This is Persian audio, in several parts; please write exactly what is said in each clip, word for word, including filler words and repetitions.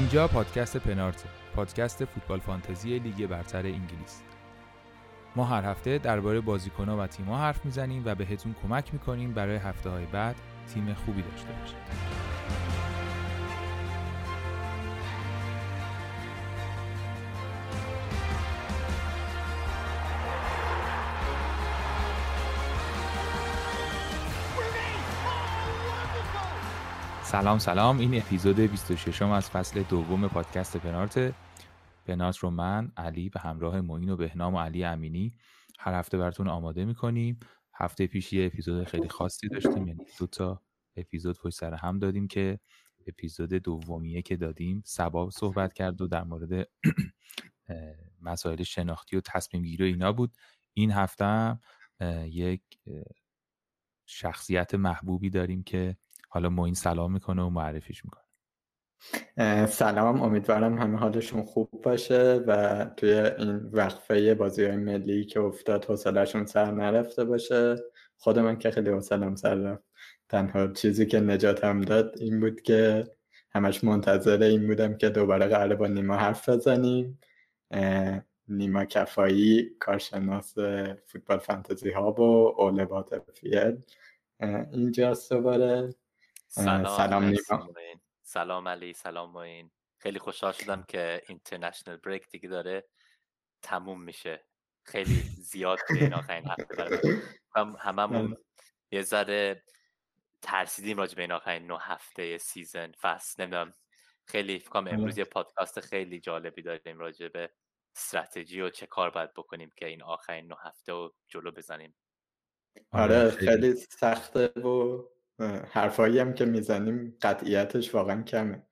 اینجا پادکست پنارته، پادکست فوتبال فانتزی لیگ برتر انگلیس. ما هر هفته درباره بازیکن‌ها و تیم‌ها حرف میزنیم و بهتون کمک میکنیم برای هفته‌های بعد تیم خوبی داشته باشید. سلام سلام، این اپیزود بیست و شش از فصل دوم پادکست پنارت. پنارت رو من علی به همراه معین و بهنام و علی امینی هر هفته براتون آماده میکنیم. هفته پیش یه اپیزود خیلی خاصی داشتیم، یعنی دو تا اپیزود پشت سر هم دادیم که اپیزود دومیه که دادیم سبا صحبت کرد و در مورد مسائل شناختی و تصمیم گیری و اینا بود. این هفته هم یک شخصیت محبوبی داریم که حالا معین سلام میکنه و معرفیش میکنه. سلام، امیدوارم همه حالشون خوب باشه و توی این وقفه بازی‌های ملی که افتاد حوصله‌شون سر نرفته باشه. خود من که خیلی حوصله‌ام سر رفت. تنها چیزی که نجاتم داد این بود که همش منتظر این بودم که دوباره قراره با نیما حرف بزنیم. نیما کفایی، کارشناس فوتبال فانتزی ها و اولوات فیل اینجاست دوباره. سلام سلام نیما. سلام علی، سلام معین. خیلی خوشحال شدم که اینترنشنال بریک دیگه داره تموم میشه. خیلی زیاد این آخرین هفته برای هم هممون یه ذره ترسیدیم راجع به این آخرین نه هفته سیزن فصل. نمیدونم، خیلی فکر کنم امروز یه پادکست خیلی جالبی داریم راجع به استراتژی و چه کار باید بکنیم که این آخرین نه هفته رو جلو بزنیم. آره خیلی سخته و حرفایی هم که میزنیم قطعیتش واقعا کمه.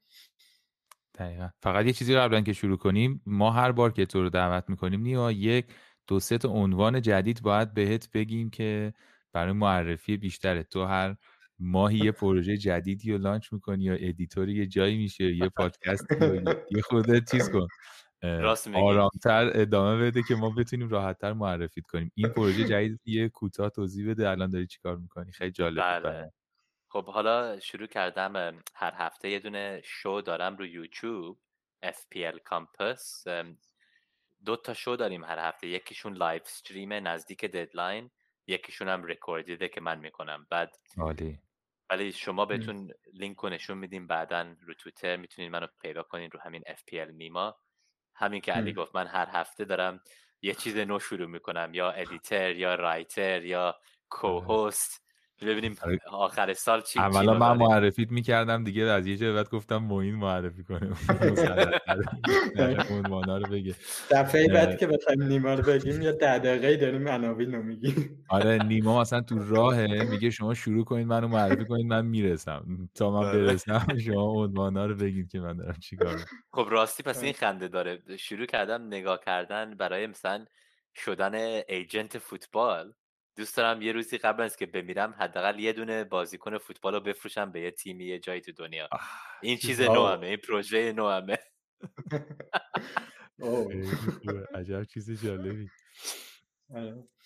دقیقا. فقط یه چیزی رو قبلا که شروع کنیم، ما هر بار که تو رو دعوت میکنیم نیما یک دو سه تا عنوان جدید باید بهت بگیم که برای معرفی بیشتره. تو هر ماهی یه پروژه جدیدی رو لانچ میکنی یا ادیتوری یه جایی میشه یه پادکست یه خورده چیز کن آرامتر ادامه بده که ما بتونیم راحتتر معرفیت کنیم. این پروژه جدید یه کوتاه توضیح بده الان داری چیکار میکنی؟ خیلی جالبه. بله. خب حالا شروع کردم، هر هفته یه دونه شو دارم رو یوتیوب، اف پی ال کامپس. دو تا شو داریم هر هفته، یکیشون لایو استریم نزدیک ددلاین، یکیشون هم رکوردیده که من میکنم. بعد عالی. ولی شما بهتون لینک رو نشون میدیم بعداً رو توییتر، میتونید منو پیدا کنین رو همین اف پی ال نیما. همین که علی گفت من هر هفته دارم یه چیز نو شروع میکنم، یا ادیتر یا رایتر یا کوهست. ببینیم آخر سال چی اولا من معرفیت میکردم دیگه، از یه جایی بعد گفتم معین معرفی کنه عنوانا رو بگه. دفعه بعد که بخوایم نیما رو بگیم یا ده دقیقه‌ای داریم عناوین رو میگیم. آره نیما مثلا تو راهه میگه شما شروع کنید منو معرفی کنید من میرسم. تا من برسم شما عنوانا رو بگید که من دارم چیکار میکنم. خب راستی پس این خنده داره. شروع کردم نگاه کردن برای مثلا شدن ایجنت فوتبال. دوست دارم یه روزی قبل از که بمیرم حداقل یه دونه بازیکن فوتبال رو بفروشم به یه تیمی یه جایی تو دنیا. این چیز نوامه، این پروژه نوامه. عجب چیز جالبی.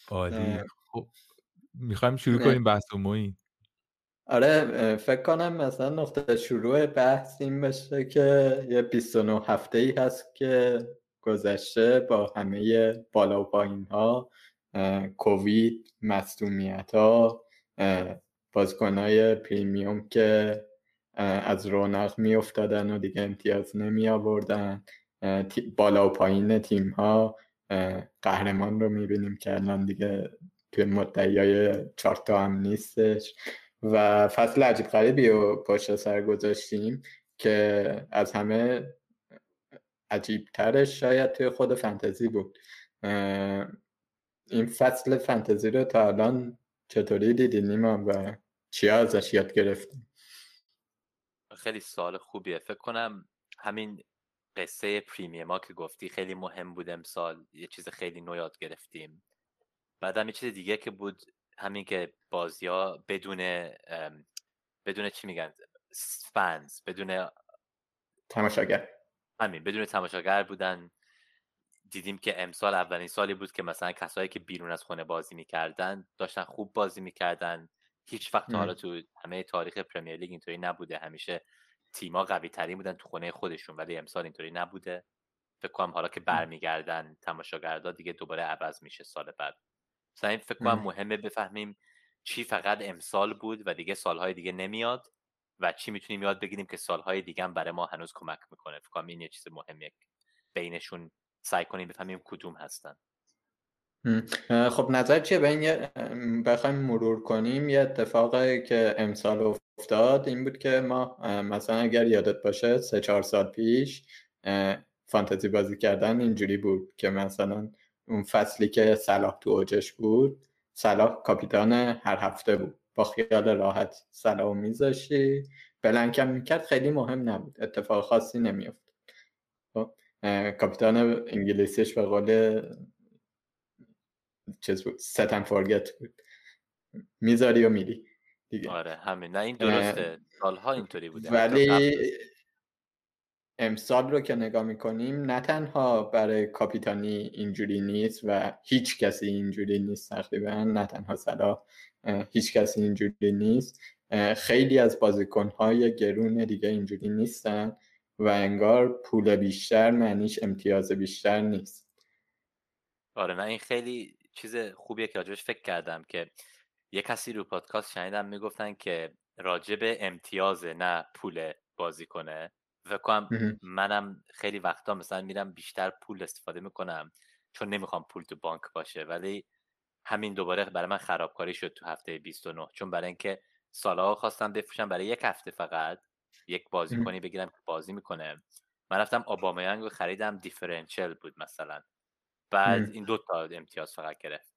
عالی. خب میخوایم شروع کنیم بحثمون این. آره فکر کنم مثلا نقطه شروع بحث این باشه که یه بیست و نه هفته‌ای هست که گذشته با همه بالا و پایین‌ها، کووید، مصدومیت‌ها، بازیکن‌های پریمیوم که از رونق می‌افتادن و دیگه امتیاز نمی‌آوردن، بالا و پایین تیم‌ها. قهرمان رو می‌بینیم که الان دیگه توی مدعیای چهار تا هم نیستش و فصل عجیب غریبی رو پشت سر گذاشتیم که از همه عجیب‌ترش شاید توی خود فانتزی بود. این فصل فانتزی رو تا الان چطوری دیدین نیما و چیا ازش یاد گرفتیم؟ خیلی سوال خوبیه. فکر کنم همین قصه پریمیوم که گفتی خیلی مهم بود امسال، یه چیز خیلی نو یاد گرفتیم. بعدم یه چیز دیگه که بود همین که بازی‌ها بدون بدون چی میگن فنز، بدون تماشاگر، همین بدون تماشاگر بودن. دیدیم که امسال اولین سالی بود که مثلا کسایی که بیرون از خونه بازی میکردن داشتن خوب بازی میکردن. هیچ وقت حالا تو همه تاریخ پرمیر لیگ اینطوری نبوده، همیشه تیما قوی ترین بودن تو خونه خودشون، ولی امسال اینطوری نبوده. فکر کنم حالا که برمیگردن تماشاگردا دیگه دوباره عوض میشه سال بعد. مثلا این فکر کنم مهمه بفهمیم چی فقط امسال بود و دیگه سالهای دیگه نمیاد و چی میتونیم یاد بگیریم که سالهای دیگه هم برای ما هنوز کمک میکنه. فکر کنم این یه چیز مهمه بینشون سعی کنیم بفهمیم کدوم هستن. خب نظر چیه به این بخوایم مرور کنیم؟ یه اتفاقی که امسال افتاد این بود که ما مثلا اگر یادت باشه سه چهار سال پیش فانتزی بازی کردن اینجوری بود که مثلا اون فصلی که صلاح تو اوجش بود، صلاح کاپیتان هر هفته بود، با خیال راحت صلاح میذاشی، بلنکم میکرد، خیلی مهم نبود، اتفاق خاصی نمیافت. خب کاپیتان انگلیسیش به قول چیز بود، set and forget بود، میذاری و میری دیگه. آره همین. نه این درسته، سالها اینطوری بوده، ولی امسال رو که نگاه میکنیم نه تنها برای کاپیتانی اینجوری نیست و هیچ کسی اینجوری نیست تقریبا، نه تنها صلاح، هیچ کسی اینجوری نیست، خیلی از بازیکنهای گرون دیگه اینجوری نیستن و انگار پول بیشتر معنیش امتیاز بیشتر نیست. آره من این خیلی چیز خوبیه که راجبش فکر کردم، که یه کسی رو پادکست شنیدم میگفتن که راجب امتیاز نه پول بازی کنه. فکر کنم منم خیلی وقتا مثلا میرم بیشتر پول استفاده میکنم چون نمیخوام پول تو بانک باشه، ولی همین دوباره برای من خرابکاری شد تو هفته بیست و نه، چون برای اینکه سالا خواستم بفروشم برای یک هفته فقط یک بازیکنی بگیرم که بازی میکنه، من رفتم اوبامیانگ رو خریدم، دیفرنشل بود مثلا، بعد این دو تا امتیاز فقط گرفت.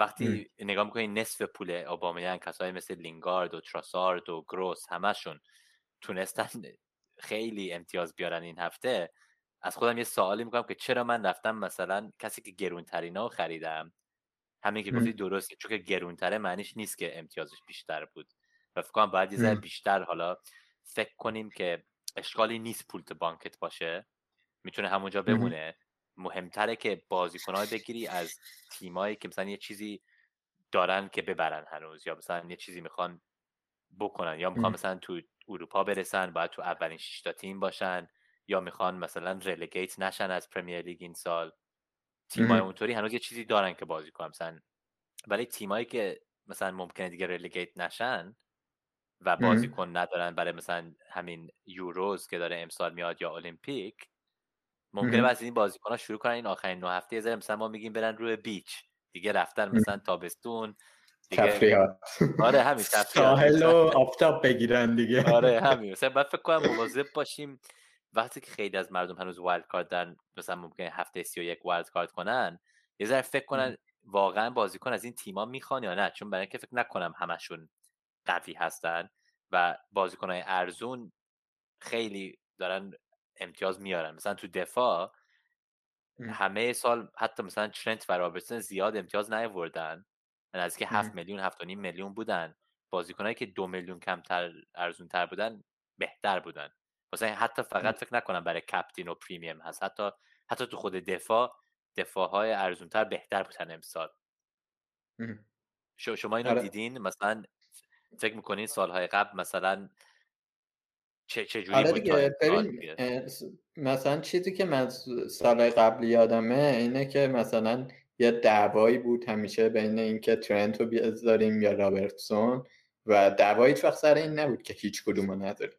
وقتی نگاه میکنی نصف پول اوبامیانگ، کسایی مثل لینگارد و تراسارد و گروس همشون تونستن خیلی امتیاز بیارن این هفته، از خودم یه سوالی میکنم که چرا من رفتم مثلا کسی که گرونترینا رو خریدم. همین که گفتی درسته، چون که گرونتره معنیش نیست که امتیازش بیشتر بود و فکر کنم باید یه ذره بیشتر حالا فکر کنیم که اشکالی نیست پول تو بانکت باشه، میتونه همونجا بمونه. مهمتره که بازیکن‌ها بگیری از تیمایی که مثلا یه چیزی دارن که ببرن هنوز، یا مثلا یه چیزی میخوان بکنن، یا میخوان مثلا تو اروپا برسن، باید تو اولین شش تا تیم باشن، یا میخوان مثلا رلیگیت نشن از پرمیر لیگ این سال. تیمای اونطوری هنوز یه چیزی دارن که بازی کنن مثلا، ولی تیمایی که مثلا ممکنه دیگه رلیگیت نشن و بازیکن ندارن برای مثلا همین یوروز که داره امسال میاد یا المپیک، ممکنه واسه این بازیکن‌ها شروع کنن این آخرین نه هفته یه ذره مثلا ما میگیم برن روی بیچ دیگه، رفتن مثلا تابستون دیگه، تفریحات. آره همین تفریحات، ساحل و آفتاب بگیرن دیگه. آره همین. مثلا باید فکر کنم مواظب باشیم وقتی که خیلی از مردم هنوز وایلد کارت دارن، مثلا ممکنه هفته سی و یک وایلد کارت کنن، یه ذره فکر کنن واقعا بازیکن از این تیم‌ها میخوان یا نه، چون برای اینکه فکر نکنم همشون قوی هستن و بازیکن‌های ارزون خیلی دارن امتیاز میارن. مثلا تو دفاع همه سال حتی مثلا ترنت و رابرتسون زیاد امتیاز نیاوردن، از که هفت میلیون هفت و نیم میلیون بودن، بازیکنایی که دو میلیون کمتر ارزونتر بودن بهتر بودن. مثلا حتی فقط فکر نکنم برای کاپتین و پریمیوم هست، حتی حتی تو خود دفاع دفاعهای ارزونتر بهتر بودن امسال. شما اینو آره. دیدین مثلا فکر میکنین سالهای قبل مثلا چه چه جوری آره دیگه ببین، مثلا چیزی که من سالهای قبل یادمه اینه که مثلا یه دعوایی بود همیشه بین اینکه ترنت رو بیازداریم یا رابرتسون، و دعوایی هیچ وقت سر این نبود که هیچ کدوم رو نداریم.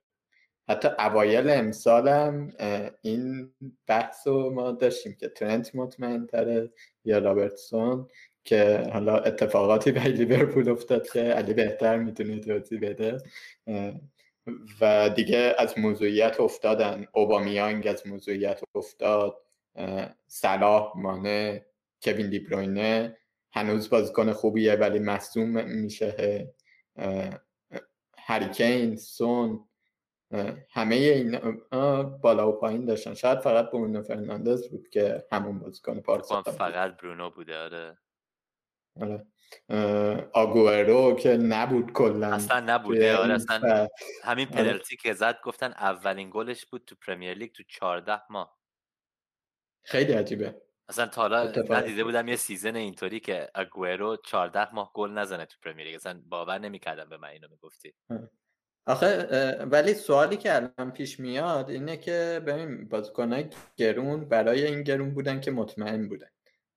حتی اوایل امسالم این بحث رو ما داشتیم که ترنت مطمئن تره یا رابرتسون، که حالا اتفاقاتی برای لیورپول افتاد که علی بهتر میتونه توضیح بده و دیگه از موضوعیت افتادن. اوبامیانگ از موضوعیت افتاد، صلاح، مانه، کوین دی بروینه هنوز بازیکن خوبیه ولی مصدوم میشه، هری کین، سون، همه این بالا و پایین داشتن. شاید فقط برونو فرناندز بود که همون بازیکن پارسال فقط برونو بوده. آره آره آگوئرو که نبود کلا، اصلا نبوده. آره اصلا همین پنالتی که زد گفتن اولین گلش بود تو پرمیر لیگ تو چهارده ماه. خیلی عجیبه، اصلا تا حالا ندیده بودم یه سیزن اینطوری که آگوئرو چهارده ماه گل نزنه تو پرمیر لیگ، اصلا باور نمی‌کردم به من اینو میگفتی. آخه ولی سوالی که الان پیش میاد اینه که ببین بازیکن‌های گرون برای این گرون بودن که مطمئن بودن،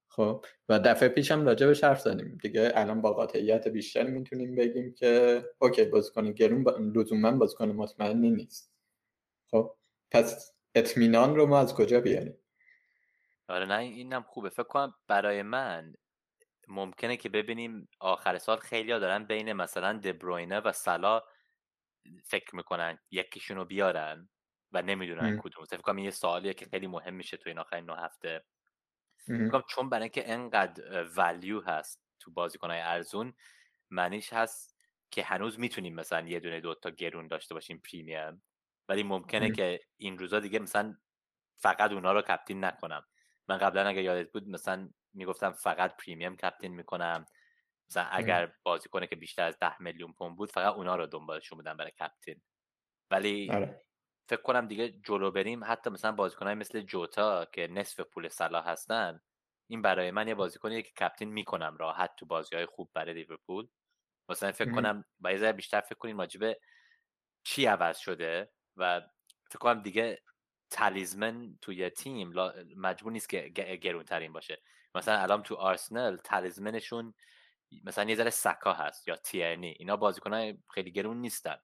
خب و دفعه پیش هم راجبش حرف زدیم دیگه. الان با قاطعیت بیشتر میتونیم بگیم که اوکی بازیکن گرون لزوماً بازیکن مطمئنی نیست. خب پس اطمینان رو ما از کجا بیاریم؟ آره نه اینم خوبه. فکر کنم برای من ممکنه که ببینیم آخر سال خیلی‌ها دارن بین مثلا دبروینه و سلا فکر میکنن یکیشونو بیارن و نمیدونن کدوم. فکر کنم این یه سوالیه که خیلی مهم میشه تو این آخرین نه هفته. فکر کنم چون برای اینکه انقدر ولیو هست تو بازیکن‌های ارزون، معنیش هست که هنوز میتونیم مثلا یه دونه دوتا گرون داشته باشیم پریمیم، ولی ممکنه مم. که این روزا دیگه مثلا فقط اونا رو کپتین نکنم. من قبلا اگه یادت بود مثلا میگفتم فقط پریمیم کپتین میکنم، مثلا اگر بازیکنه که بیشتر از ده میلیون پوند بود فقط اونا رو دنبالشون بودن برای کپتین. ولی آره. فکر کنم دیگه جلو بریم، حتی مثلا بازیکنای مثل جوتا که نصف پول صلاح هستن، این برای من یه بازیکنیه که کپتین میکنم راحت تو بازی‌های خوب برای لیورپول. مثلا فکر مم. کنم باید ذره بیشتر فکر کنیم راجبه چی عوض شده و فکر کنم دیگه تالیزمن توی تیم مجبور نیست که گرونترین باشه. مثلا الان تو آرسنال تالیزمنشون مثلا یه ذره سکا هست یا تیرنی، اینا بازیکنای خیلی گرون نیستن.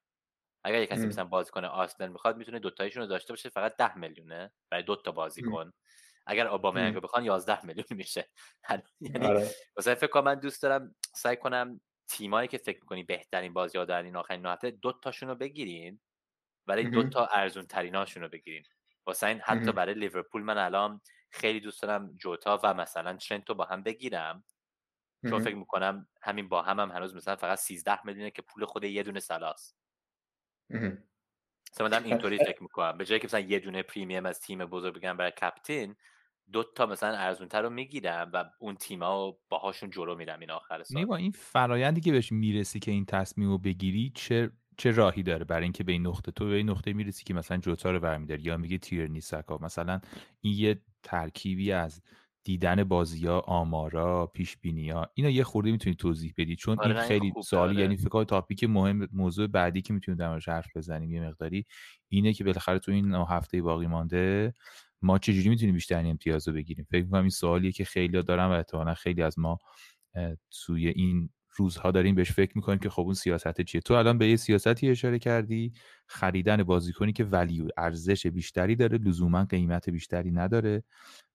اگر یک کسی مثلا بازیکن آرسنال میخواد میتونه دو تایشون رو داشته باشه، فقط ده میلیونه برای دو تا بازیکن. اگر اوبامنگ بخوان یازده میلیون میشه. یعنی مثلا فکر کنم من دوست دارم سعی کنم تیمایی که فکر می‌کنی بهترین بازی‌ها دارن این آخرین هفته دو تاشون رو بگیرین، ولی دو تا ارزون تریناشون رو بگیرین. واسه این حتی برای لیورپول من الان خیلی دوست دارم جوتا و مثلا ترنتو با هم بگیرم. چون فکر میکنم همین با هم هم هنوز مثلا فقط سیزده میلیونه که پول خود یه دونه سلاس. مثلا من اینطوری فکر میکنم به جایی که مثلا یه دونه پریمیم از تیم بزرگ بگیرم برای کپتین، دو تا مثلا ارزونتر رو میگیرم و اون تیما رو باهاشون جلو میرم این آخر سال. نیما این فرآیندی که بهش میرسی که این تصمیمو بگیری چه چه راهی داره برای اینکه به این نقطه تو به این نقطه میرسی که مثلا جوتا رو برمی‌داری یا میگی تیرنی سکا؟ مثلا این یه ترکیبی از دیدن بازی‌ها، آمارا، پیش‌بینی‌ها، اینا یه خورده میتونی توضیح بدی؟ چون این خیلی سوالی، یعنی فکر کنم تاپیک مهم، موضوع بعدی که میتونیم درموردش حرف بزنیم یه مقداری اینه که بالاخره تو این هفته باقی مانده ما چجوری میتونیم بیشتر این امتیاز رو بگیریم. فکر می‌کنم این سوالیه که خیلی‌ها دارن و احتمالاً خیلی از ما توی این روزها داریم بهش فکر می‌کنیم که خب اون سیاست چیه. تو الان به یه سیاستی اشاره کردی، خریدن بازیکنی که ولیو، ارزش بیشتری داره، لزوماً قیمت بیشتری نداره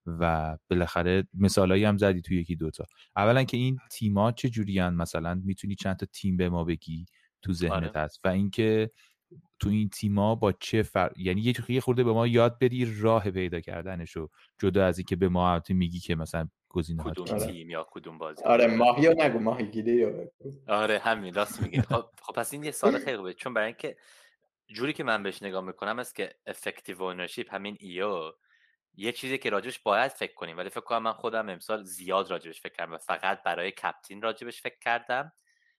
و بالاخره مثالایی هم زدی تو یکی دوتا. اولا که این تیم‌ها چه جورین، مثلا میتونی چند تا تیم به ما بگی تو ذهنت هست و اینکه تو این تیم‌ها با چه فر... یعنی یه چیزی خورده به ما یاد بدی راه پیدا کردنشو، جدا از اینکه به ما عادی میگی که مثلا گزینه‌ها کدوم تیم یا کدوم بازی. آره ماهی نگو، ماهی گیری. آره همین راست میگی. خب خب پس این یه سال خیلی خوبه، چون برای اینکه جوری که من بهش نگاه میکنم است که افکتیو اونرشیپ، همین ایو، یه چیزی که راجبش باید فکر کنیم، ولی فکر کنم من خودم امسال زیاد راجبش فکر کردم و فقط برای کپتین راجبش فکر کردم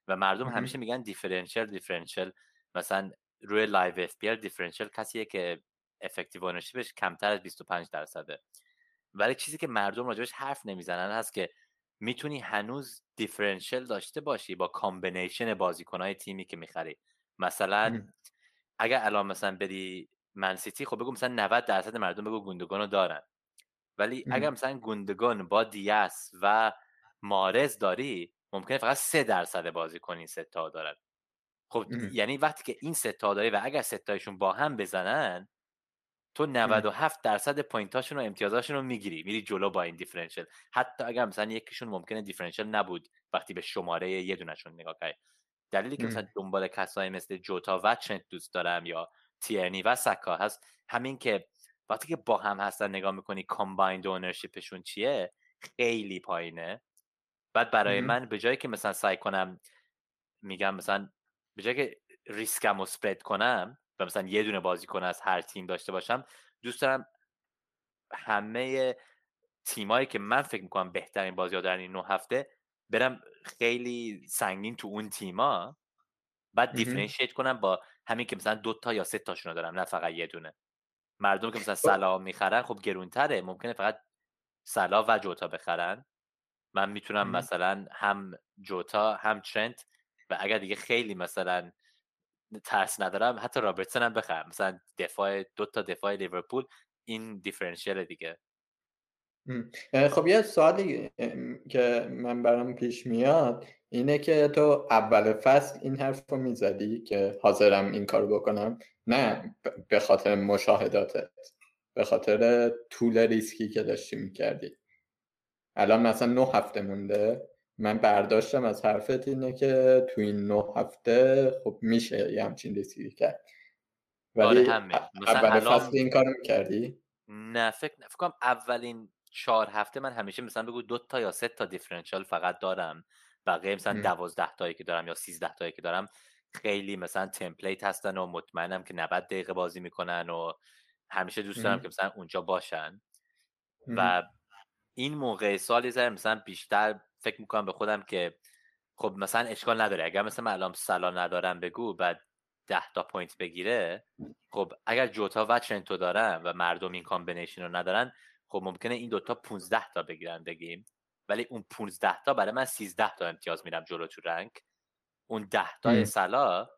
و مردم همیشه میگن دیفرنشیال دیفرنشیال. مثلا روی لایو اف پی ال دیفرنشیال کسیه که افکتیو اونرشیپش کمتر از بیست و پنج درصده، ولی چیزی که مردم راجبش حرف نمیزنن هست که میتونی هنوز دیفرنشیال داشته باشی با کامبینیشن بازیکن‌های تیمی که میخری. مثلا اگر الان مثلا بری من سیتی، خب بگو مثلا نود درصد مردم بگو گوندوگان رو دارن، ولی ام. اگر مثلا گوندوگان با دیاس و مارز داری، ممکنه فقط سه درصد بازیکن این سه تا دارن. خب ام. یعنی وقتی که این سه تا داری و اگر سه تاشون با هم بزنن، تو نود و هفت درصد پوینتاشون و امتیازاشون رو میگیری، میری جلو با این دیفرنشل. حتی اگر مثلا یکیشون ممکنه دیفرنشل نبود وقتی به شماره یه دونشون نگاه کنی. دلیلی که ام. مثلا دنبال کسایی مثل جوتا و چنت دوست دارم یا تیرنی و سکا هست، همین که وقتی که با هم هستن نگاه میکنی کامبایند اونرشیپشون چیه خیلی پایینه. بعد برای من به جایی که مثلا سعی کنم، میگم مثلا به جایی که ریسکم رو سپرد کنم و مثلا یه دونه بازیکن از هر تیم داشته باشم، دوست دارم همه تیمایی که من فکر میکنم بهترین بازی‌ها دارن این نه هفته، برم خیلی سنگین تو اون تیما، بعد دیفرنشیت کنم با همین که مثلا دو تا یا سه تاشون رو دارم، نه فقط یه دونه. مردم که مثلا سلا میخرن خب گرونتره، ممکنه فقط سلا و جوتا بخرن. من میتونم مثلا هم جوتا هم ترنت و اگر دیگه خیلی مثلا ترس ندارم حتی رابرتسن هم بخرم، مثلا دفاع دو تا دفاع لیورپول این دیفرنشیال دیگه. خب یه سوالی که من برام پیش میاد اینه که تو اول فصل این حرف رو میزدی که حاضرم این کار بکنم، نه به خاطر مشاهداتت، به خاطر طول ریسکی که داشتی میکردی. الان مثلا نه هفته مونده، من برداشتم از حرفت اینه که تو این نه هفته خب میشه یه همچین ریسکی کرد، ولی اول فصل این کار رو میکردی؟ نه فکر کنم اولین چهار هفته من همیشه مثلا بگو دو تا یا سه تا دیفرنشال فقط دارم، بقیه مثلا دوازده تایی که دارم یا سیزده تایی که دارم خیلی مثلا تمپلیت هستن و مطمئنم که نود دقیقه بازی میکنن و همیشه دوست دارم ام. که مثلا اونجا باشن ام. و این موقع سالی زرم مثلا بیشتر فکر میکنم به خودم که خب مثلا اشکال نداره اگر مثلا من الان سلا ندارم بگو بعد ده تا پوینت بگیره، خب اگر جوتا و چنتو دارم و مردم این کامبینیشن رو ندارن خب ممکنه این دوتا پونزده تا بگیرن بگیم، ولی اون پونزده تا برای من سیزده تا امتیاز میرم جلو تو رنگ، اون ده تا سلا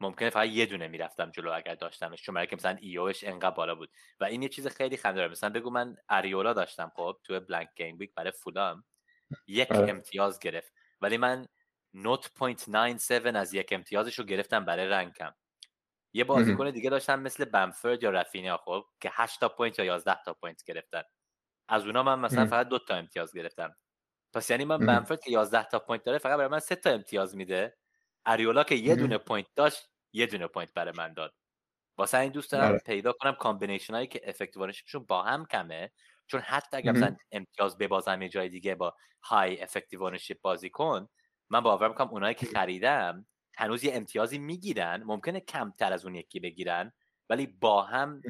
ممکنه فقط یه دونه میرفتم جلو اگر داشتمش، چون برای که مثلا ای اوش انقدر بالا بود. و این یه چیز خیلی خنده‌داره، مثلا بگو من اریولا داشتم خب تو بلانک گیم ویک برای فولام یک امتیاز گرفت، ولی من صفر نقطه نه هفت از یک امتیازش رو گرفتم برای رنکم. یه بازیکن دیگه داشتم مثل بامفورد یا رافینیا خب که هشت تا پوینت یا یازده تا پوینت گرفتن، از اونا من مثلا فقط دو تا امتیاز گرفتم. پس یعنی من بامفورد که یازده تا پوینت داره فقط برای من سه تا امتیاز میده، اریولا که یه دونه پوینت داشت یه دونه پوینت برای من داد. واسه این دوست دارم پیدا کنم کامبینیشن هایی که افکتیوشون با هم کمه، چون حتی اگه مثلا امتیاز ببازم یه جای دیگه با های افکتیوشن بازی کن، من باور میکنم اونایی که خریدم هنوز یه امتیازی میگیرن، ممکنه کمتر از اون یکی بگیرن ولی با هم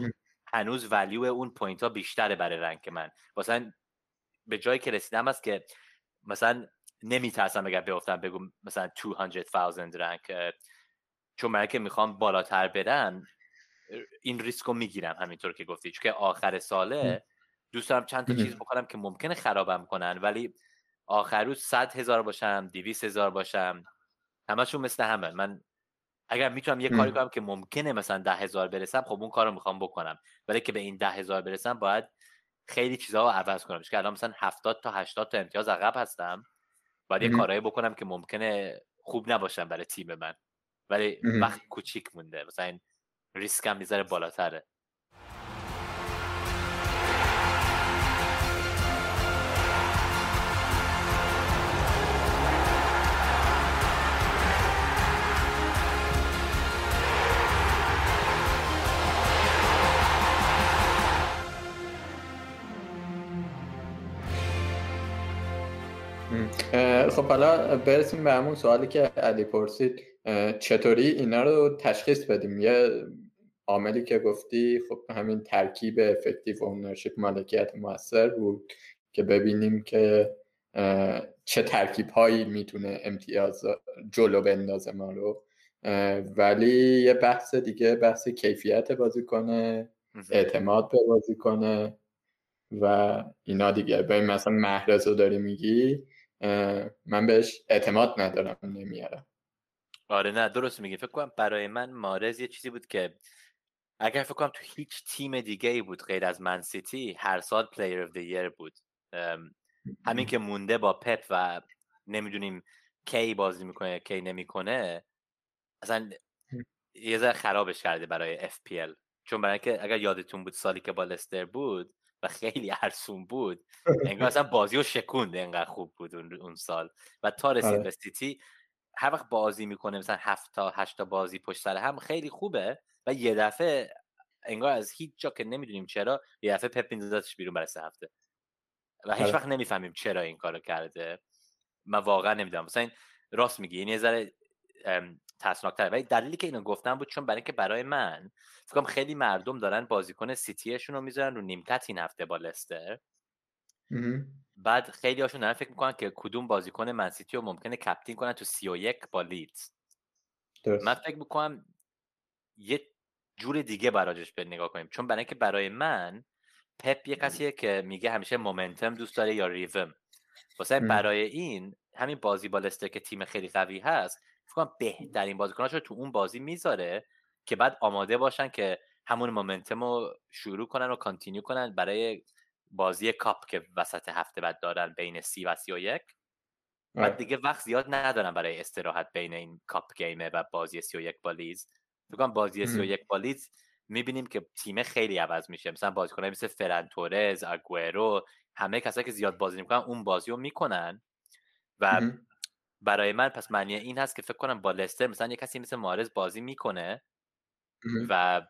هنوز ولیو اون پوینت ها بیشتره برای رنک من. مثلا به جایی که رسیدم است که مثلا نمیترسم اگر بیافتم بگم مثلا دویست هزار رنک، چون من که میخوام بالاتر برم این ریسک رو میگیرم. همینطور که گفتی چون که آخر ساله دوست دارم چند تا چیز بکنم که ممکنه خرابم کنن، ولی آخر روز صد هزار باشم دویست هزار باشم همشون مثل همه. من اگر میتونم یه کاری کنم که ممکنه مثلا ده هزار برسم خب اون کارو میخوام بکنم، ولی که به این ده هزار برسم باید خیلی چیزها رو عوض کنم، چون الان مثلا هفتاد تا هشتاد تا امتیاز عقب هستم، باید یه کارایی بکنم که ممکنه خوب نباشم برای تیم من، ولی وقت کوچیک مونده، مثلا این ریسکم میذاره بالاتره. خب حالا برسیم به همون سوالی که علی پرسید، چطوری اینا رو تشخیص بدیم؟ یه عاملی که گفتی خب همین ترکیب افکتیو اونرشیپ مالکیت مؤثر بود که ببینیم که چه ترکیب هایی میتونه امتیاز جلو بندازه ما رو، ولی یه بحث دیگه بحث کیفیت بازیکنه، اعتماد به بازیکنه و اینا دیگه. ببین مثلا محرز رو داری میگی، من بهش اعتماد ندارم نمیارم. آره نه درست میگی. فکر کنم برای من مارز یه چیزی بود که اگر فکر کنم تو هیچ تیم دیگه ای بود غیر از من سیتی هر سال پلیر اف دی ایر بود. همین که مونده با پپ و نمیدونیم کی بازی میکنه کی نمیکنه اصلا یه ذره خرابش کرده برای اف پی ال، چون برای که اگر یادتون بود سالی که با لستر بود و خیلی ارسون بود انگار اصلا بازی رو شکوند، انقدر خوب بود اون سال. و تا رسید به سیتی هر وقت بازی میکنه مثلا هفت تا هشت تا بازی پشت سر هم خیلی خوبه و یه دفعه انگار از هیچ جا که نمیدونیم چرا یه دفعه پپ میندازتش بیرون برای سه هفته و هیچ وقت نمیفهمیم چرا این کارو کرده. من واقعا نمیدونم، مثلا این راست میگی یعنی یه ذره ترسناک‌تره، ولی دلیلی که اینو گفتم بود چون برای که برای من فکر کنم خیلی مردم دارن بازیکن سیتیشون رو میذارن رو نیمکت این هفته با لستر، بعد خیلی هاشون دارن فکر میکنن که کدوم بازیکن من سیتی رو ممکنه کپتین کنن تو سی و یک با لیدز. من فکر میکنم یه جور دیگه براجش به نگاه کنیم، چون برای که برای من پپ یه کسیه که میگه همیشه مومنتوم دوست داره یا ریوم، واسه برای این همین بازی با لستر که تیم خیلی قوی هست فکر کنم بهترین بازیکناشو تو اون بازی میذاره که بعد آماده باشن که همون مومنتمو شروع کنن و کانتینیو کنن برای بازی کاپ که وسط هفته بعد دارن بین سی و سی و یک. بعد دیگه وقت زیاد ندارن برای استراحت بین این کاپ گیمه و بازی سی و یک با لیز. فکر کنم بازی سی و یک با لیز میبینیم که تیم خیلی عوض میشه، مثلا بازیکنای مثل فران تورز، آگوئرو، همه کسایی که زیاد بازی میکنن اون بازیو میکنن و مم. برای من پس معنی این هست که فکر کنم با لستر مثلا یه کسی مثل مارز بازی میکنه مم. و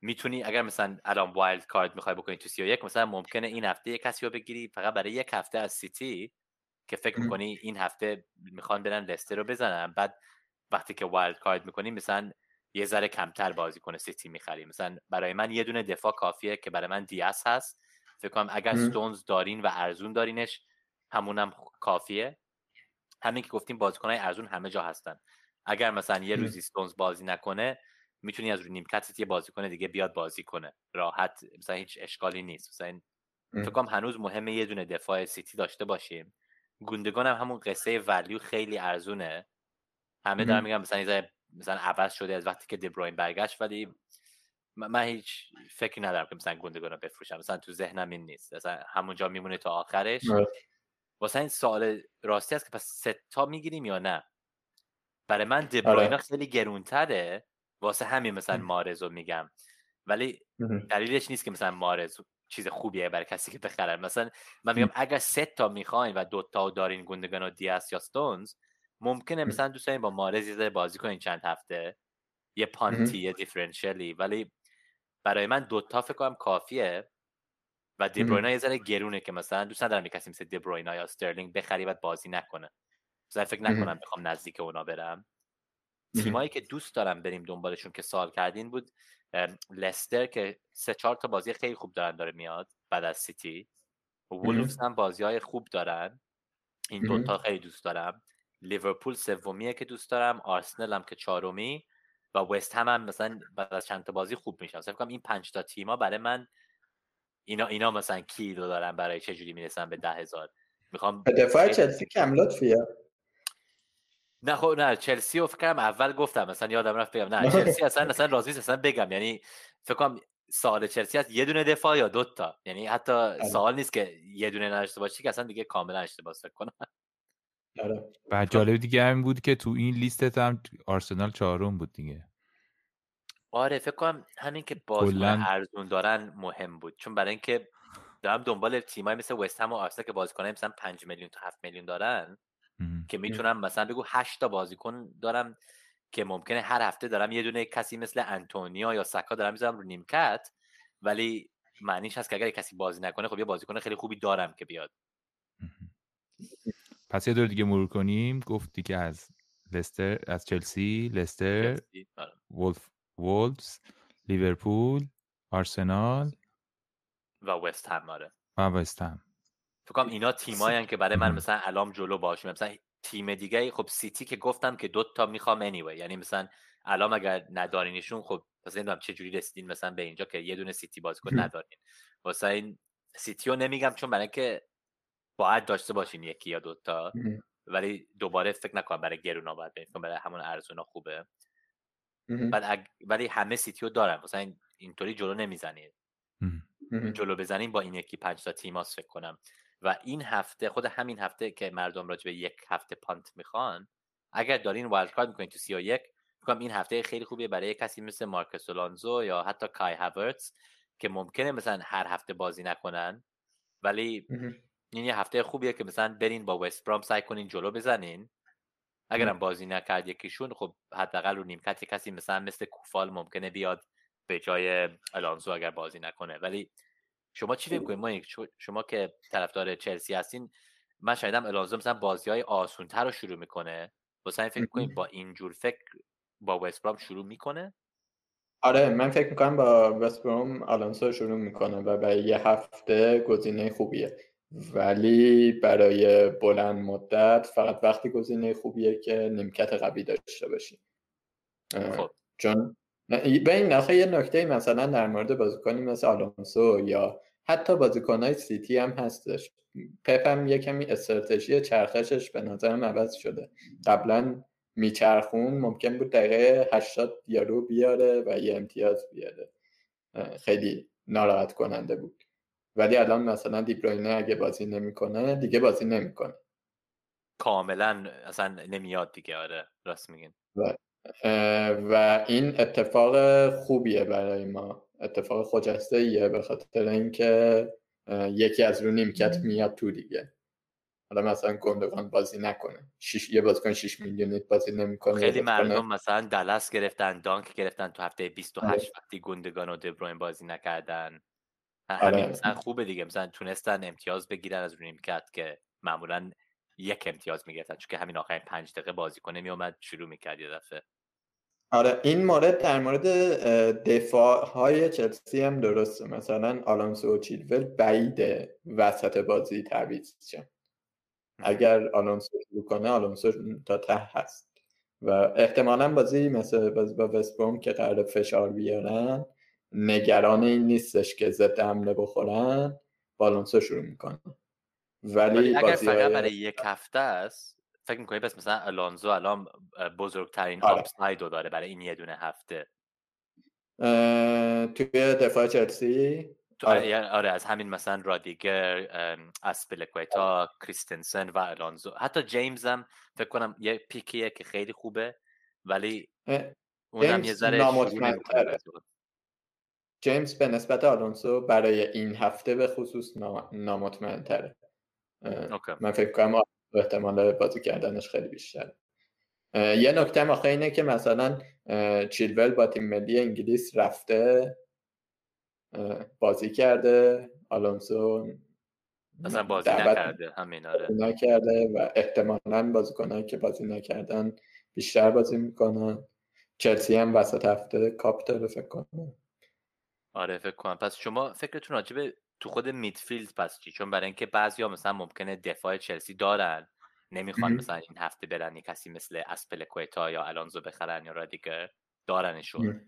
میتونی اگر مثلا الان وایلد کارت میخوای بکنی تو سی و یک مثلا ممکنه این هفته یه کسی رو بگیری فقط برای یک هفته از سیتی که فکر میکنی این هفته میخوان برن لستر رو بزنن، بعد وقتی که وایلد کارت میکنی مثلا یه ذره کمتر بازی کنه سیتی میخری. مثلا برای من یه دونه دفاع کافیه که برای من دیاس هست، فکر کنم اگر ستونز دارین و ارزون دارینش همونم کافیه. همین که گفتیم بازیکنای ارزون همه جا هستن، اگر مثلا یه روزی ستونز بازی نکنه میتونی از روی نیمکت یه بازیکن دیگه بیاد بازی کنه راحت، مثلا هیچ اشکالی نیست. مثلا فکر کنم هنوز مهمه یه دونه دفاع سیتی داشته باشیم. گوندوگان هم همون قصه ولیو خیلی ارزونه، همه دارن میگن مثلا یه مثلا عوض شده از وقتی که دبروین برگشت، ولی من هیچ فکری ندارم که مثلا گوندوگان رو بفروشم، مثلا تو ذهنم این نیست، مثلا همونجا میمونه تا آخرش. واسه این سوال راستی است که پس سه تا میگیریم یا نه؟ برای من دبروین خیلی گرونتره، واسه همین مثلا مارزو میگم، ولی دلیلش نیست که مثلا مارز چیز خوبیه برای کسی که بخره. مثلا من میگم اگر سه تا میخواین و دو تا دارین گوندوگان و دیاس یا استونز، ممکنه مثلا دوستان با مارز یه ذره بازی کنین چند هفته، یه پانتی یه دیفرنشیالی، ولی برای من دو تا فکر کنم کافیه. و دی بروینا یه ذره گرونه که مثلا دوست ندارم کسی مثل دی بروینا یا استرلینگ بخری بعد بازی نکنه، مثلا فکر نکنم بخوام نزدیک اونا برم. تیمایی که دوست دارم بریم دنبالشون که سال کردین بود لستر که سه چهار تا بازی خیلی خوب دارن داره میاد بعد از سیتی، وولفز هم بازی‌های خوب دارن، این دو تا خیلی دوست دارم. لیورپول سومیه که دوست دارم، آرسنال هم که چهارمی و وست هم هم مثلا بعد از چند تا بازی خوب میشن. فکر کنم این پنج تا تیما برای من اینا اینا مثلا کی رو دارم برای چه جوری میرسن به ده هزار. میخوام دفاع چلسی کم لطفیه. نه خب نه چلسی رو فکر کنم اول گفتم، مثلا یادم رفت بگم نه چلسی اصلا اصلا راضی نیست اصلا بگم، یعنی فکر کنم سوال چلسی هست یه دونه دفاع یا دو تا، یعنی حتی سوال نیست که یه دونه نشته باشه که اصلا دیگه کاملا اشتباه فکر کنم. آره. بعد جالب دیگه همین بود که تو این لیستت هم آرسنال چهارم بود دیگه. آره فکر کنم همین که بازیکن ارزون دارن مهم بود، چون برای اینکه دارم دنبال تیمای مثل وست هم و آرسنال که بازیکنای مثلا پنج میلیون تا هفت میلیون دارن ام. که میتونم مثلا بگو هشت تا بازیکن دارم که ممکنه هر هفته دارم یه دونه کسی مثل انتونیا یا سکا دارم میذارم رو نیمکت، ولی معنیش هست که اگر کسی بازی نکنه خب یه بازیکن خیلی خوبی دارم که بیاد. پس یه دور دیگه مرور کنیم. گفتی که از لستر، از چلسی، لستر، وولف، وولفز، لیورپول، آرسنال و وست هم. آره و وست هم فکر کنم اینا تیمایین که برای من مثلا الان جلو باشیم. مثلا تیم دیگه خب سیتی که گفتم که دو تا میخوام anyway، یعنی مثلا الان اگر ندارینشون خب مثلا نمیدونم چه جوری رسیدین مثلا به اینجا که یه دونه سیتی بازیکن ندارین. واسه این سیتیو نمیگم چون برای که باید داشته باشین یکی یا دوتا، ولی دوباره فکر نکنم برای گرونا باید بینید، برای همون ارزونا خوبه. اگ... ولی همه سیتیو دارن، مثلا اینطوری جلو نمیزنید. جلو بزنین با این یکی پنج تا تیماس فکر کنم. و این هفته خود همین هفته که مردم راجع به یک هفته پانت میخوان، اگر دارین وایلد کارت میکنین تو سی و یک، میگم این هفته خیلی خوبه برای کسی مثل مارکوس آلونزو یا حتی کای هاورتس که ممکنه مثلا هر هفته بازی نکنن، ولی این یه هفته خوبیه که مثلا برین با وست برام سعی کنین جلو بزنین. اگرم بازی نکرد یکیشون خب حداقل رو نیمکت کسی مثلا مثل کوفال ممکنه بیاد به جای آلونسو اگر بازی نکنه. ولی شما چی فکر می‌کنید؟ شما که طرفدار چلسی هستین، من شایدم آلونسو مثلا بازی‌های آسان‌تر رو شروع می‌کنه، مثلا فکر می‌کنید با این جور فکر با وست برام شروع می‌کنه؟ آره من فکر می‌کنم با وست برام آلونسو شروع می‌کنه و برای یه هفته گزینه خوبیه، ولی برای بلند مدت فقط وقتی گزینه خوبیه که نیمکت قوی داشته باشی. خب چون به این نخه یه نکته مثلا در مورد بازیکنی مثل آلونسو یا حتی بازیکن‌های سیتی هم هستش، پپ هم یه کمی استراتژی چرخشش به نظرم عوض شده. قبلا میچرخون ممکن بود دقیقه هشتاد یارو بیاره و یه امتیاز بیاره، خیلی ناراحت کننده بود. ولی الان مثلا دی بروینه اگه بازی نمیکنه دیگه بازی نمیکنه کاملا، اصلا نمیاد دیگه. آره راست میگین. و, و این اتفاق خوبیه برای ما، اتفاق خجسته‌ایه، به خاطر اینکه یکی از رو نیمکت میاد تو دیگه. حالا مثلا گندوگان بازی نکنه، شیش یه بازیکن شش میلیونی بازی نمیکنه. خیلی مردم مثلا دلس گرفتن، دانک گرفتن تو هفته بیست و هشت وقتی گندوگان و دبروین بازی نکردن. همین مثلا خوبه دیگه، مثلا تونستن امتیاز بگیرن از رو نیمکت که معمولا یک امتیاز میگرفتن، چون که همین آخرین پنج دقیقه بازیکن میومد شروع میکرد یه دفعه. آره این مورد در مورد دفاع های چلسی هم درسته، مثلا آلونسو و چیلول بعیده وسط بازی تعویض شد. اگر آلونسو رو کنه، آلونسو تا ته هست و احتمالاً بازی مثلا بازی با وست بروم که قرار فشار بیارن، نگران این نیستش که ضد حمله بخورن، با آلونسو شروع میکنه. ولی اگر فقط برای یک هفته است فکر میکنی بس مثلا آلونزو الان بزرگترین آپساید رو داره برای این یه دونه هفته توی دفاع چلسی؟ آره. آره از همین مثلا رادیگر، اسپلیکویتا، کریستنسن و آلونزو، حتی جیمز هم فکر کنم یه پیکیه که خیلی خوبه ولی اونم یه ذره نامطمئن‌تره. جیمز به نسبت آلونسو برای این هفته به خصوص نامطمئن‌تره. من فکر کنم احتمال بازی کردنش خیلی بیشتره. یه نکته آخه اینه که مثلا چیلول با تیم ملی انگلیس رفته بازی کرده، آلونسو مثلا بازی نکرده، همین آره نکرده و احتمالاً بازیکنایی که بازی نکردن بیشتر بازی میکنن. چلسی هم وسط هفته کاپ داره فکر کنم. آره فکر کنم. پس شما فکرتون راجبه تو خود میدفیلد پس چی؟ چون برای اینکه بعضیا مثلا ممکنه دفاع چلسی دارن نمیخوان مثلا این هفته برن کسی مثل اسپلیکویتا یا آلونزو بخرن یا رادیگر دارنشون،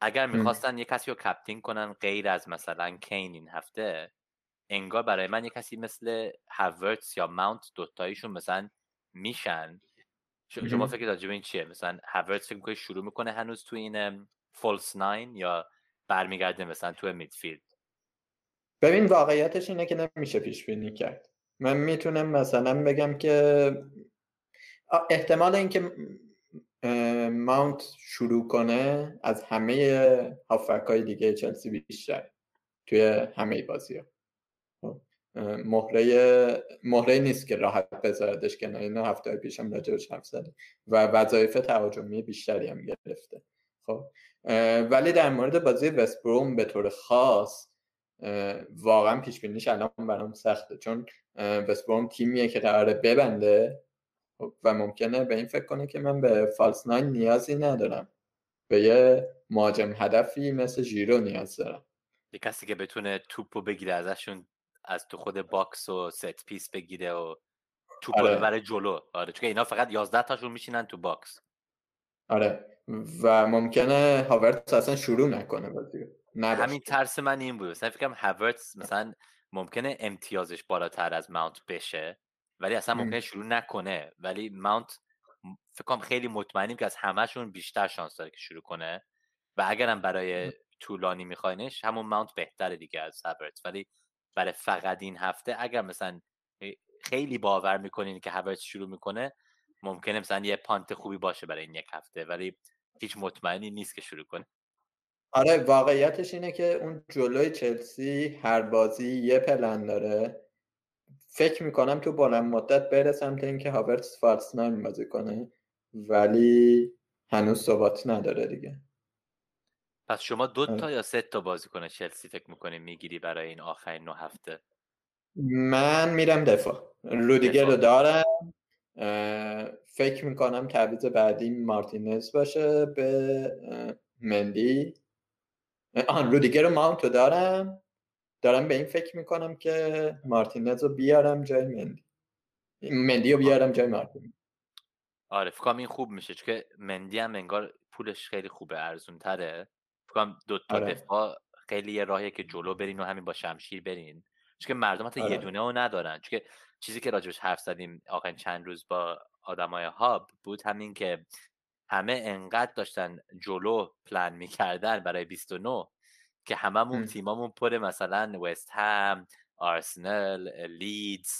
اگر میخواستن یه کسی رو کپتین کنن غیر از مثلا کین این هفته، انگار برای من یه کسی مثل هاورتس یا ماونت دوتاییشون مثلا میشن. شما فکر راجع به این چیه؟ مثلا هاورتس فکر میکنه شروع میکنه هنوز تو این فولس ناین یا برمیگرده مثلا تو میدفیلد؟ ببین واقعیتش اینه که نمیشه پیش بینی کرد. من میتونم مثلا بگم که احتمال اینکه ماونت شروع کنه از همه هافبک‌های دیگه چلسی بیشتر توی همه بازی‌ها. مهره مهره نیست که راحت بذاردش کنار. اینا هفته پیش هم راجعش حرف زدیم و وظایف تهاجمی بیشتری هم گرفته. خب ولی در مورد بازی وست بروم به طور خاص واقعا پیش بینیش الان برام سخته، چون وست بروم تیمیه که قراره ببنده و ممکنه به این فکر کنه که من به فالس ناین نیازی ندارم، به یه مهاجم هدفی مثل ژیرو نیاز دارم، یه کسی که بتونه توپو بگیره ازشون، از تو خود باکس و ست پیس بگیره و توپو آره. ببره جلو. آره چون اینا فقط یازده تاشون میشینن تو باکس. آره و ممکنه هاورتس اصلا شروع نکنه بازی. همین ترس من این بود. مثلا فکرم هاورتس مثلا ممکنه امتیازش بالاتر از ماونت بشه ولی اصلا ممکنه شروع نکنه، ولی ماونت فکر کنم خیلی مطمئنیم که از همه‌شون بیشتر شانس داره که شروع کنه و اگرم برای طولانی میخواینش همون ماونت بهتره دیگه از هاورتس. ولی برای فقط این هفته اگر مثلا خیلی باور میکنین که هاورتس شروع میکنه ممکنه مثلا یه پانت خوبی باشه برای این یک هفته، ولی هیچ مطمئنی نیست که شروع کنه. آره واقعیتش اینه که اون جلوی چلسی هر بازی یه پلن داره. فکر میکنم تو بلند مدت برسم تا اینکه هاورتس فالس ناین بازی کنه ولی هنوز ثبات نداره دیگه. پس شما دو تا آه. یا سه تا بازیکن چلسی فکر میکنی میگیری برای این آخرین نه هفته؟ من میرم دفاع. رودیگر رو دارم، فکر میکنم تعویض بعدی مارتینز باشه به مندی. آن رودیگر رو ماونت رو دارم، دارم به این فکر میکنم که مارتینز رو بیارم جای مندی، مندی رو بیارم جای مارتینز. آره فکرم این خوب میشه چون که مندی هم انگار پولش خیلی خوبه، ارزون تره. فکرم دوتا آره. دفاع خیلی یه راهیه که جلو برین و همین با شمشیر برین، چون که مردم حتی آره. یه دونه رو ندارن. چون که چیزی که راجبش حرف زدیم آخرین چند روز با آدمای هاب بود همین که همه انقدر داشتن جلو پلن میکردن برای بیست و نه که هممون تیمامون پر مثلا وست هم، آرسنال، لیدز،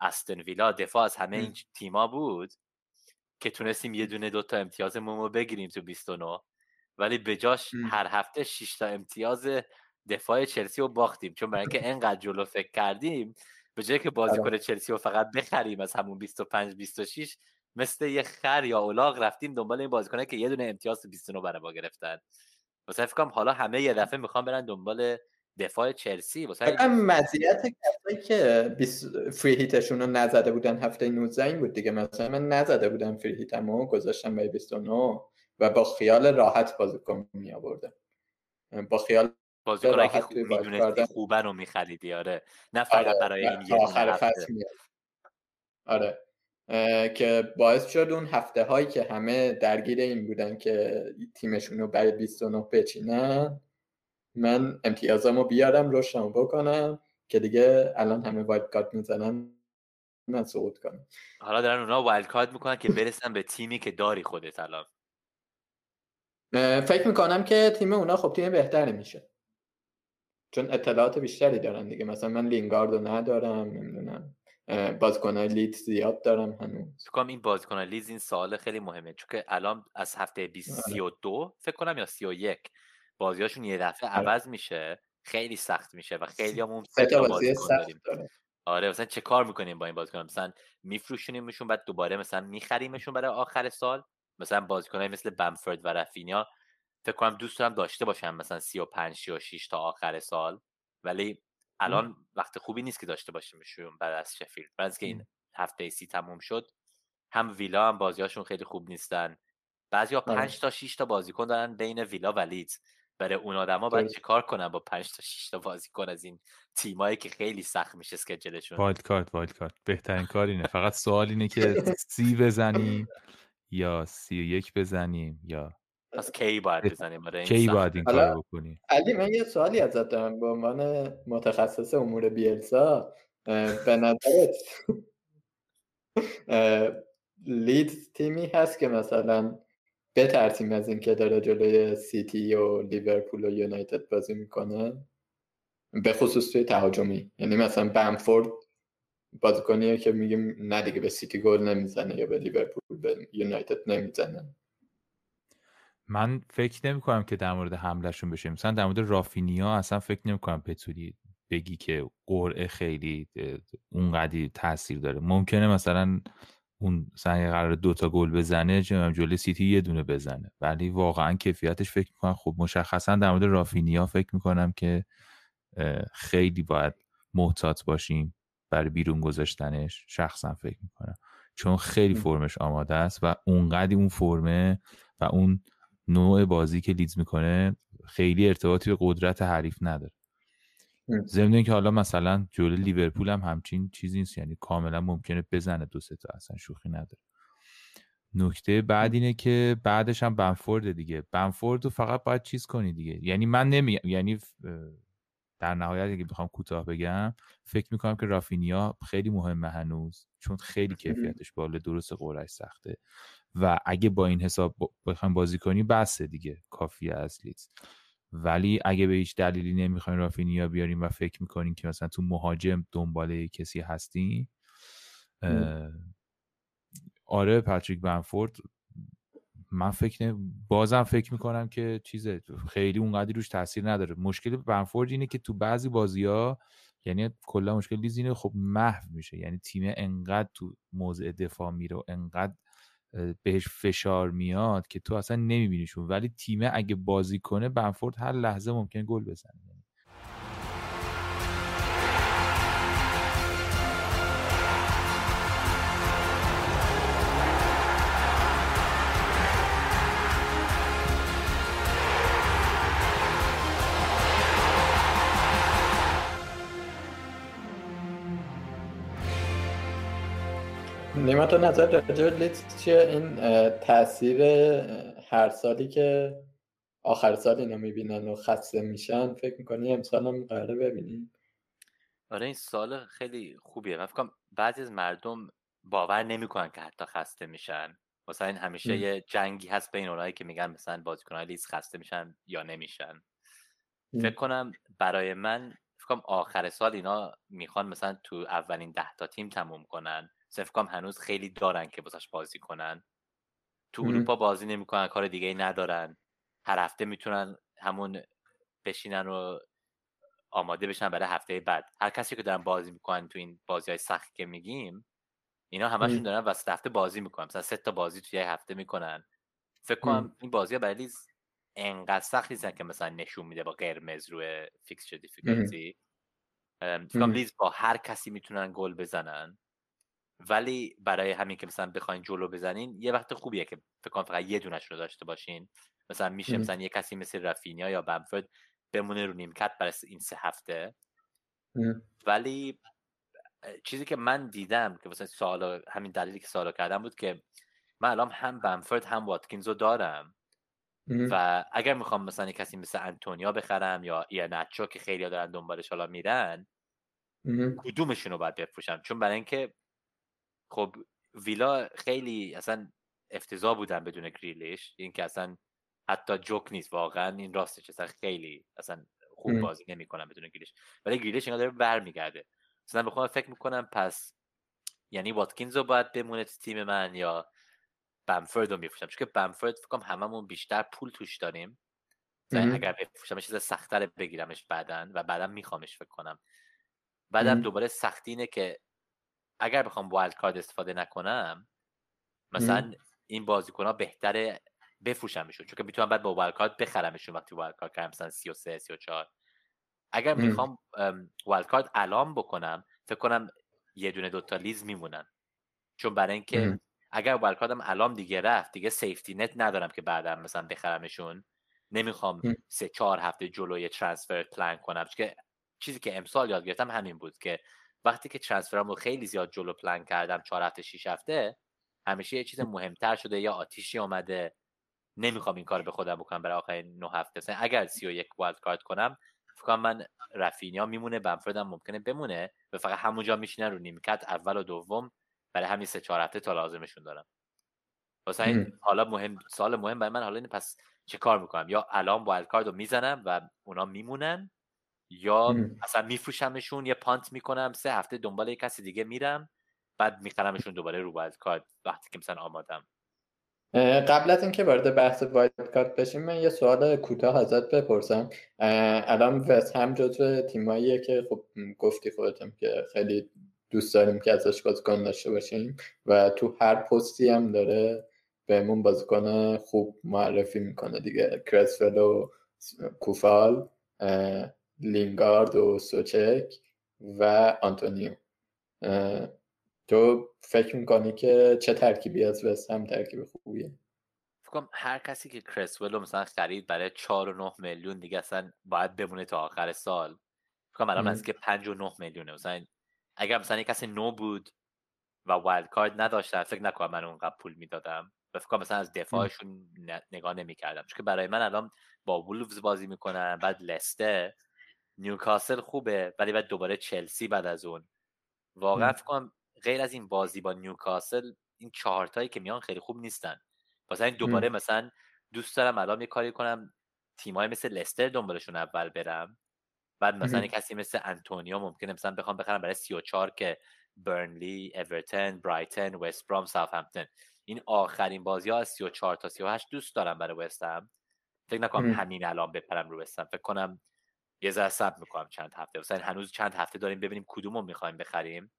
استون ویلا، دفاع از همه این تیما بود که تونستیم یه دونه دوتا امتیازمون رو بگیریم تو بیست و نه، ولی به جاش هر هفته شش تا امتیاز دفاع چلسی رو باختیم، چون برای اینکه انقدر جلو فکر کردیم به جای که بازیکن چلسی رو فقط بخریم از همون بیست و پنج بیست و شش مثل یه خر یا اولاغ رفتیم دنبال این بازیکنه که یه دونه امتیاز بیست و نه برای ما گرفتن. واسه فکر کنم حالا همه یه دفعه میخوان برن دنبال دفاع چلسی. واسه مزیت کسایی که فری هیتشون رو نزده بودن هفته نوزده بود دیگه، مثلا من نزده بودم فری هیتمو گذاشتم برای بیست و نه و با خیال راحت بازیکن میآوردم، با خیال بازیکنایی که خوب میدونستی خوبن رو میخرید. آره نه فقط برای این یه هفته. آره که باعث شد اون هفته هایی که همه درگیر این بودن که تیمشون رو برای بیست و نه بچینن من امتیازمو بیارم روشنم بکنم که دیگه الان همه وایلد کارت میزنن من صعود کنم. حالا دارن اونا وایلد کارت میکنن که برسن به تیمی که داری خودت الان. فکر میکنم که تیم اونا خب تیم بهتری میشه چون اطلاعات بیشتری دارن دیگه، مثلا من لینگاردو ندارم، نمیدونم بازیکنای لیدز زیاد دارم هنوز. فکر کنم این بازیکنای لیدز این سوال خیلی مهمه چون که الان از هفته بیست و دو فکر کنم یا سی و یک بازیاشون یه دفعه عوض میشه، خیلی سخت میشه و خیلی همون سخت بازیکن داریم. آره مثلا چه کار میکنیم با این بازیکن؟ مثلا میفروشونیمشون بعد دوباره مثلا میخریمشون برای آخر سال. مثلا بازیکنای مثل بامفورد و رافینیا فکر کنم دوست دارم داشته باشم مثلا سی و پنج سی و شش تا آخر سال، ولی الان م. وقت خوبی نیست که داشته باشیمشون بعد از شفیلد. بعد که این هفته سی تموم شد هم ویلا هم بازیاشون خیلی خوب نیستن، بعضیا پنج تا شش تا بازیکن دارن بین ویلا و لیدز. برای اون آدما باید چیکار کنن با پنج تا شش تا بازیکن از این تیمایی که خیلی سخت میشه اسکیجلشون؟ وایلد کارت. وایلد کارت بهترین کار اینه. فقط سوال اینه که سی بزنیم یا سی و یک بزنیم یا پس کی باید بزنیم برای این کی باید این کارو بکنی؟ علی من یه سوالی ازت دارم به عنوان متخصص امور بیلسا. به نظرت لیدز تیمی هست که مثلا بترسیم از این که داره جلوی سیتی و لیورپول و یونایتد بازی میکنه، به خصوص توی تهاجمی؟ یعنی مثلا بامفورد بازیکنیه که میگیم نه دیگه به سیتی گل نمیزنه یا به لیورپول به یونایتد نمیزنه. من فکر نمی کنم که در مورد حملهشون بشه، مثلا در مورد رافینیا اصلا فکر نمی کنم بتونی بگی که قرعه خیلی اونقدر تاثیر داره. ممکنه مثلا اون سنگ قرار دوتا گل بزنه جلوی سیتی یه دونه بزنه، ولی واقعا کیفیتش فکر میکنم خب مشخصا در مورد رافینیا فکر میکنم که خیلی باید محتاط باشیم برای بیرون گذاشتنش. شخصا فکر میکنم چون خیلی فرمش آماده است و اونقدر اون فرمه و اون نوع بازی که لیدز میکنه خیلی ارتباطی به قدرت حریف نداره. ضمن اینکه حالا مثلا جلوی لیورپول هم همچین چیزی نیست، یعنی کاملا ممکنه بزنه دو سه تا، اصلا شوخی نداره. نکته بعد اینه که بعدش هم بامفورد دیگه. بامفورد رو فقط باید چیز کنی دیگه، یعنی من نمیگم، یعنی در نهایت اگه بخوام کوتاه بگم فکر میکنم که رافینیا خیلی مهمه هنوز چون خیلی کیفیتش بالا، درست قرعه‌اش سخته و اگه با این حساب بخوایم بازی کنی بسه دیگه، کافیه از لیدز. ولی اگه به هیچ دلیلی نمیخواین رافینیا بیاریم و فکر میکنین که مثلا تو مهاجم دنباله کسی هستین، آره پاتریک بامفورد من فکر نمی... بازم فکر میکنم که چیزه خیلی اونقدر روش تاثیر نداره. مشکل بامفورد اینه که تو بعضی بازی‌ها، یعنی کلا مشکل لیدز اینه خب محو میشه، یعنی تیم انقدر تو موضع دفاع میره و انقدر بهش فشار میاد که تو اصلا نمیبینیشون، ولی تیمه اگه بازی کنه بامفورد هر لحظه ممکنه گل بزنه. نیما تو نظر راجع به لیدز چیه؟ این تأثیر هر سالی که آخر سال اینا میبینن و خسته میشن فکر میکنی امسال هم قراره ببینیم؟ آره این سال خیلی خوبیه. من فکر کنم بعضی از مردم باور نمیکنن که حتی خسته میشن. مثلا این همیشه ام. یه جنگی هست بین اونایی که میگن مثلا بازیکن‌های لیز خسته میشن یا نمیشن. ام. فکر کنم برای من فکر کنم آخر سال اینا میخوان مثلا تو اولین ده تا تیم تموم کنن. فکر کنم هنوز خیلی دارن که واسش بازی کنن. تو اروپا بازی نمیکنن، کار دیگه‌ای ندارن. هر هفته میتونن همون بشینن و آماده بشن برای هفته بعد. هر کسی که دارن بازی میکنن تو این بازی‌های سخت که میگیم، اینا همشون دارن وسط هفته بازی میکنن، مثلا سه تا بازی توی یه هفته میکنن. فکر کنم این بازی‌ها برای لیز انقدر سخت نیستن که مثلا نشون میده با قرمز روی فیکسچر دیفیکالتی. فکر کنم لیز با هر کسی میتونن گل بزنن، ولی برای همین که مثلا بخواین جلو بزنین یه وقت خوبیه که فکر کنم فقط یه دونه‌شون رو داشته باشین. مثلا میشه مثلا یه کسی مثل رافینیا یا بامفورد بمونه رو نیمکت برای این سه هفته. ام. ولی چیزی که من دیدم که مثلا سوال، همین دلیلی که سوالو کردم بود که من الان هم بامفورد هم واتکینز رو دارم. ام. و اگر میخوام مثلا یه کسی مثل آنتونیا بخرم یا ایاناچو که خیلی‌ها دارن دنبالش حالا میرن، کدومشون رو باید بفروشم؟ چون برای اینکه خب ویلا خیلی اصلا افتضاح بودن بدون گریلیش، این که اصلا حتی جوک نیست، واقعا این راستش اصلا خیلی اصلا خوب ام. بازی نمی‌کنن بدون گریلیش، ولی گریلیش انگار داره برمیگرده. اصلا بخوام فکر میکنم پس یعنی واتکینز رو باید بمونه تو تیم من یا بامفورد رو میفروشم، چون که بامفورد فکر کنم هممون بیشتر پول توش داریم. اگر بفروشمش چیز سخت‌تر بگیرمش بعدن و بعدم میخوامش فکر کنم. بعدم دوباره سختی اینه که اگر بخوام وایلد کارت استفاده نکنم، مثلا ام. این بازیکن‌ها بهتره بفروشمشون، چون که میتونم بعد با وایلد کارت بخرمشون وقتی وایلد کارت کردم مثلا سی و سه سی و چهار. اگر ام. میخوام وایلد کارت الان بکنم فکر کنم یه دونه دوتا لیز میمونن، چون برای اینکه ام. اگر وایلد کارتم الان دیگه رفت، دیگه سیفتی نت ندارم که بعدم مثلا بخرمشون. نمیخوام ام. سه چهار هفته جلوی ترانسفر پلان کنم، چون که چیزی که امسال یاد گرفتم همین بود که وقتی که ترانسفرامو خیلی زیاد جلو پلان کردم، چهار هفته شش هفته، همیشه یه چیز مهمتر شده یا آتیشی اومده. نمیخوام این کار به خودم بکنم برای آخرین نه هفته. مثلا اگر سی و یک وایلد کارت کنم، فکر کنم من رافینیا میمونه، بامفوردم ممکنه بمونه و فقط همونجا میشینن رو نیمکت اول و دوم برای همین سه چهار هفته تا لازمشون دارم. واسه این حالا مهم، سوال مهم برای من حالا اینه پس چه کار میکنم؟ یا الان وایلد کارتو میزنم و اونا میمونن، یا اصلا میفروشمشون، یه پانت میکنم سه هفته دنبال یه کسی دیگه میرم، بعد میخرمشون دوباره رو وایلد کارت وقتی که مثلا آمادم. قبل از اینکه وارد بحث وایلد کارت بشیم من یه سوال کوتاه ازت بپرسم. الان وست هم جزو تیماییه که خب گفتی خودتم که خیلی دوست داریم که ازش بازیکن داشته باشیم و تو هر پستی هم داره بهمون بازیکن خوب معرفی میکنه دیگه، کرسفل و کوفال، لینگارد و سوچک و آنتونیو. تو فکر میکنی که چه ترکیبی از وست هم ترکیب خوبیه؟ فکر کنم هر کسی که کرسولو مثلا خرید برای چهار و نه میلیون دیگه اصلا باید بمونه تا آخر سال. فکر کنم الان از که پنج و نه میلیونه، مثلا اگر مثلا یک کسی نو بود و وایلد کارت نداشت، فکر نکنم من اونقدر پول میدادم و فکر کنم مثلا از دفاعشون نگاه نمیکردم، چون که برای من الان با وولفز بازی میکنن، بعد لستر، نیوکاسل خوبه، ولی بعد دوباره چلسی بعد از اون. واقعا فکر کنم غیر از این بازی با نیوکاسل این چهار تایی که میان خیلی خوب نیستن. واسه این دوباره ام. مثلا دوست دارم الان یه کاری کنم تیمای مثل لستر دنبالشون اول برم، بعد مثلا ام. کسی مثل آنتونیو ممکنه مثلا بخوام بخرم برای سی و چهار که برنلی، اورتون، برایتن، وست برام، ساوثهمپتون، این آخرین بازی‌ها از سی و چهار تا سی و هشت دوست دارم برای وست هم. فکر نکنم همین الان بپرم رو وست هم، فکر کنم یه ذره صبر می‌کنم چند هفته، مثلا هنوز چند هفته داریم ببینیم کدومو می‌خوایم بخریم.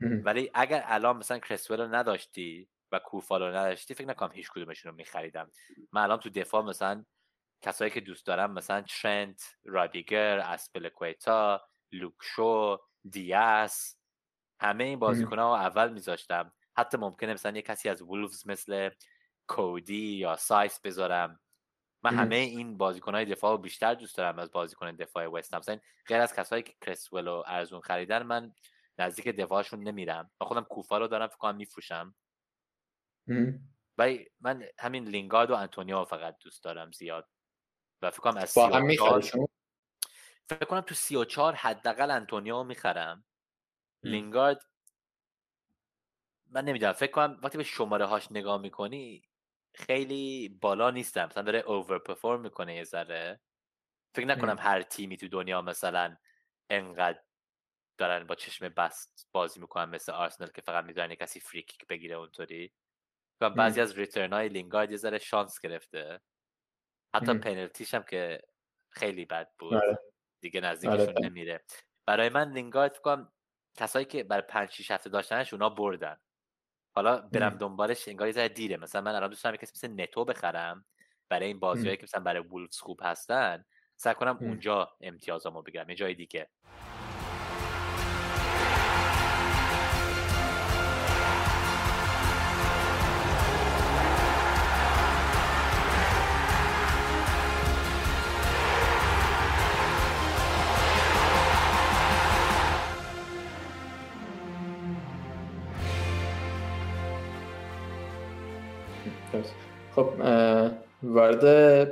ولی اگر الان مثلا کرسولو نداشتی و کوفالو نداشتی، فکر نکنم هیچ کدومشون رو می‌خریدم. من الان تو دفاع مثلا کسایی که دوست دارم مثلا ترنت، رادیگر، اسپلیکویتا، لوکشو، دیاس، همه این بازیکن‌ها رو اول می‌ذاشتم. حتی ممکنه مثلا یه کسی از وولفز مثل کودی یا سایس بذارم. من همه این بازیکن‌های دفاع رو بیشتر دوست دارم از بازیکن دفاع وست هم. مثلا غیر از کسایی که کرسولو ارزون خریدن، من نزدیک دفاعشون نمیرم. من خودم کوفا رو دارم، فکر کنم میفروشم. ولی من همین لینگارد و آنتونیو فقط دوست دارم زیاد و فکر کنم از با هم می‌خرمشون. فکر کنم تو سی و چهار حداقل آنتونیو می‌خرم. لینگارد من نمیدونم فکر کنم وقتی به شماره هاش نگاه میکنی خیلی بالا نیستم، مثلا داره اوور پرفورم میکنه یه ذره. فکر نکنم ام. هر تیمی تو دنیا مثلا انقدر دارن با چشم بست بازی میکنن مثل آرسنال که فقط میذارن کسی فری کیک بگیره اونطوری. و بعضی ام. از ریترنای لینگارد یه ذره شانس گرفته، حتی ام. پنالتیش هم که خیلی بد بود آره. دیگه نزدیکشون آره. نمیره. برای من لینگارد فکر کنم کسایی که برای پنج شش هفته داشتنش اونا بردن. حالا برم ام. دنبالش انگار یه ذره دیره. مثلا من الان دوست دارم کسی مثل نتو بخرم برای این بازیایی که مثلا برای وولفز خوب هستن، سعی کنم ام. اونجا امتیازامو بگیرم یه جای دیگه. خب وارد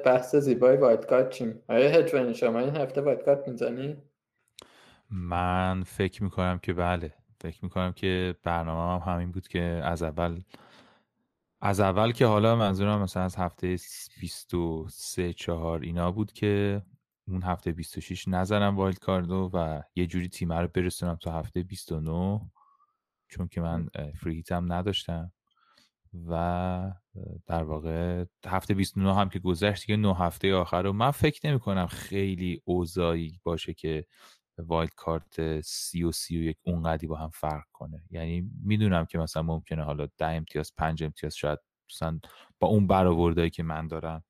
بحث زیبای وایلد کارت چیم؟ آیا هجوان شما این هفته وایلد کارت میزنی؟ من فکر میکنم که بله، فکر میکنم که برنامه هم همین بود که از اول از اول که حالا منظورم مثلا از هفته بیست و سه چهار اینا بود که اون هفته بیست و شش نزنم وایلد کارتو و یه جوری تیمه رو برسونم تا هفته بیست و نه، چون که من فری هیت هم نداشتم و در واقع هفته بیست و نه هم که گذشت دیگه، نه هفته آخر رو من فکر نمی کنم خیلی اوضاعی باشه که وایلد کارت سی و سی و یک اونقدی با هم فرق کنه. یعنی میدونم که مثلا ممکنه حالا ده امتیاز پنج امتیاز شاید مثلا با اون برآوردهایی که من دارم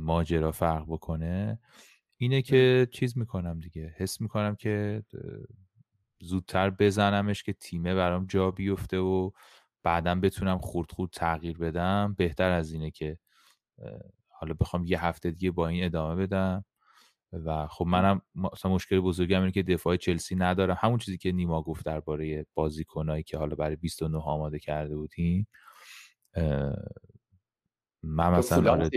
ماجرا فرق بکنه. اینه که چیز میکنم دیگه، حس میکنم که زودتر بزنمش که تیمه برام جا بیفته و بعدم بتونم خورد خورد تغییر بدم، بهتر از اینه که حالا بخوام یه هفته دیگه با این ادامه بدم. و خب منم مثلا مشکل بزرگی هم اینه که دفاع چلسی ندارم، همون چیزی که نیما گفت درباره بازیکنایی که حالا برای بیست و نه آماده کرده بودیم. من مثلا آره,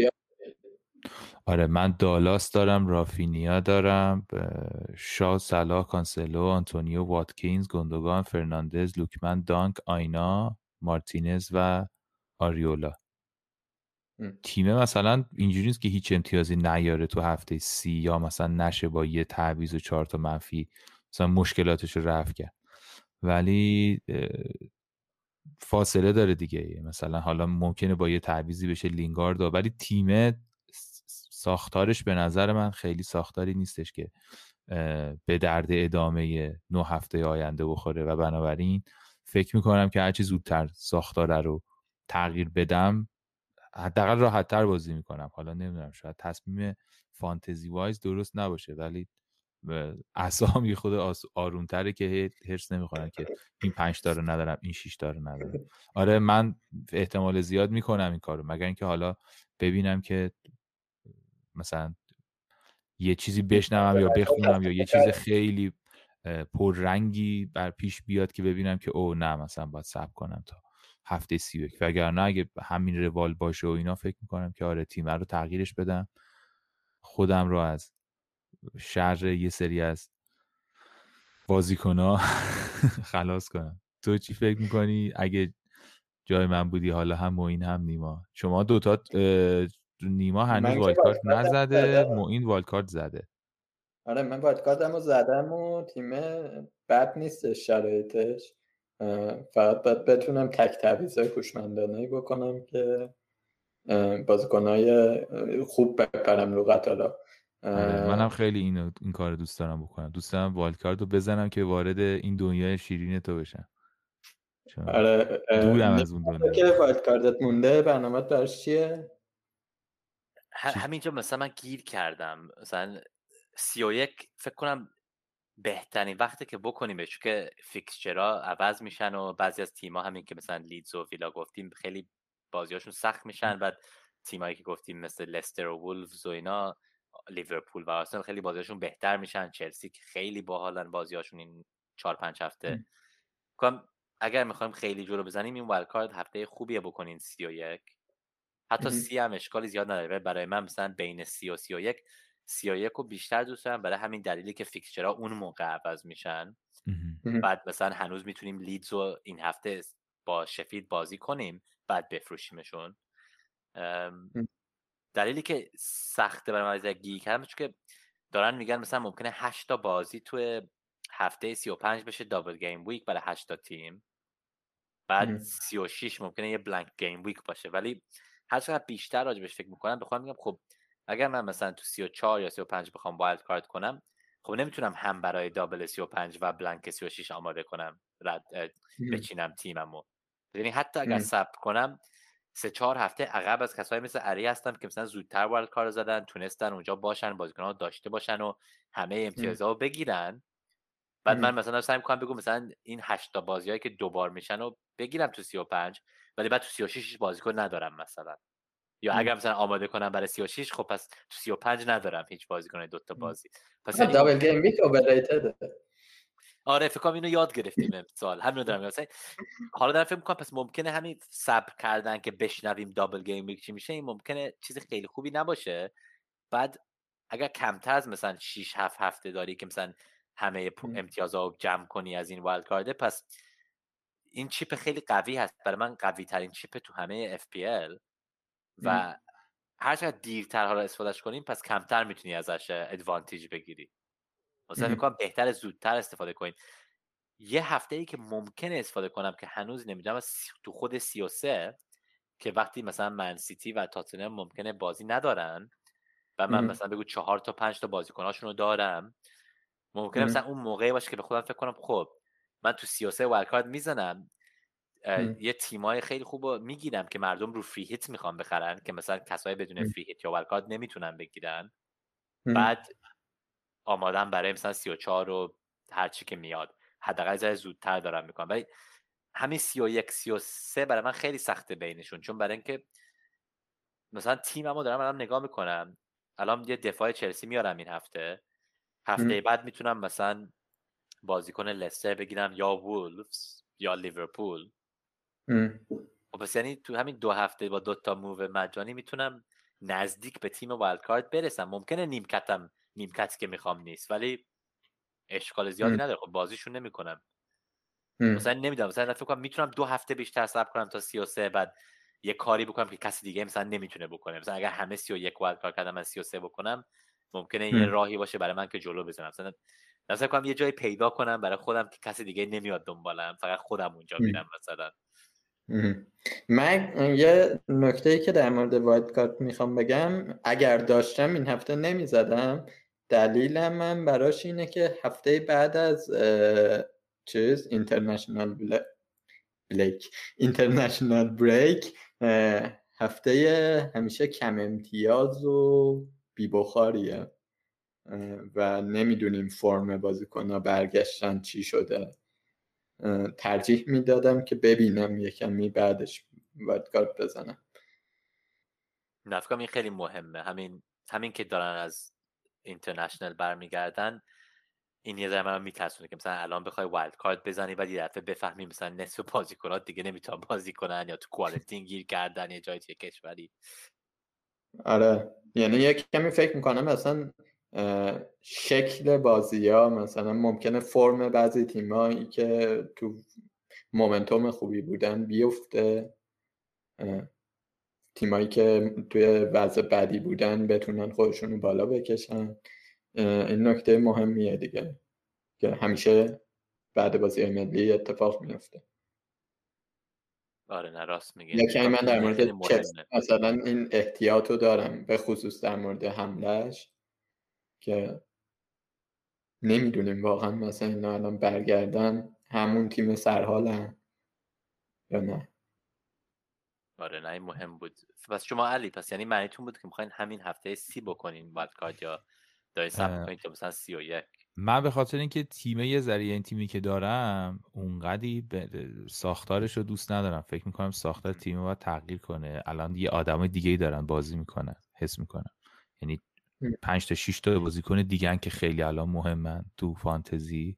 آره من دالاس دارم، رافینیا دارم، شا، صلاح، کانسلو، آنتونیو، واتکینز، گوندوگان، فرناندز، لوکمن، دانک، آینا، مارتینز و آریولا. تیمه مثلا اینجوری نیست که هیچ امتیازی نیاره تو هفته سی یا مثلا نشه با یه تعویض و چهار تا منفی مثلا مشکلاتش رو رفع کرد، ولی فاصله داره دیگه. مثلا حالا ممکنه با یه تعویضی بشه لینگارد، ولی تیمه ساختارش به نظر من خیلی ساختاری نیستش که به درد ادامه نه هفته آینده بخوره و بنابراین فکر میکنم که هرچی زودتر ساختار رو تغییر بدم حداقل راحت‌تر بازی میکنم. حالا نمیدونم شاید تصمیم فانتزی وایز درست نباشه، ولی اعصابم یه خود آروم‌تره که هرس نمیخورم که این پنج تا رو ندارم این شش تا رو ندارم. آره من احتمال زیاد میکنم این کارو، مگر اینکه حالا ببینم که مثلا یه چیزی بشنوم یا بخونم یا یه چیز خیلی پررنگی بر پیش بیاد که ببینم که او نه مثلا باید صبر کنم تا هفته سی و یک، وگرنه اگه همین روال باشه و اینا فکر میکنم که آره تیم رو تغییرش بدم، خودم رو از شر یه سری از بازیکن‌ها خلاص کنم. تو چی فکر میکنی اگه جای من بودی؟ حالا هم معین هم نیما، شما دوتا نیما هنوز وایلد کارت نزده، معین وایلد کارت زده. آره من وایلد کارتمو زدم و تیم بد نیست شرایطش، فقط باید بتونم تک تعویضای هوشمندانه بکنم که بازیکنای خوب بپرم رو قطارا. منم خیلی اینو این کارو دوست دارم بکنم، دوست دارم وایلد کارتو بزنم که وارد این دنیای شیرین تو بشم. آره دورم از اون دنیا که وایلد کارتت مونده. برنامه داشت چیه؟ همینجا مثلا من گیر کردم، مثلا سی و یک فکر کنم بهترین وقته که بکنیمش، چون که فیکسچرها عوض میشن و بعضی از تیم‌ها همین که مثلا لیدز و ویلا گفتیم خیلی بازیاشون سخت میشن، و تیمایی که گفتیم مثل لستر و وولفز و اینا، لیورپول و آرسنال خیلی بازیاشون بهتر میشن. چلسی که خیلی باحالن بازیاشون این چهار پنج هفته. میگم اگر میخوایم خیلی جلو بزنیم این وایلد کارت هفته خوبیه بکنین سی و یک. حتی سی هم اشکالی زیاد نداره برای من، مثلا بین سی و سی و یک سی و یک رو بیشتر دوست دارم برای همین دلیلی که فیکسچرها اون موقع عوض میشن. بعد مثلا هنوز میتونیم لیدز رو این هفته با شفید بازی کنیم بعد بفروشیمشون. دلیلی که سخته برای مریض گیر کردم چون که دارن میگن مثلا ممکنه هشت تا بازی توی هفته سی و پنج بشه دابل گیم ویک برای هشت تا تیم، بعد سی و شش ممکنه یه بلانک گیم ویک باشه، ولی هر چقدر بیشتر راجبش فکر میکنم بخوام میگم خب اگر من مثلا تو سی و چهار یا سی و پنج بخوام وایلد کارت کنم خب نمیتونم هم برای دابل سی و پنج و بلانک سی و شش آماده کنم رد بچینم تیممو، یعنی حتی اگر صبر کنم سه چهار هفته عقب از کسایی مثل علی هستم که مثلا زودتر وایلد کارت زدن، تونستن اونجا باشن، بازیکن‌ها داشته باشن و همه امتیازها رو بگیرن. بعد من مثلا سعی می‌کنم بگم مثلا این هشت تا بازیایی که دوبار میشن رو بگیرم تو سی و پنج، ولی بعد تو سی و شش بازیکن ندارم مثلا، یا اگر مثلا آماده کنم برای سی و شش خب پس تو سی و پنج ندارم هیچ بازیکن دو تا بازی. پس دابل گیم ویک اوورریتد. آره فکر کنم اینو یاد گرفتیم امسال. همین رو دارم میگم. حالا دارم فکر می‌کنم پس ممکنه همین صبر کردن که بشنویم دابل گیم ویک چی میشه این ممکنه چیز خیلی خوبی نباشه. بعد اگر کمتر از مثلا شش هفت هفته داری که مثلا همه امتیازها رو جمع کنی از این وایلد کارد، پس این چیپ خیلی قوی هست، برای من قوی ترین چیپ تو همه اف پی ال و هر چقدر دیرتر ها رو استفادهش کنیم پس کمتر میتونی ازش ادوانتیج بگیری. مثلا فکر کنم بهتر زودتر استفاده کنیم. یه هفته ای که ممکنه استفاده کنم که هنوز نمیدونم تو خود سی و سه که وقتی مثلا من سیتی و تاتنهم ممکنه بازی ندارن و من مثلا بگو چهار تا پنج تا بازیکناشون رو دارم، ممکنه مثلا اون موقعی باشه که به خودم فکر کنم خب من تو سی و سه وایلد کارت میزنم، یه تیمای خیلی خوبو میگیرم که مردم رو فری هیت میخوان بخرن که مثلا کسایی بدون فری هیت یا وایلد کارت نمیتونن بگیرن، بعد آمادم برای مثلا سی و چهار رو هر چی که میاد حداقل زای زودتر دارم میکنم. ولی همین سی و یک سی و سه برای من خیلی سخته بینشون، چون برای اینکه مثلا تیممو دارم الان نگاه میکنم، الان یه دفاع چلسی میارم این هفته، هفته بعد میتونم مثلا بازیکن لستر بگیرم یا وولفز یا لیورپول. پس یعنی تو همین دو هفته با دو تا موو مجانی میتونم نزدیک به تیم وایلد کارت برسم. ممکنه نیمکتم نیمکتی که میخوام نیست ولی اشکال زیادی نداره، خب بازیشون نمیکنم. مثلا نمیدونم، مثلا فکر کنم میتونم دو هفته بیشتر صبر کنم تا سی و سه، بعد یه کاری بکنم که کسی دیگه مثلا نمیتونه بکنه. مثلا اگر همه سی و یک وایلد کارت کردم من سی و سه بکنم ممکنه یه راهی باشه برای من که جلو بزنم. مثلا مثلا کنم یه جایی پیدا کنم برای خودم که کسی دیگه نمیاد دنبالم، فقط خودم اونجا میرم. مثلا من یه نکته‌ای که در مورد وایلد کارت میخوام بگم، اگر داشتم این هفته نمیزدم، دلیلم من براش اینه که هفته بعد از چیز اینترنشنال بل... بلیک اینترنشنال بریک هفته همیشه کم امتیاز و بی بخاریه و نمیدونیم فرم بازیکن‌ها برگشتن چی شده. ترجیح میدادم که ببینم یکمی بعدش وایلد کارت بزنم. نفکرم این خیلی مهمه، همین همین که دارن از اینترنشنال برمیگردن این یه ذره منو میترسونه که مثلا الان بخوای وایلد کارت بزنی بعد یه دفعه بفهمی مثلا نصف بازیکنات دیگه نمیتونن بازی کنن یا تو کوالنتین گیر کردن یه جایی توی کشوری. آره یعنی یک کمی فکر میکنم مثلا شکل بازی ها، مثلا ممکنه فرم بعضی تیمایی که تو مومنتوم خوبی بودن بیفته، تیمایی که توی وضع بدی بودن بتونن خودشونو بالا بکشن. این نکته مهمیه دیگه که همیشه بعد بازی ملی اتفاق میفته. آره نه راست میگین. یکی من در مورد چلسی مثلا این احتیاطو دارم، به خصوص در مورد حملهش که نمیدونیم واقعا مثلا اینا الان برگردن همون تیم سرحالن یا نه. آره نه این مهم بود. پس شما علی، پس یعنی معنیتون بود که میخواین همین هفته سی بکنین وایلد کارت یا دارین صبر میکنین تا مثلا سی و یک؟ من به خاطر اینکه تیمه یه ذریعه این تیمی که دارم اونقدی ساختارش رو دوست ندارم، فکر میکنم ساختار تیمه باید تغییر کنه. الان یه آدمای دیگه‌ای دارن بازی میکنن حس میکنم، یعنی پنج تا شش تا بازیکن دیگه ان که خیلی الان مهمن تو فانتزی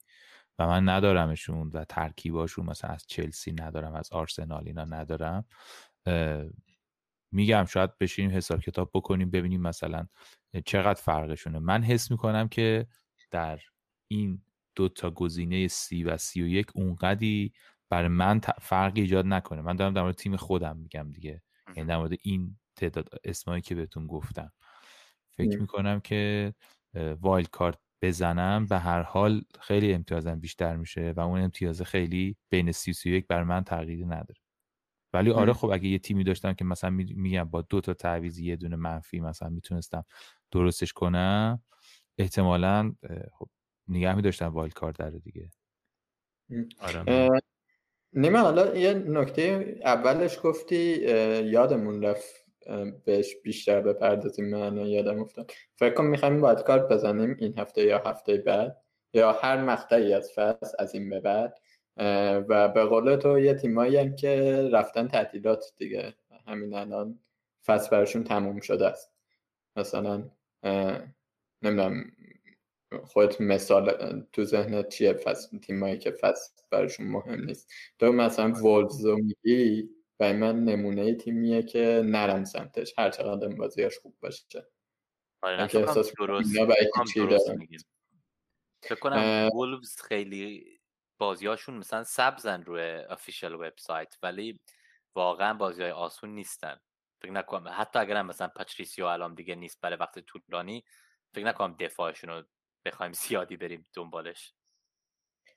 و من ندارمشون و ترکیباشون مثلا از چلسی ندارم، از آرسنال اینا ندارم. میگم شاید بشینیم حساب کتاب بکنیم ببینیم مثلا چقدر فرقشونه. من حس میکنم که در این دو تا گزینه سی و سی و یک اونقدی برای من فرقی ایجاد نکنه. من دارم در مورد تیم خودم میگم دیگه، یعنی در مورد این تعداد اسمایی که بهتون گفتم. فکر میکنم که وایلد کارت بزنم به هر حال خیلی امتیازم بیشتر میشه و اون امتیاز خیلی بین سی و سی و یک برای من تغییری نداره. ولی آره خب اگه یه تیمی داشتم که مثلا میگم با دو تا تعویض یه دونه منفی مثلا میتونستم درستش کنم، احتمالاً خب نگه می‌داشتم وایلد کارت رو دیگه. آره نیمه حالا یه نکته اولش گفتی یادمون رفت بهش بیشتر بپردازیم، من یادم افتاد. فکر کنم می‌خوایم وایلد کارت بزنیم این هفته یا هفته بعد یا هر مقطعی از فصل از این به بعد، و به قول تو یه تیمایی هم که رفتن تعطیلات دیگه، همین الان فصل براشون تموم شده است. مثلا نمیدونم خودت مثال تو ذهنت چیه فصل تیمایی که فصل براشون مهم نیست؟ تو مثلا وولفز رو میگی و من نمونه تیمیه که نرم سمتش هر چقدر بازیاش خوب باشه. آره احساس درست میگی. فکر کنم وولفز خیلی بازیاشون مثلا سبزن روی افیشال وبسایت، ولی واقعا بازیای آسون نیستن. فکر نکنم حتی اگرم مثلا پاتریسیو الان دیگه نیست برای وقت طولانی، فکر نکنم دفاعشون رو بخوایم زیادی بریم دنبالش.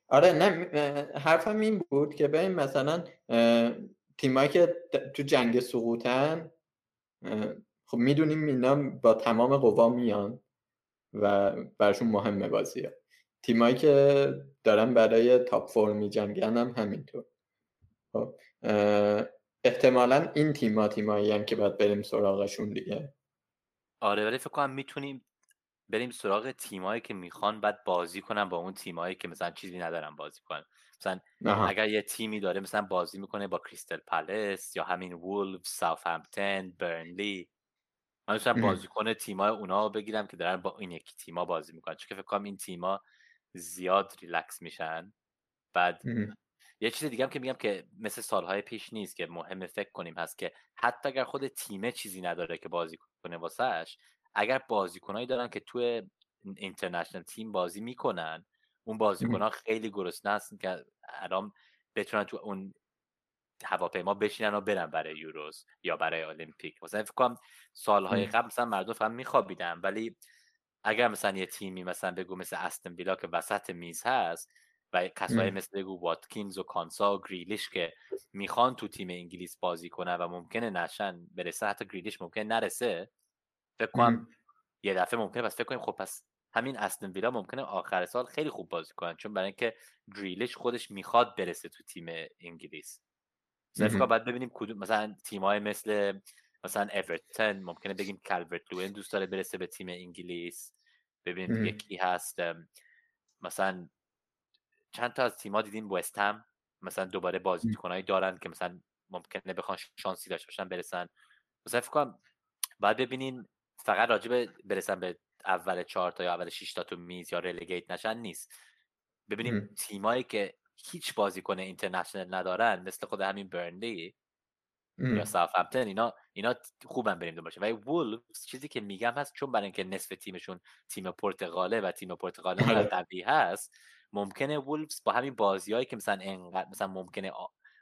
آره نه حرفم این بود که ببین مثلا تیمایی که تو جنگ سقوطن خب میدونیم اینا با تمام قوا میان و براشون مهمه بازی‌ها. تیمایی که دارن برای تاپ فور می‌جنگن هم همینطور. خب احتمالاً این تیم‌ها تیمایی هم که باید بریم سراغشون دیگه. آره ولی فکر کنم میتونیم بریم سراغ تیمایی که میخوان بعد بازی کنن با اون تیمایی که مثلا چیزی ندارن بازی کنن. مثلا آها. اگر یه تیمی داره مثلا بازی میکنه با کریستال پالاس یا همین وولفز، ساوثهمپتون، برنلی، من مثلا بازیکن تیمای اونها بگیرم که دارن با این یکی تیما بازی میکنن، چون که فکر کنم این تیما زیاد ریلکس میشن. بعد ام. یه چیز دیگه هم که میگم که مثل سالهای پیش نیست که مهم فکر کنیم، هست که حتی اگر خود تیمه چیزی نداره که بازی کنه واسش، اگر بازیکنایی دارن که توی اینترنشنال تیم بازی میکنن، اون بازیکن‌ها خیلی گرسنه هستن که الان بتونن تو اون هواپیما بشینن و برن برای یوروز یا برای المپیک. مثلا فکر کنم سالهای قبل مثلا مردم فقط میخوابیدن، ولی اگر مثلا یه تیمی مثلا بگو مثل استون ویلا که وسط میز هست و کسایی مثل بگو واتکینز و کانسا و گریلیش که میخوان تو تیم انگلیس بازی کنن و ممکنه نشن برسه، حتی گریلیش ممکنه نرسه، فکر کنم یه دفعه ممکنه بس فکر کنیم خب پس همین استون ویلا ممکنه آخر سال خیلی خوب بازی کنن، چون برای اینکه گریلیش خودش میخواد برسه تو تیم انگلیس. مثلا فکر کنم بعد ببینیم کدوم مثلا تیم‌های مثل مثلا اورتون ممکنه بگیم کالورت لوئن دوست داره برسه به تیم انگلیس. ببینیم یکی هست مثلا چند تا از تیم‌ها دیدیم، وست هم مثلا دوباره بازیکنایی دارن که مثلا ممکنه بخوان شانسی داشته باشن برسن. مثلا فکر کنم بعد ببینین فقط راجب برسن به اول چهار تا یا اول شش تا تو میز یا رلیگیت نشن نیست، ببینیم تیمایی که هیچ بازیکن اینترنشنال ندارن مثل خود همین برنلی ام. یا ساوثهمپتون اینا اینا خوبم بریم دنبالش. ولی وولفز چیزی که میگم هست، چون برای اینکه نصف تیمشون تیم پرتغاله و تیم پرتغال قوی هست، ممکنه وولفز با همین بازیایی که مثلا انقدر مثلا ممکنه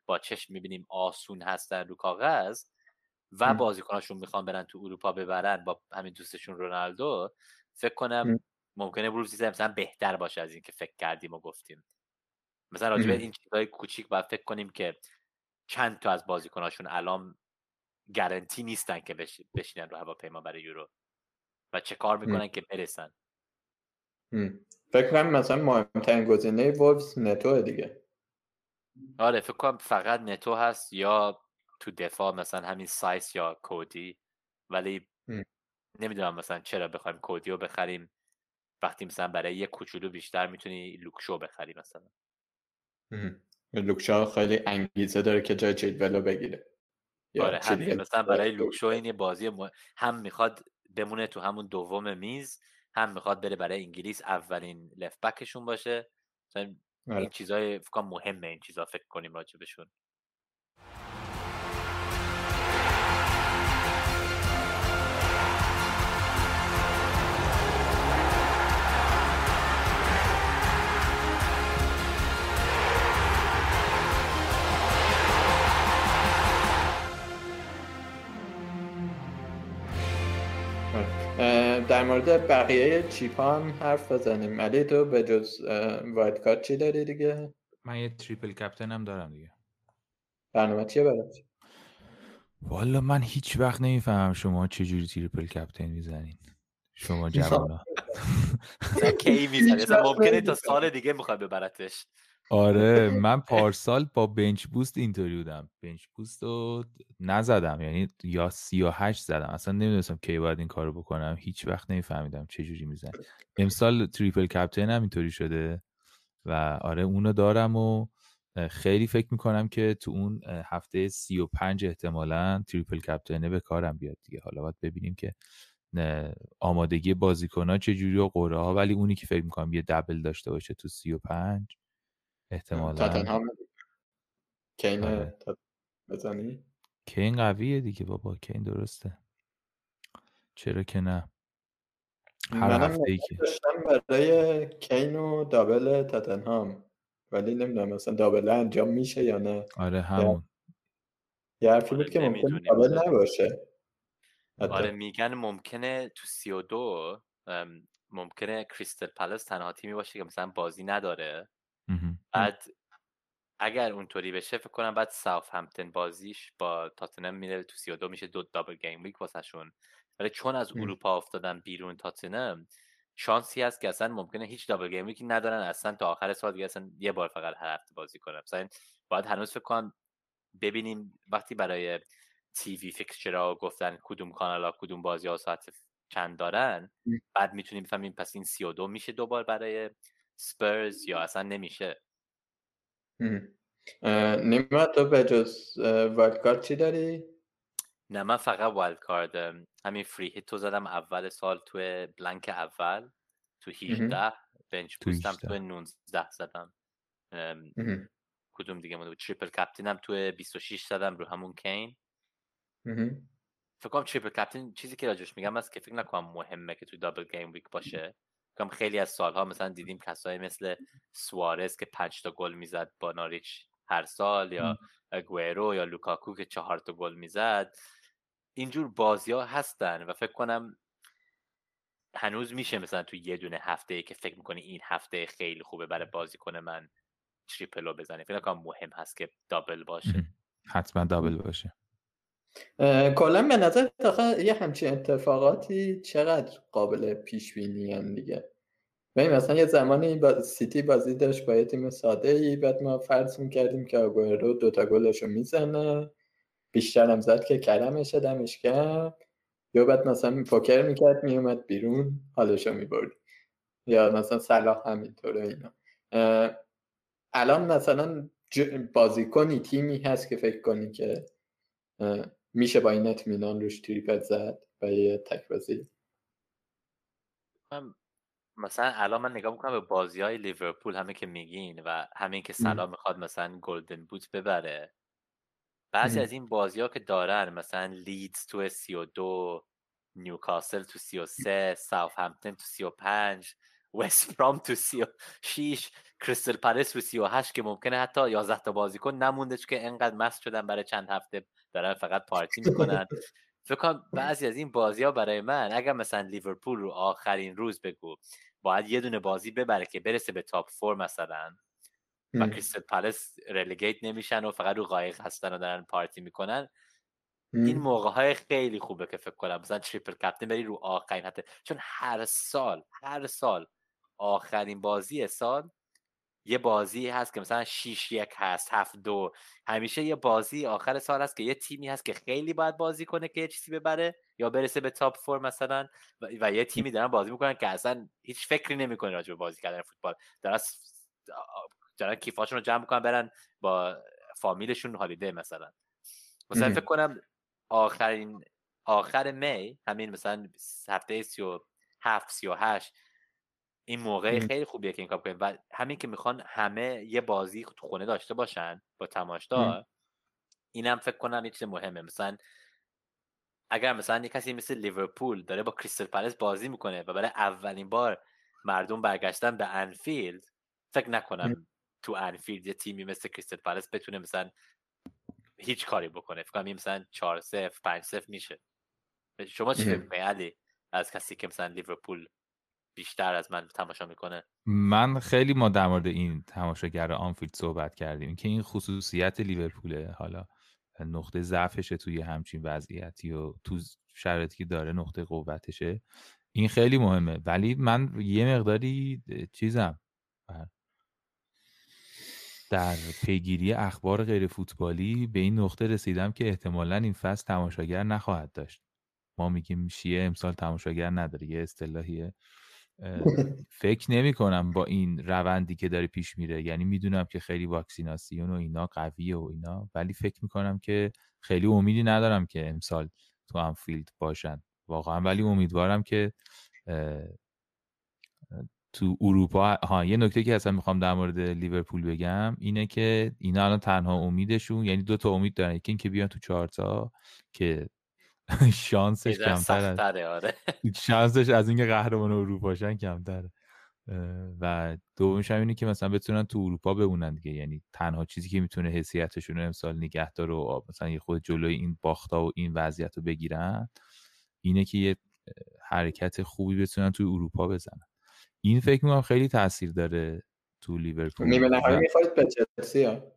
با چشم میبینیم آسون هستن رو کاغذ و بازیکناشون میخوان برن تو اروپا ببرن با همین دوستشون رونالدو، فکر کنم ممکنه وولفز مثلا بهتر باشه از این که فکر کردیم و گفتیم. مثلا راجع به این چیزای کوچیک باید فکر کنیم که چند تا از بازیکناشون الان گارانتی نیستن که بش... بشینن رو هواپیما برای یورو و چه کار میکنن که برسن. فکر کنم مثلا مهمترین گزینه وولفز نتو دیگه. آره فکر کنم فقط نتو هست یا تو دفاع مثلا همین سایس یا کودی، ولی ام. نمیدونم مثلا چرا بخوایم کودی رو بخریم وقتی مثلا برای یک کوچولو بیشتر میتونی لوکشو بخری. مثلا لوکشو خیلی انگیزه داره که جای جدول رو بگیره. آره همین مثلا برای لوکشو این بازی م... هم میخواد بمونه تو همون دوم میز، هم میخواد بره برای انگلیس اولین لفت بکشون باشه. مثلا آره. این چیزای فکر کنم مهمه، این چیزا فکر کنیم راجبشون. در مورد بقیه چیپا هم حرف بزنیم. علی تو به جز وایلد کارت چی داری دیگه؟ من یه تریپل کپتن هم دارم دیگه. برنامه چیه برات؟ والا من هیچ وقت نمیفهمم شما چجوری تریپل کپتن میزنین شما جوانا. کی میزنه؟ ممکنه تا سال دیگه میخواد ببرتش. آره من پارسال با بنچ بوست اینطوری بودم، بنچ بوست رو نزدم، یعنی یا سی و هشت زدم، اصلا نمیدونستم کی باید این کارو بکنم، هیچ وقت نمیفهمیدم چه جوری میزنه. امسال تریپل کپتن هم اینطوری شده و آره اونو دارم و خیلی فکر میکنم که تو اون هفته سی و پنج احتمالاً تریپل کپتنه به کارم بیاد دیگه. حالا باید ببینیم که آمادگی بازیکن‌ها چه جوری و قرعه ها، ولی اونی که فکر میکنم یه دبل داشته باشه تو سی و پنج احتمالاً تاتنهام کین بزنی. کین قویه دیگه بابا، کین درسته، چرا که نه. هر هفته‌ای که داشتم برای کین و دابل تاتنهام، ولی نمیدونم مثلا دابل انجام میشه یا نه. آره همون یه حرفی بود که ممکنه دابل نباشه. آره میگن ممکنه تو سی و دو ممکنه کریستال پالاس تنها تیمی باشه که مثلا بازی نداره. بعد اگر اونطوری بشه فکر کنم بعد ساوثهمپتون بازیش با تاتنهام میره تو سی و دو میشه دو دابل گیم ویک واسهشون، ولی چون از اروپا افتادن بیرون تاتنهام شانسی هست که اصلا ممکنه هیچ دابل گیم ویکی ندارن اصلا تا آخر سال دیگه، اصلا یه بار فقط هر هفته بازی کنن. مثلا باید هنوز فکر کنم ببینیم وقتی برای تی وی فیکسچرها گفتن کدوم کانالا کدوم بازی‌ها ساعت چند دارن، بعد میتونیم بفهمیم پس این سی و دو میشه دوبار برای سپرز یا اصلا نمیشه. نیما تو به جز وایلد کارت چی داری؟ نه من فقط وایلد کارت همین فری هیت تو زدم اول سال تو بلانک اول تو هجده، بنچ بوستم تو نوزده زدم، کدوم دیگه مونده بود؟ تریپل کپتینم تو بیست و شش زدم رو همون کین. فکر کنم تریپل کپتین چیزی که راجعش میگم است که فکر نکنم مهمه که تو دابل گیم ویک باشه. کم خیلی از سالها مثلا دیدیم کسایی مثل سوارز که پنج تا گل میزد با ناریچ هر سال، یا اگوئرو یا لوکاکو که چهار تا گل میزد. اینجور بازی‌ها هستن و فکر کنم هنوز میشه مثلا تو یه دونه هفته‌ای که فکر میکنی این هفته خیلی خوبه برای بازیکن من تریپلو بزنی. فکر کنم مهم هست که دابل باشه، حتما دابل باشه. کلا به نظر یه همچین اتفاقاتی چقدر قابل پیش بینی ان دیگه. ببین مثلا یه زمانی با سیتی بازی داشت با یه تیم ساده‌ای، بعد ما فرض می‌کردیم که آگوئرو دوتا گلشو میزنه، بیشتر هم زد که کلمشه دمش گرم، یا بعد مثلا پوکر میکرد میومد بیرون حالشو میبرد، یا مثلا صلاح همینطوره. اینا الان مثلا بازیکنی تیمی هست که فکر کنی که میشه با این اطمینان روش تریپل زد و یه تک بازی؟ مثلا الان من نگاه میکنم به بازی های لیورپول، همه که میگین و همین که سلام میخواد مثلا گلدن بوت ببره، بعضی از این بازی ها که دارن مثلا لیدز تو سی و دو، نیوکاسل تو سی و سه، ساوثهمپتون تو سی و پنج، وست برام تو سی و شش، کریستال پالاس تو سی و هشت که ممکنه حتی یازده تا بازیکن نموندش که انقدر مست شدن برای چند هفته دارن فقط پارتی میکنن. فکر کنم بعضی از این بازی ها برای من اگر مثلا لیورپول رو آخرین روز بگو باید یه دونه بازی ببره که برسه به تاپ فور مثلا و کریستال پالاس رلیگیت نمیشن و فقط رو قایق هستن و دارن پارتی میکنن، این موقع های خیلی خوبه که فکر کنم مثلا تریپل کپتن بری رو آخرین هفته، چون هر سال هر سال آخرین بازی سال یه بازی هست که مثلا شیش یک هست، هفت دو، همیشه یه بازی آخر سال هست که یه تیمی هست که خیلی باید بازی کنه که یه چیزی ببره یا برسه به تاپ فور مثلا، و یه تیمی دارن بازی میکنن که اصلا هیچ فکری نمیکنه راجع به بازی کردن فوتبال، دارن دارن کیفاشون رو جمع میکنن برن با فامیلشون هالیده مثلا. مثلا فکر کنم آخرین آخر می همین مثلا هفته سی و هفت سی و هشت این موقع خیلی خوبیه که این کار کنیم و همین که میخوان همه یه بازی تو خونه داشته باشن با تماشاگر، اینم فکر کنم یه چیز مهمه. مثلا اگر مثلا یه کسی مثل لیورپول داره با کریستال پالاس بازی میکنه و برای اولین بار مردم برگشتن به انفیلد، فکر نکنم تو انفیلد یه تیمی مثل کریستال پالاس بتونه مثلا هیچ کاری بکنه. فکر کنم مثلا چهار صفر پنج صفر میشه. شما چی فکر می‌کنید علی؟ از کسی که مثلا لیورپول بیشتر از من تماشا میکنه. من خیلی ما در مورد این تماشاگر آنفیلد صحبت کردیم که این خصوصیت لیورپوله، حالا نقطه ضعفشه توی همچین وضعیتی و تو شرایطی که داره نقطه قوتشه، این خیلی مهمه. ولی من یه مقداری چیزم در پیگیری اخبار غیر فوتبالی به این نقطه رسیدم که احتمالاً این فصل تماشاگر نخواهد داشت. ما میگیم شیعه امسال تماشاگر نداره، یه اصطلاحیه. فکر نمی کنم با این روندی که داره پیش میره، یعنی میدونم که خیلی واکسیناسیون و اینا قویه و اینا، ولی فکر میکنم که خیلی امیدی ندارم که امسال تو آنفیلد باشن واقعا. ولی امیدوارم که تو اروپا ها. یه نکته که اصلا میخوام در مورد لیورپول بگم اینه که اینا الان تنها امیدشون، یعنی دو تا امید دارن، یکی اینکه بیان تو چهارتا که شانسش کمتره، آره شانسش از اینکه قهرمان اروپا شن کمتره، و دومش هم اینه که مثلا بتونن تو اروپا بمونن دیگه. یعنی تنها چیزی که میتونه حیثیتشون رو امسال نگه داره و مثلا یه خود جلوی این باختا و این وضعیت رو بگیرن اینه که یه حرکت خوبی بتونن تو اروپا بزنن. این فکر می‌کنم خیلی تاثیر داره تو لیورپول. نیمه نهایی می‌خواد به چلسی ها.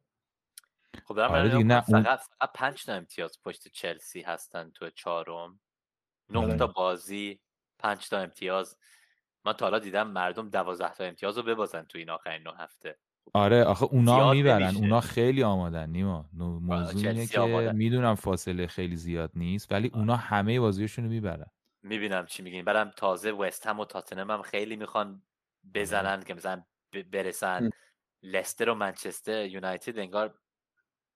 خب آره نه فقط فقط پنج تا امتیاز پشت چلسی هستن تو چهارم. نه تا بازی، پنج تا امتیاز. من تا حالا دیدم مردم دوازده تا امتیاز رو ببازن تو این آخرین نه هفته. آره آخه اونا میبرن، اونا خیلی آمادن نیما. موضوع اینه که آمادن. میدونم فاصله خیلی زیاد نیست ولی آه. اونا همه بازیاشونو میبرن. میبینم چی میگین. برام تازه وست هم و تاتنهم هم خیلی میخوان بزنن که مثلا برسن لستر و منچستر یونایتد، انگار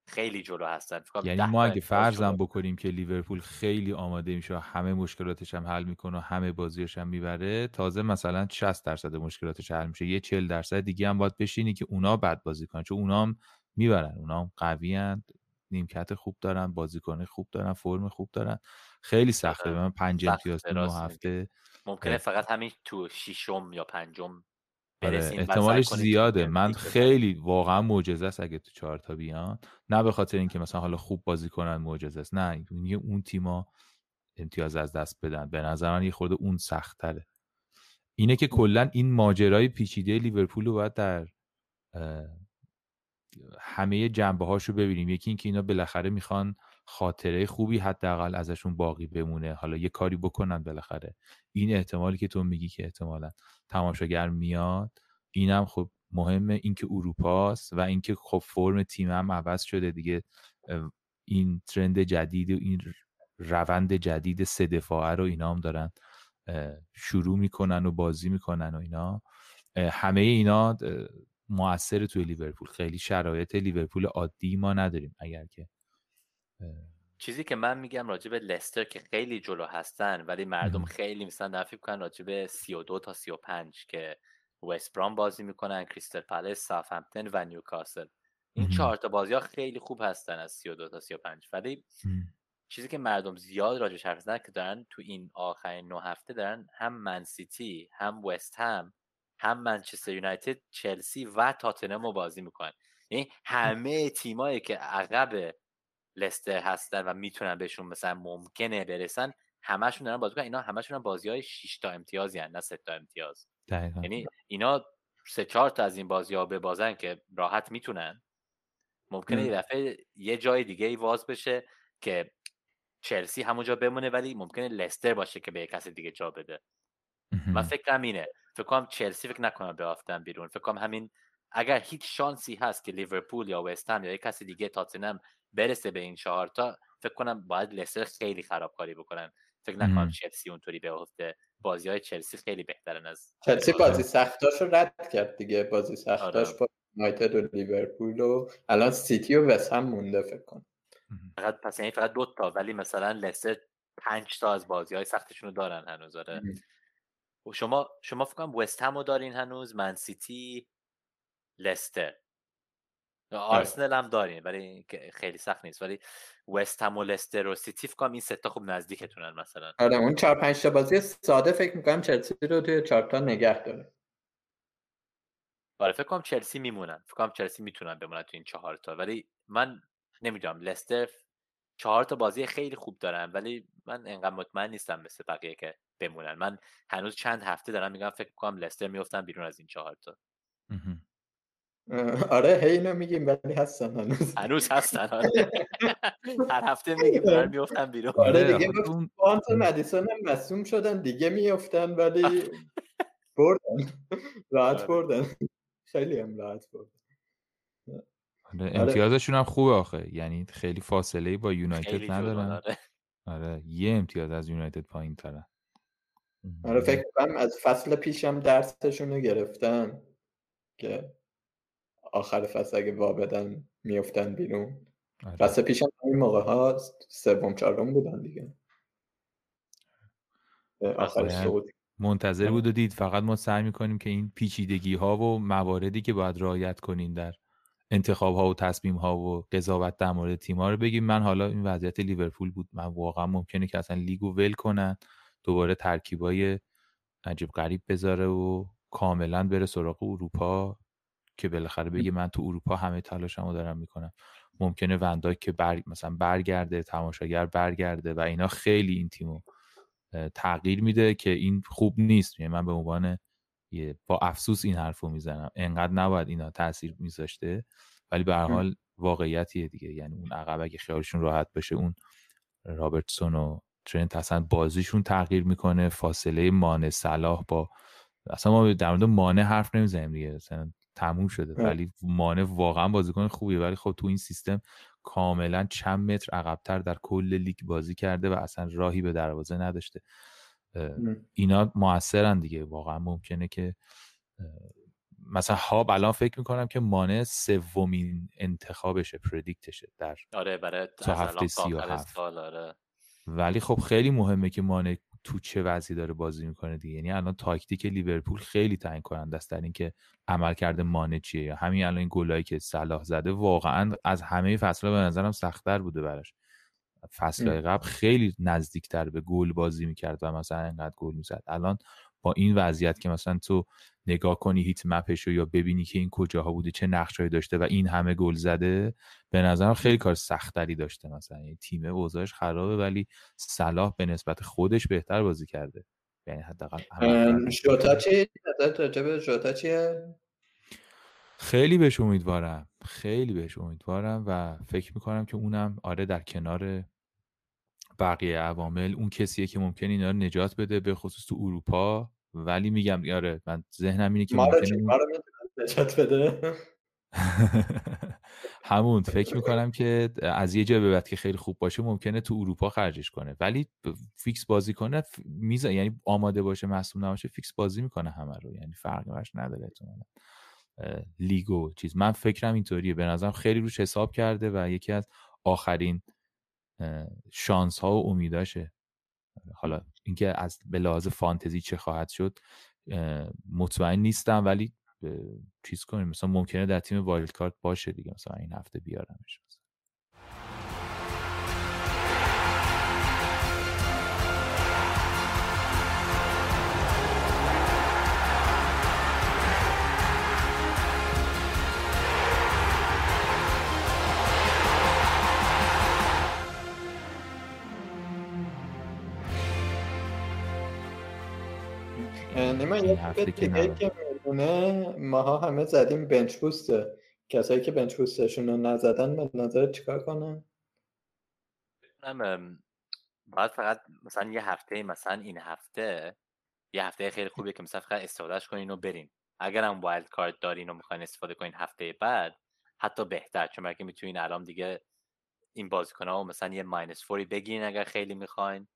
خیلی جلو هستن. یعنی ما اگه فرضم بکنیم که لیورپول خیلی آماده میشه، همه مشکلاتش هم حل میکنه، همه بازیاش هم میبره، تازه مثلا شصت درصد مشکلاتش حل میشه، یه چهل درصد دیگه هم باید بشینی که اونا بد بازی کنن، چون اونا هم میبرن، اونا هم قوی ان، نیمکت خوب دارن، بازیکن خوب دارن، فرم خوب دارن. خیلی سخته. من پنج امتیاز تو نه هفته ممکنه فقط همین تو ششم یا پنجم برسیم، احتمالش زیاده. من خیلی واقعا معجزه است اگه تو چهار تا بیان، نه به خاطر اینکه مثلا حالا خوب بازی کنن معجزه است، نه اون تیما امتیاز از دست بدن. به نظر من یه خورده اون سخت‌تره. اینه که کلا این ماجرای پیچیده لیورپول رو باید در همه جنبه‌هاشو ببینیم. یکی اینکه اینا بالاخره میخوان خاطره خوبی حداقل ازشون باقی بمونه، حالا یه کاری بکنن بالاخره. این احتمالی که تو میگی که احتمالاً تماشاگر میاد، اینم خب مهمه، اینکه اروپاست و اینکه خب فرم تیم هم عوض شده دیگه. این ترند جدید و این روند جدید سه دفاعه رو اینا هم دارن شروع میکنن و بازی میکنن و اینا، همه اینا مؤثر توی لیورپول. خیلی شرایط لیورپول عادی ما نداریم. اگر که چیزی که من میگم راجب لستر که خیلی جلو هستن ولی مردم خیلی مثلا نفی میکنن راجب سی و دو تا سی و پنج که وست برام بازی میکنن، کریستال پالاس، ساوثهمپتون و نیوکاسل، این چهار تا بازی ها خیلی خوب هستن از سی و دو تا سی و پنج. ولی چیزی که مردم زیاد راجبش حرف زدن که دارن تو این آخرین نه هفته دارن هم من سیتی، هم وست هم، هم منچستر یونایتد، چلسی و تاتنهم رو بازی میکنن. یعنی همه تیمایی که عقب لستر هستن و میتونن بهشون مثلا ممکنه برسن، همشون دارن بازی میکنن. اینا همشون بازی‌های شش تا امتیازی هستن، نه سه تا امتیاز. یعنی اینا سه چهار تا از این بازی‌ها به بازن که راحت میتونن. ممکنه یه دفعه یه جای دیگه ای واز بشه که چلسی همونجا بمونه ولی ممکنه لستر باشه که به کسی دیگه جا بده. من فکرم اینه. فکر کنم چلسی فکر نکنم به افتادن بیرون. فکر کنم همین اگر هیچ شانسی هست که لیورپول یا وست هم یا کسی دیگه تاتنهم برسه به این چهار تا، فکر کنم باید لستر خیلی خرابکاری بکنن. فکر نکنم چلسی اونطوری به افته. بازی‌های چلسی خیلی بهترن از چلسی. بازی سختاشو رد کرد دیگه، بازی سختاش آره. با یونایتد و لیورپول و الان سیتی و وست هم مونده فکر کنم. فقط پس یعنی فقط دو تا، ولی مثلا لستر پنج تا از بازی‌های سختشون رو دارن هنوز. آره. و شما شما فکر کنم وست هم رو دارین هنوز، من سیتی، لستر، آرسنال هم دارین ولی خیلی سخت نیست. ولی وست هم و لستر و سیتی فکر کنم این سه تا خوب نزدیکتونن مثلا. آره اون چهار پنج تا بازی ساده فکر می‌کنم چلسی رو توی چهار تا نگه داره. آره فکر کنم چلسی میمونن، فکر کنم چلسی میتونن بمونن تو این چهار تا. ولی من نمیدونم لستر چهار تا بازی خیلی خوب دارن، ولی من انقدر مطمئن نیستم مثل بقیه که بمونن. من هنوز چند هفته دارم میگم فکر میکنم لستر میافتن بیرون از این چهار تا. آره هینا میگیم ولی هستن هنوز هنوز هستن. آره هر هفته میگیم دارن میافتن بیرون. آره دیگه اون تو مدیسون هم مصدوم شدن دیگه، میافتن ولی بردن، راحت بردن، خیلی هم راحت بردن. امتیازشون هم خوبه آخه، یعنی خیلی فاصله با یونایتد ندارن. آره. آره یه امتیاز از یونایتد پایین تره. آره فکر کنم از فصل پیشم درسشون رو گرفتن که آخر فصل اگه وابدن میافتن بیرون. آره. فصل پیشم این موقع ها سوم چهارم بودن دیگه. آخر صعود منتظر بود و دید. فقط ما سعی میکنیم که این پیچیدگی ها و مواردی که باید رعایت کنین در انتخاب ها و تصمیم ها و قضاوت در مورد تیم ها رو بگیم. من حالا این وضعیت لیورپول بود، من واقعا ممکنه که اصلا لیگو ول کنن، دوباره ترکیبای عجیب غریب بذاره و کاملا بره سراغ اروپا که بالاخره بگه من تو اروپا همه تلاشمو دارم میکنم. ممکنه ونداک که بر... مثلا برگرده، تماشاگر برگرده و اینا خیلی این تیمو تغییر میده که این خوب نیست. من به عنوان با افسوس این حرفو میزنم، انقدر نباید اینا تاثیر میذاشته، ولی به هر حال واقعیتیه دیگه. یعنی اون عقب اگه خیالشون راحت بشه، اون رابرتسون و ترنت اصلا بازیشون تغییر میکنه. فاصله مانع صلاح با اصلا ما در مورد مانع حرف نمیزنیم دیگه، اصلا تموم شده. ولی مانع واقعا بازیکن خوبیه، ولی خب تو این سیستم کاملا چند متر عقب‌تر در کل لیگ بازی کرده و اصلا راهی به دروازه نداشته. اینا موثرن دیگه. واقعا ممکنه که مثلا هاب الان فکر میکنم که مانع سومین انتخابشه، پردیکتشه در آره برای هفته سی و هفت. آره. ولی خب خیلی مهمه که مانع تو چه وضعی داره بازی میکنه دیگه. یعنی الان تاکتیک لیورپول خیلی تعیین کننده است در این که عملکرد مانع چیه. همین الان این گلایی که صلاح زده واقعا از همه فصل‌ها به نظرم سخت‌تر بوده براش. فصل‌های قبل خیلی نزدیکتر به گل بازی میکرد و مثلا انقدر گل میزد. الان با این وضعیت که مثلا تو نگاه کنی هیت مپشو یا ببینی که این کجاها بوده، چه نقشه‌ای داشته و این همه گل زده، به نظرم خیلی کار سختری داشته. مثلا یه تیم اوضاعش خرابه ولی صلاح به نسبت خودش بهتر بازی کرده. یعنی حداقل جوتا چی؟ راجب جوتا چیه؟ خیلی بهش امیدوارم، خیلی بهش امیدوارم و فکر میکنم که اونم آره در کنار بقیه عوامل اون کسیه که ممکنه اینا رو نجات بده، به خصوص تو اروپا. ولی میگم آره من ذهنم اینه که ما رو نجات بده همون فکر میکنم که از یه جا به بعد که خیلی خوب باشه ممکنه تو اروپا خرجش کنه، ولی فیکس بازی کنه میزه، یعنی آماده باشه مصدوم نباشه فیکس بازی میکنه همه رو، یعنی فرقی براش نداره تو لیگو چیز. من فکرم اینطوریه، به نظرم خیلی روش حساب کرده و یکی از آخرین شانس ها و امیداشه. حالا اینکه از به لحاظ فانتزی چه خواهد شد مطمئن نیستم، ولی چیز کنیم مثلا ممکنه در تیم وایلد کارت باشه دیگه، مثلا این هفته بیارمش. من یه تیکه که میدونه ماها همه زدیم بنچ بوسته. کسایی که بنچ بوستشون رو نزدن به نظر چیکار کنن؟ من باید فقط مثلا یه هفته، مثلا این هفته یه هفته خیلی خوبیه که مثلا فقط استفادهش کنین و برین. اگر هم وایلد کارت دارین و میخواین استفاده کنین هفته بعد حتی بهتر، چون برای که میتونین الان دیگه این بازیکن‌ها مثلا یه ماینس فوری بگیرین اگر خیلی میخواین.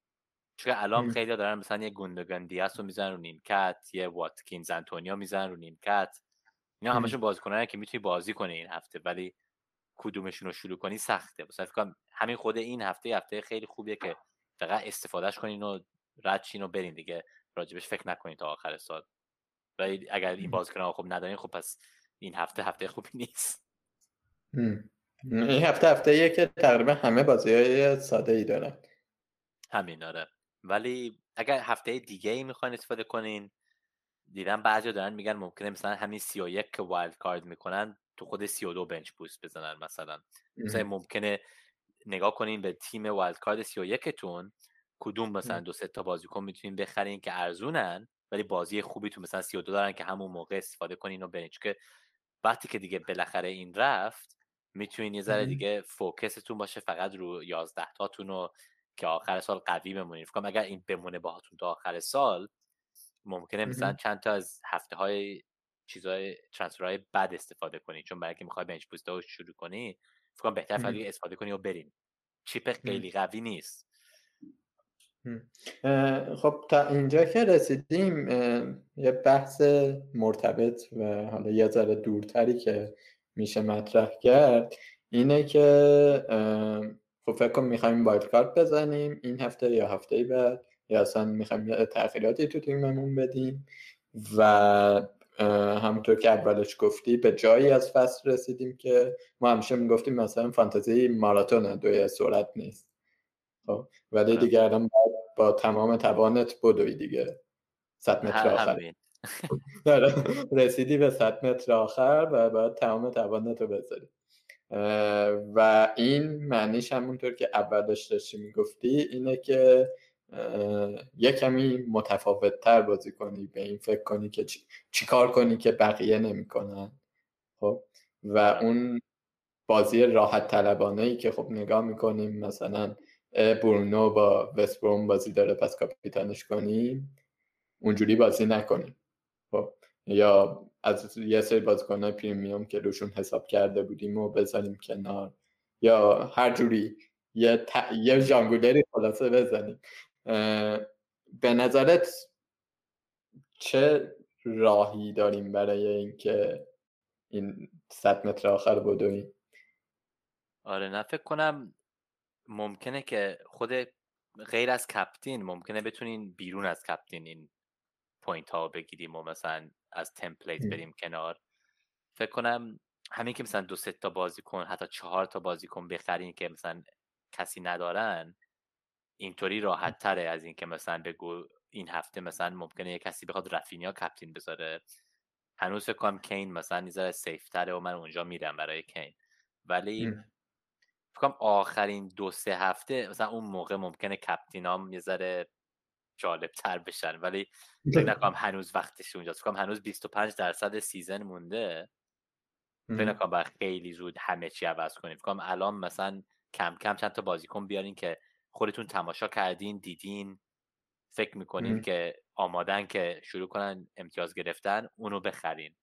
چون الان خیلی دارن مثلا یه گوندوگان دیاس رو میزنن رو نیمکت، یه واتکینز انتونیو میزنن رو نیمکت. اینا همشون بازیکنانه که میتونی بازی کنی این هفته، ولی کدومشون رو شروع کنی سخته. مثلا فکر کنم همین خود این هفته هفته خیلی خوبیه که فقط استفادهش کنین و ردشین و برین دیگه، راجبش فکر نکنین تا آخر سال. ولی اگر این بازیکن‌ها خوب ندارین خب پس این هفته هفته خوبی نیست. این هفته هفته‌ایه که تقریبا همه بازی‌های ساده‌ای دارن. همین آره. ولی اگر هفته دیگه ای میخواین استفاده کنین، دیدم بعضیا دارن میگن ممکنه مثلا همین سی و یک که وایلد کارت میکنن تو خود سی و دو بنچ بوست بزنن مثلا. مثلا ممکنه نگاه کنین به تیم وایلد کارد سی و یک تون کدوم مثلا دو سه تا بازیکن میتونین بخرین که ارزونن ولی بازی خوبی تو مثلا سی و دو دارن که همون موقع استفاده کنین و بنچ که وقتی که دیگه بالاخره این رفت میتونین یه ذره دیگه فوکستون باشه فقط رو یازده تاتون و که آخر سال قوی بمونین. فکر کنم اگر این بمونه باهاتون تا آخر سال ممکنه مثلا چند تا از هفته‌های چیزای ترانسفرهای بد استفاده کنی، چون برای اینکه میخوای بنچ بوستو شروع کنی فکر کنم بهتره فعلی استفاده کنی و بریم. چیپ خیلی قوی نیست. خب تا اینجا که رسیدیم یه بحث مرتبط و حالا یه ذره دورتری که میشه مطرح کرد اینه که خب فکر کنم میخوایم وایلد کارت بزنیم این هفته یا هفته بعد یا اصلا میخوایم تغییراتی تو تیممون بدیم و همونطور که اولش گفتی به جایی از فصل رسیدیم که ما همیشه میگفتیم مثلا فانتزی ماراتونه دوی سرعت نیست خب ولی دیگه الان با تمام توانت بدوی دیگه صد متر آخر رسیدی به صد متر آخر و باید تمام توانت رو بذاری و این معنیش همونطور که اولش داشتی میگفتی اینه که یه کمی متفاوت تر بازی کنی، به این فکر کنی که چی, چی کار کنی که بقیه نمی کنن خب و اون بازی راحت طلبانهی که خب نگاه میکنیم مثلا برونو با وست بروم بازی داره پس کاپیتانش کنیم اونجوری بازی نکنیم خب یا از یه سری بازیکن‌های پریمیوم که روشون حساب کرده بودیم و بزنیم کنار یا هر جوری یه, ت... یه جانگولری خلاصه بزنیم. به نظرت چه راهی داریم برای اینکه این صد متر آخر بدویم؟ آره نه فکر کنم ممکنه که خود غیر از کپتین ممکنه بتونین بیرون از کپتین این پوینت ها بگیریم و مثلا از تمپلیت بریم کنار. فکر کنم همین که مثلا دو سه تا بازیکن حتی چهار تا بازیکن بخرین که مثلا کسی ندارن اینطوری راحت تره از این که مثلا بگو این هفته مثلا ممکنه یه کسی بخواد رفینیا کپتین بذاره. هنوز فکر کنم کین مثلا نیزاره سیف تره و من اونجا میرم برای کین ولی ام. فکر کنم آخرین دو سه هفته مثلا اون موقع ممکنه کپتینام یه ذره جالب تر بشن ولی فکر نکنم هنوز وقتش اونجاست. فکر کنم هنوز بیست و پنج درصد سیزن مونده. فکر نکنم باید خیلی زود همه چی عوض کنیم. فکر کنم الان مثلا کم کم چند تا بازیکن بیارین که خودتون تماشا کردین دیدین فکر میکنین که آمادن که شروع کنن امتیاز گرفتن اونو بخرین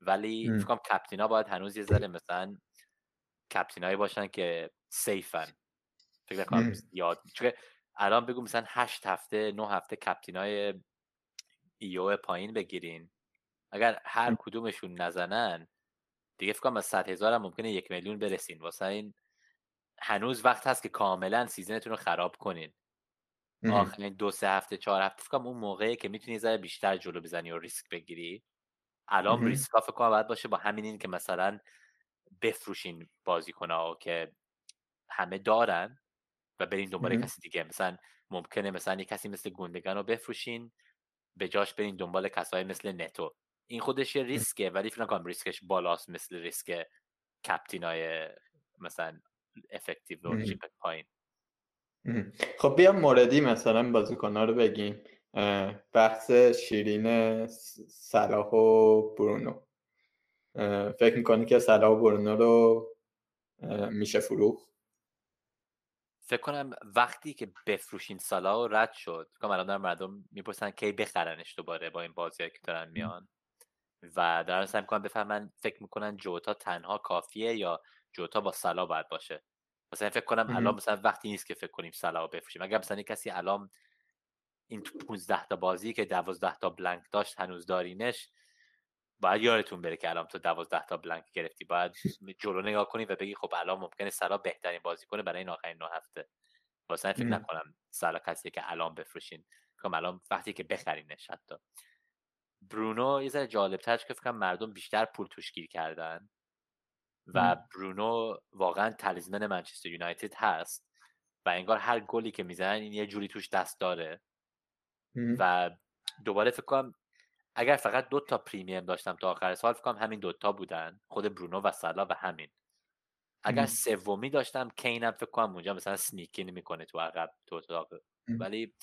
ولی فکر کنم کپتینا باید هنوز یه ذره مثلا کپتینایی باشن که سیفن. فکر نکنم یاد چون الان بگو مثلا هشت هفته نه هفته کپتینای ایو پایین بگیرین اگر هر کدومشون نزنن دیگه فکر کنم از صد هزار هم ممکنه یک میلیون برسین. واسه این هنوز وقت هست که کاملا سیزنتون رو خراب کنین. آخرین دو سه هفته چهار هفته فکر کنم اون موقعی که میتونی ذره بیشتر جلو بزنی و ریسک بگیری. الان ریسک ها فکر کنم باید باشه با همین این که مثلا بفروشین بازیکن‌ها که همه دارن و برین دنبال کسی دیگه. مثلا ممکنه مثلا یک کسی مثل گوندگان رو بفروشین به جاش برین دنبال کسایی مثل نتو. این خودش ریسکه ولی فکر کنم ریسکش بالاست مثل ریسک کپتینای مثلا افکتیو لورجی پایین. خب بیا موردی مثلا بازیکن‌ها رو بگیم. بحث شیرین صلاح و برونو فکر می‌کنی که صلاح و برونو رو میشه فروخت؟ فکر کنم وقتی که بفروشین صلاح رد شد فکر کنم الان دارن مردم میپرسن کی بخرنش دوباره با این بازی‌ها که دارن میان و دارن سعی می‌کنن بفهمن فکر می‌کنن جوتا تنها کافیه یا جوتا با صلاح باید باشه. مثلا فکر کنم الان مثلا وقتی نیست که فکر کنیم صلاح بفروشیم. اگر مثلا کسی الان این پانزده تا بازی که دوازده تا بلانک داشت هنوز دارینش باید یادتون بره که الان تو دوازده تا بلانک گرفتی باید جلو نگاه کنی و بگی خب الان ممکنه صلاح بهترین بازیکن برای این آخرین نه هفته. واسه فکر نکنم صلاح کسیه که الان بفروشین. فکر الان وقتی که بخرینش. حتی برونو یه ذره جالب‌تره که فکر کنم مردم بیشتر پول توش گیر کردن و برونو واقعا تلیزمن منچستر یونایتد هست و انگار هر گلی که میزنن این یه جوری توش دست داره و دوباره فکر کنم اگر فقط دو تا پریمیم داشتم تا آخر سال فکر کنم همین دوتا بودن خود برونو و صلاح و همین. اگر سومی داشتم کینم فکر کنم اونجا مثلا سنیکینگ میکنه تو عقب تو اتاق، ولی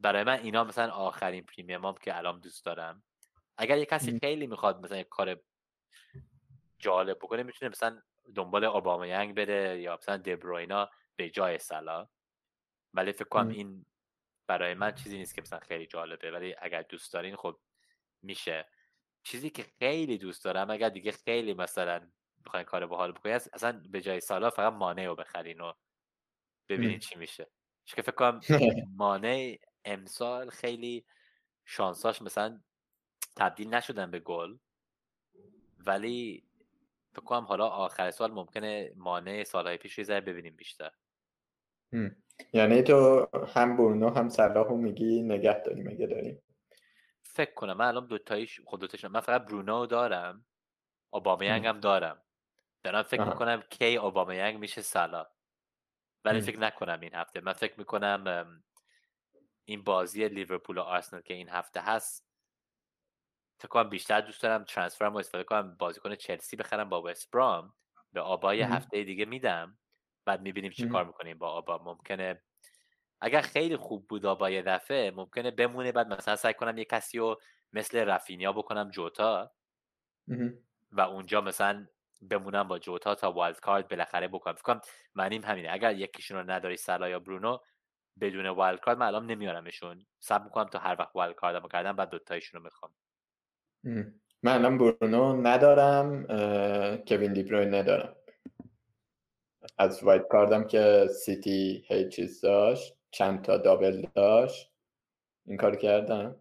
برای من اینا مثلا آخرین پریمیومام که الان دوست دارم. اگر یه کسی خیلی میخواد مثلا یه کار جالب بکنه میتونه مثلا دنبال اوبامینگ بره یا مثلا دبروینا به جای سلا، ولی فکر کنم این برای من چیزی نیست که مثلا خیلی جالبه، ولی اگر دوست دارین خب میشه. چیزی که خیلی دوست دارم اگر دیگه خیلی مثلا بخواین کار باحال بکنین اصلا به جای سالا فقط مانع رو بخرین و ببینین چی میشه، چون که فکر کنم مانع امسال خیلی شانساش مثلا تبدیل نشدن به گل، ولی فکر کنم حالا آخر سال ممکنه مانع سالهای پیش رو ببینیم بیشتر. یعنی تو هم برونو هم صلاحو میگی نگه داریم؟ اگه داریم فکر کنم من الان دوتایش خود دوتایش من فقط برونو دارم، اوبامینگ هم دارم، دارم فکر میکنم کی اوبامینگ میشه سلا، ولی فکر نکنم این هفته. من فکر میکنم این بازی لیورپول و آرسنال که این هفته هست فکر کنم بیشتر دوست دارم ترانسفرم رو استفاده کنم، بازیکن چلسی بخرم با وست برام، به آبای هفته دیگه میدم، بعد میبینیم چه کار میکنیم با آبا. ممکنه اگر خیلی خوب بود آبا یه دفعه ممکنه بمونه، بعد مثلا سعی کنم یه کسی رو مثل رافینیا بکنم جوتا مم. و اونجا مثلا بمونم با جوتا تا وایلد کارت بالاخره بکنم. فکر کنم معنیم همینه، اگر یکیشون رو نداری سلا یا برونو بدون وایلد کارت من الان نمیارمشون، صبر میکنم تا هر وقت وایلد کارتمو کردم بعد دو تایشون رو میخوام. من الان برونو ندارم، کوین دی بروین ندارم، از وایلد کارتم که سیتی هی چیز داشت، چند تا دابل داشت این کار کردم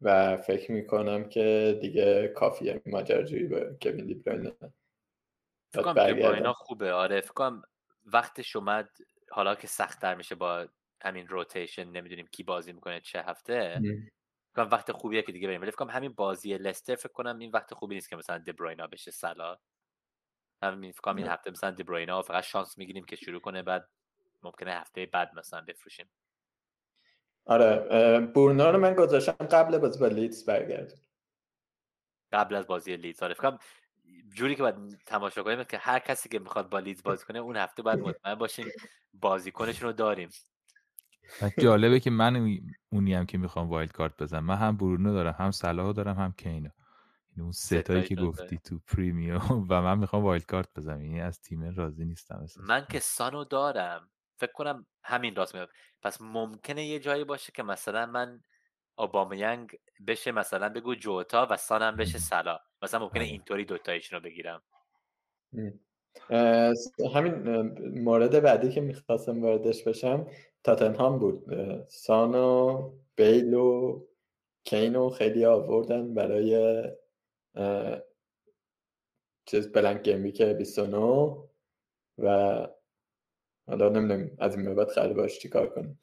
و فکر میکنم که دیگه کافیه ماجراجویی به کوین دی بروین. فکر کنم دی بروین خوبه، آره فکر کنم وقتش اومد، حالا که سخت‌تر میشه با همین روتیشن نمیدونیم کی بازی میکنه چه هفته م. فکر کنم وقت خوبیه که دیگه بریم، ولی فکر کنم همین بازی لستر فکر کنم این وقت خوبی نیست که مثلا دی بروینا بشه سلا. همین فکر کنم این هفته مثلا دی بروینا فقط شانس میگیریم که شروع کنه، بعد ممکنه هفته بعد مثلا بفروشیم. آره برونو رو من گذاشتم قبل از بازی لیدز برگردم، قبل از بازی لیدز. آره فکر کنم جوری که باید تماشا کنیم که هر کسی که میخواد با لیدز بازی کنه اون هفته باید مطمئن باشیم بازیکنشون رو داریم. جالبه که من اونی هم که میخوام وایلد کارت بزنم، من هم برونو دارم هم صلاح دارم هم کینو، این اون ستایی که گفتی تو پریمیوم، و من میخوام وایلد کارت بزنم، یعنی از تیم راضی نیستم اصلا. من که سانو دارم فکر کنم همین راست میگم، پس ممکنه یه جایی باشه که مثلا من اوبامینگ بشه مثلا بگو جوتا و سانم بشه صلاح، مثلا ممکنه اینطوری دو تایشون رو بگیرم. همین مورد بعدی که میخواستم واردش بشم تاتنهام بود، سانو بیل و کینو خیلی آوردن برای چیز بلنک گیمی که بیست و نه و حالا نمیدونم از این بعد خیلی باش چی کار کنم.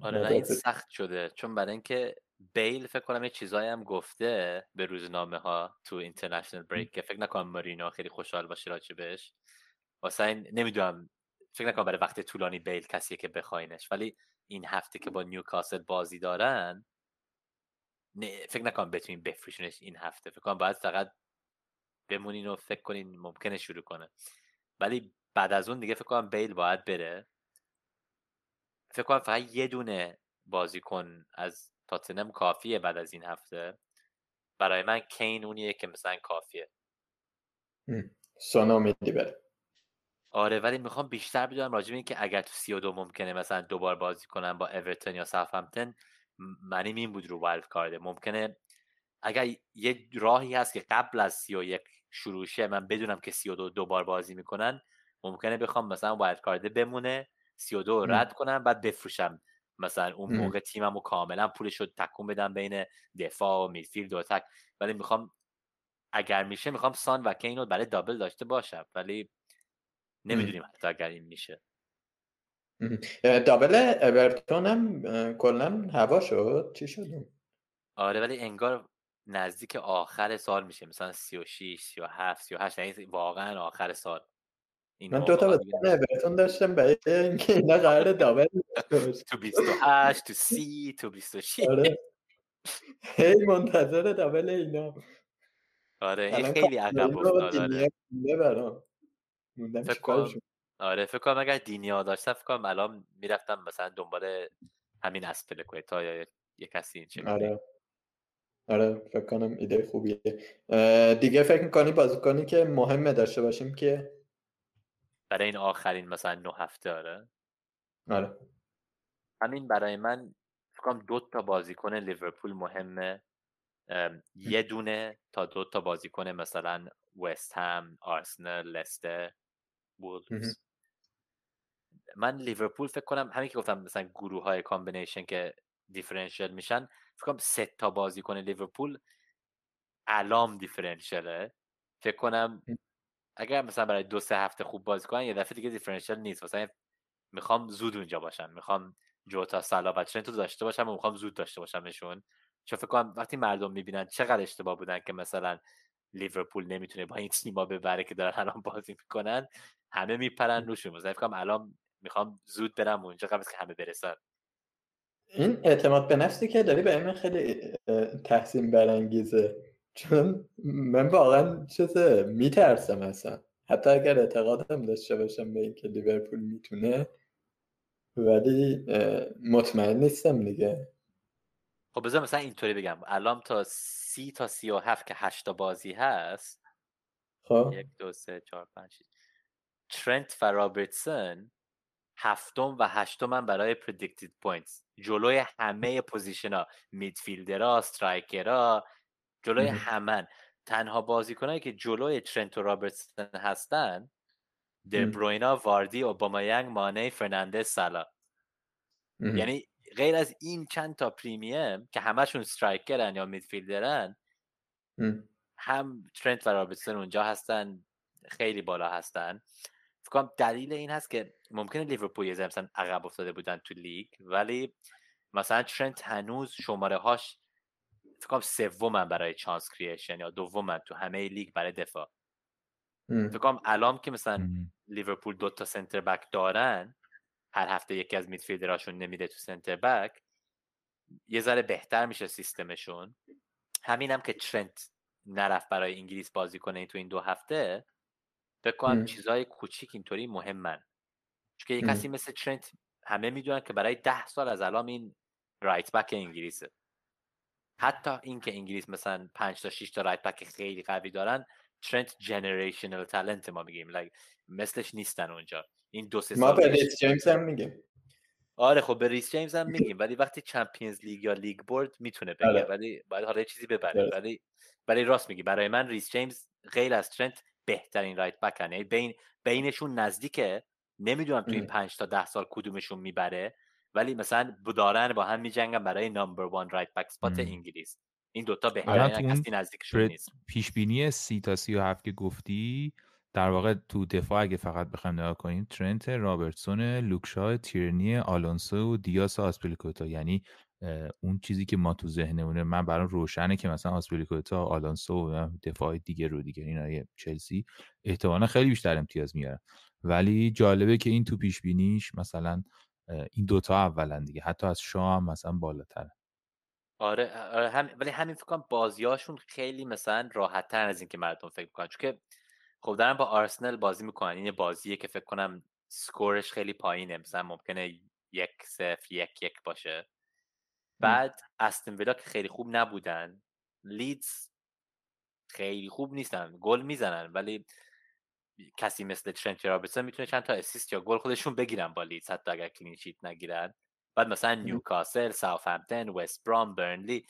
آره این سخت شده، چون برای اینکه بیل فکر کنم یه چیزایی هم گفته به روزنامه ها تو اینترنشنال بریک که فکر نکنم مارینو خیلی خوشحال باشه راجبش، واسه این نمیدونم فکر نکنم برای وقت طولانی بیل کسیه که بخواینش، ولی این هفته که با نیوکاسل بازی دارن نه فکر نکنم بتونین بفروشینش این هفته، فکر کنم باید فقط بمونین و فکر کنین ممکنه شروع کنه، ولی بعد از اون دیگه فکر کنم بیل باید بره. فکر کنم فقط یه دونه بازیکن از تاتنم کافیه بعد از این هفته، برای من کین اونیه که مثلا کافیه. سانو میدی بره. آره ولی میخوام بیشتر بدونم راجع به این که اگر تو سی و دو ممکنه مثلا دوبار بازی کنم با اورتون یا ساوثهامپتون، معنی این بود رو وایلد کارد ممکنه اگر یه راهی هست که قبل از سی و یک شروع شه من بدونم که سی و دو دوبار بازی میکنن، ممکنه بخوام مثلا وایلد کارد بمونه سی و دو رد کنم بعد بفروشم، مثلا اون موقع تیممو کاملا پولش رو تکون بدم بین دفاع و میدفیلد و تک، ولی میخوام اگر میشه میخوام سان و کین رو برای دابل داشته باشم، ولی نمیدونیم حتی اگر این میشه. دابل اورتون هم کلا هوا شد چی شد؟ آره ولی انگار نزدیک آخر سال میشه، مثلا سی و شش سی و هفت سی و هشت، یعنی واقعا آخر سال. من دو تا بازیکن اورتون داشتم برای اینکه اینا قراره دابل تو بیست و هشت تو سی تو بیست و شش، هی منتظر دابل اینا. آره این خیلی عقب افتاد. آره فکر کنم آره فکر کنم اگر دینیا داشتم فکر کنم الان میرفتم مثلا دنبال همین اسپلیکوتا یا یه کسی این چه. آره آره فکر کنم ایده خوبیه. دیگه فکر می‌کنی بازیکنی که مهمه داشته باشیم که برای این آخرین مثلا نه هفته؟ آره آره همین برای من فکر کنم دو تا بازیکن لیورپول مهمه، یه دونه تا دو تا بازیکن مثلا وست هم، آرسنال، لستر، وولفز. من لیورپول فکر کنم همین که گفتم مثلا گروه های کامبینیشن که دیفرنشیل میشن، فکر کنم سه تا بازیکن لیورپول الان دیفرنشیله. فکر کنم اگر مثلا برای دو سه هفته خوب بازی کنن یه دفعه دیگه دیفرنشیل نیست. مثلا میخوام زود اونجا باشم، میخوام جوتا، سلا و ترنت رو داشته باشم و میخوام زود داشته باشمشون. چون فکر کنم وقتی مردم میبینن چقدر اشتباه بودن که مثلا لیورپول نمیتونه با این تیما ببره که دارن الان بازی میکنن، همه میپرن روشون. مثلا فکر کنم الان میخوام زود برم اونجا قبل از که همه برسن. این اعتماد به نفسی که داری برای من خیلی تحسین برانگیزه، چون من واقعا چیزه میترسم اصلا، حتی اگر اعتقادم داشته باشم به اینکه لیورپول میتونه، ولی مطمئن نیستم دیگه. خب بذار مثلا اینطوری بگم، الان تا سی تا سی و هفت که هشتا بازی هست، خب یک دو سه چهار پنج شیش، ترنت و رابرتسون هفتم و هشتم هم برای predicted points، جلوی همه پوزیشن ها، میدفیلدر ها، سترایکر ها، جلوی همن. تنها بازیکنایی که جلوی ترنت و رابرتسون هستن دبروینا، واردی، اوبامایانگ، مانه، فرناندز، سلا. یعنی غیر از این چند تا پریمیم که همشون استرایکرن یا میدفیلدرن، هم ترنت و رابرتسون اونجا هستن، خیلی بالا هستن. فکر کنم دلیل این هست که ممکنه لیورپول یه زمستان عقب افتاده بودن تو لیگ، ولی مثلا ترنت هنوز شماره هاش فکر کنم سومن برای چانس کریشن یا دومن تو همه لیگ برای دفاع. فکر کنم الان که مثلا لیورپول دو تا سنتر بک دارن، هر هفته یکی از میدفیلدراشون نمیده تو سنتر بک، یه ذره بهتر میشه سیستمشون. همینم که ترنت نرفت برای انگلیس بازی کنه تو این دو هفته، فکر کنم چیزای کوچیک اینطوری مهمن، چون یه کسی مثل ترنت همه میدونن که برای ده سال از الان این رایت بک انگلیسه. حتی این که انگلیس مثلا پنج تا شش تا رایت بک خیلی قوی دارن، ترنت جنریشنال تالنت ما میگیم، like مثلش نیستن اونجا. این دو سه ما به ریس جیمز هم میگیم. آره خب به ریس جیمز هم میگیم، ولی وقتی چمپیونز لیگ یا لیگ برد میتونه بگه، ولی باید حالا چیزی ببره. ولی ولی راست میگی، برای من ریس جیمز غیر از ترنت بهترین رایت بکن. بین بینشون نزدیکه، نمیدونم تو این پنج تا ده سال کدومشون میبره، ولی مثلا بدارن با هم میجنگن برای نمبر وان رایت بک اسپات انگلیس. این دوتا بهترین کسی نزدیکشون نیست. پیش بینی سی تا سی و هفت که گفتی در واقع تو دفاع اگه فقط بخوایم نگاه کنیم، ترنت، رابرتسون، لوکشا، تیرنی، آلونسو، دیاس، آسپلیکوتا. یعنی اون چیزی که ما تو ذهنمونه، من برام روشنه که مثلا آسپلیکوتا، آلونسو و دفاع دیگه رو دیگه اینا چلسی احتمالاً خیلی بیشتر امتیاز میارن، ولی جالبه که این تو پیش بینیش مثلا این دوتا اولن دیگه، حتی از شام مثلا بالاتره. آره, آره هم... ولی همین فکر کنم بازیاشون خیلی مثلا راحت‌تر از این که مردم فکر می‌کنن، چون که خب دارن با آرسنال بازی می‌کنن. این بازیه که فکر کنم سکورش خیلی پایینه، مثلا ممکنه یک صفر یک یک باشه. بعد استون ویلا که خیلی خوب نبودن، لیدز خیلی خوب نیستن، گل میزنن ولی کسی مثل ترنت رابرتسون میتونه چند تا اسیست یا گل خودشون بگیرن با لیدز، حتی اگر کلین شیت نگیرن. بعد مثلا نیوکاسل، ساوثهمپتون، وست برام، برنلی،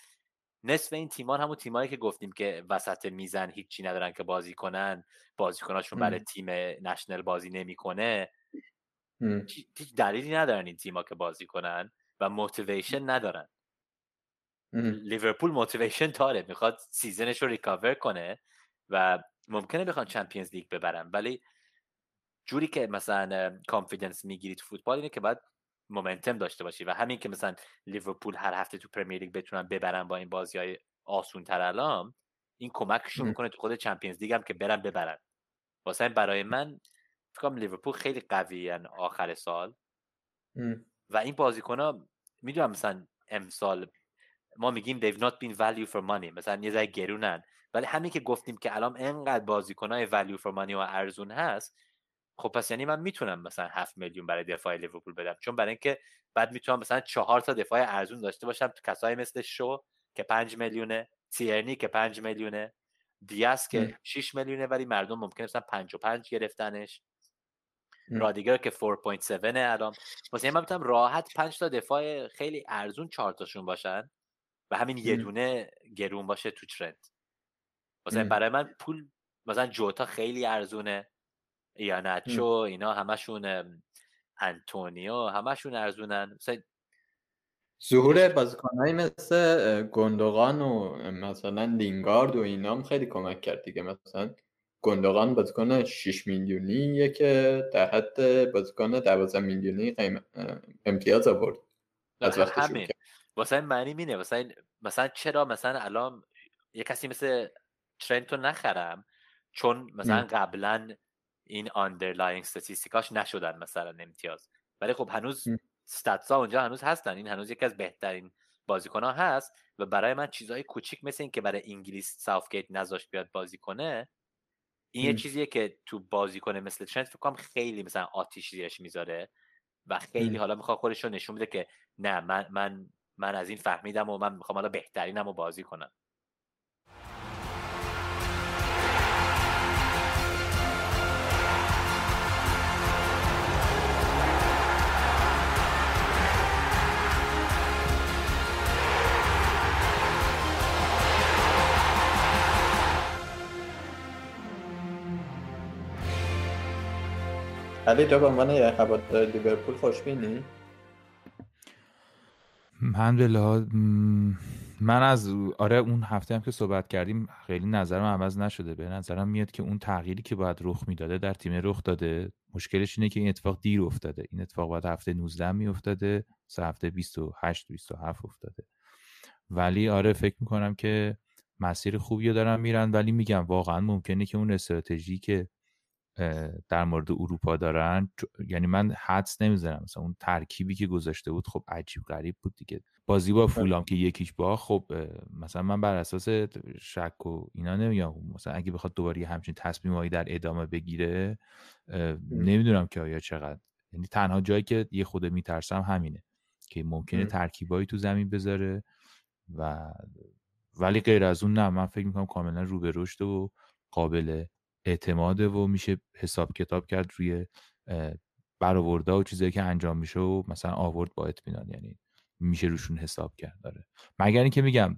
نصف این تیمان همون تیمایی که گفتیم که وسط میزن هیچی ندارن که بازی کنن، بازیکناشون برای تیم نشنل بازی نمیکنه، هیچ دلیلی ندارن این تیما که بازی کنن و موتیویشن ندارن. لیورپول موتیویشن داره، میخواد سیزنش رو ریکاور کنه و ممکنه بخوان چمپیونز لیگ ببرن، ولی جوری که مثلا کانفیدنس میگیری تو فوتبال اینه که باید مومنتم داشته باشی، و همین که مثلا لیورپول هر هفته تو پرمیر لیگ بتونن ببرن با این بازی‌های آسون‌تر الان، این کمکشون میکنه تو خود چمپیونز لیگ هم که برن ببرن. واسه برای من فکر کنم لیورپول خیلی قویان آخر سال م. و این بازیکن‌ها میدونم مثلا امسال ما میگیم they've not been value for money، مثلا یه ذره گرونن، ولی همین که گفتیم که الان انقدر بازیکنای value for money و ارزون هست، خب پس یعنی من میتونم مثلا هفت میلیون برای دفاع لیورپول بدم، چون برای اینکه بعد میتونم مثلا چهار تا دفاع ارزون داشته باشم، کسایی مثل شو که پنج میلیونه، تیرنی که پنج میلیونه، دیاس که شش میلیونه ولی مردم ممکنه مثلا پنجاه و پنج گرفتنش، رادیگر که چهار و هفت الان، مثلا من میتونم راحت پنج تا دفاع خیلی ارزون چهار تاشون باشن و همین یه دونه گرون باشه تو ترند. مثلا برای من پول مثلا جوتا خیلی ارزونه، یا ناچو، اینا همشون، انتونیو همشون ارزونن. مثلا ظهور بازیکن‌های مثل گوندوغان و مثلا لینگارد و اینا هم خیلی کمک کرد دیگه. مثلا گوندوغان بازیکن شش میلیونیه که در حد بازیکن دوازده میلیونی امتیاز آورد از وقتش. واسه این معنی مینه واسه این مثلا چرا مثلا الان یه کسی مثل ترنتو نخرم، چون مثلا قبلا این underlying statistics نشدن مثلا امتیاز، ولی خب هنوز ستاتسا اونجا هنوز هستن، این هنوز یکی از بهترین بازیکن‌ها هست و برای من چیزهای کوچیک مثل این که برای انگلیس ساوثگیت نذاشت بیاد بازی کنه، این یه چیزیه که تو بازیکن مثل ترنت فکر کنم خیلی مثلا آتیش زیرش میذاره و خیلی حالا میخواد خودش رو نشون بده که نه من من من از این فهمیدم و من میخوام حالا بهترینمو بازی کنم. علی تو به عنوان یه هوادار لیورپول خوشبینی؟ الحمدلله من از آره اون هفته هم که صحبت کردیم خیلی نظرم عوض نشده. به نظرم میاد که اون تغییری که باید رخ میداده در تیم رخ داده. مشکلش اینه که این اتفاق دیر افتاده. این اتفاق باید هفته نوزده میافتاده، سه هفته بیست و هشت بیست و هفت افتاده. ولی آره فکر میکنم که مسیر خوبی دارن میرن، ولی میگم واقعا ممکنه که اون استراتژی که در مورد اروپا دارن، یعنی من حدس نمیزنم، مثلا اون ترکیبی که گذاشته بود خب عجیب غریب بود دیگه. بازی با فولام که یکیش با خب مثلا من بر اساس شک و اینا نمیام، مثلا اگه بخواد دوباره همچین تصمیمایی در ادامه بگیره نمیدونم که آیا چقدر، یعنی تنها جایی که یه خود میترسم همینه که ممکنه ترکیبایی تو زمین بذاره و ولی غیر از اون نه، من فکر میکنم کاملا رو به رشد و قابل اعتماده و میشه حساب کتاب کرد روی برآوردها و چیزایی که انجام میشه و مثلا آورد با اطمینان، یعنی میشه روشون حساب کرد. داره مگر اینکه میگم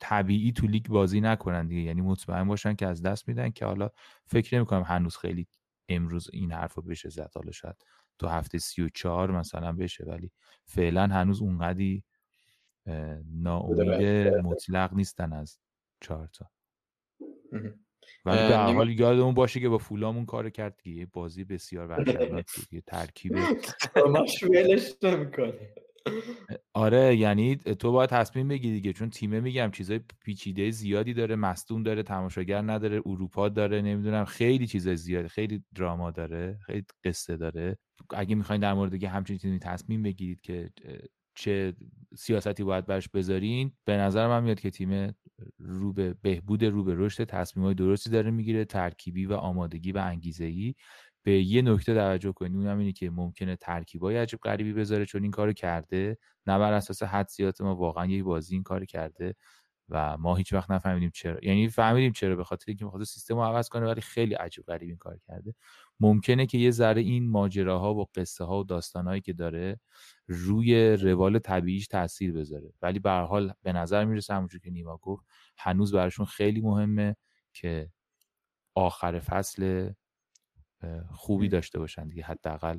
طبیعی تو لیگ بازی نکنن دیگه، یعنی مطمئن باشن که از دست میدن، که حالا فکر نمیکنم هنوز خیلی امروز این حرفو بشه زد، حالا شاید تو هفته سی و چهار مثلا بشه، ولی فعلا هنوز اونقدی ناامید مطلق نیستن از چهار تا. ولی در حال یادمون باشه که با فولامون کار کرد دیگه، بازی بسیار وحشتناک بود، ترکیب ما شویلش نمی‌کنه. آره یعنی تو باید تصمیم بگیری دیگه، چون تیمه میگم چیزای پیچیده زیادی داره، مصدوم داره، تماشاگر نداره، اروپا داره، نمیدونم خیلی چیزای زیاد، خیلی دراما داره، خیلی قصه داره. اگه میخواین در مورد دیگه همچین چیزی تصمیم بگیرید که چه سیاستی باید برش بذارین، به نظر من میاد که تیم رو به بهبود، رو به رشد، تصمیم‌های درستی داره میگیره، ترکیبی و آمادگی و انگیزه‌ای. به یه نکته توجه کنید، اونم اینه که ممکنه ترکیبای عجیب غریبی بذاره، چون این کارو کرده نه بر اساس حدسیات ما، واقعا یه بازی این کارو کرده و ما هیچ وقت نفهمیدیم چرا، یعنی فهمیدیم چرا به خاطر اینکه می‌خواد سیستمو عوض کنه، ولی خیلی عجیب غریبی این کارو کرده. ممکنه که یه ذره این ماجراها و قصه‌ها و داستانایی که داره روی روال طبیعیش تاثیر بذاره، ولی به هر حال به نظر میرسه همونجور که نیما گفت هنوز براشون خیلی مهمه که آخر فصل خوبی داشته باشن دیگه، حداقل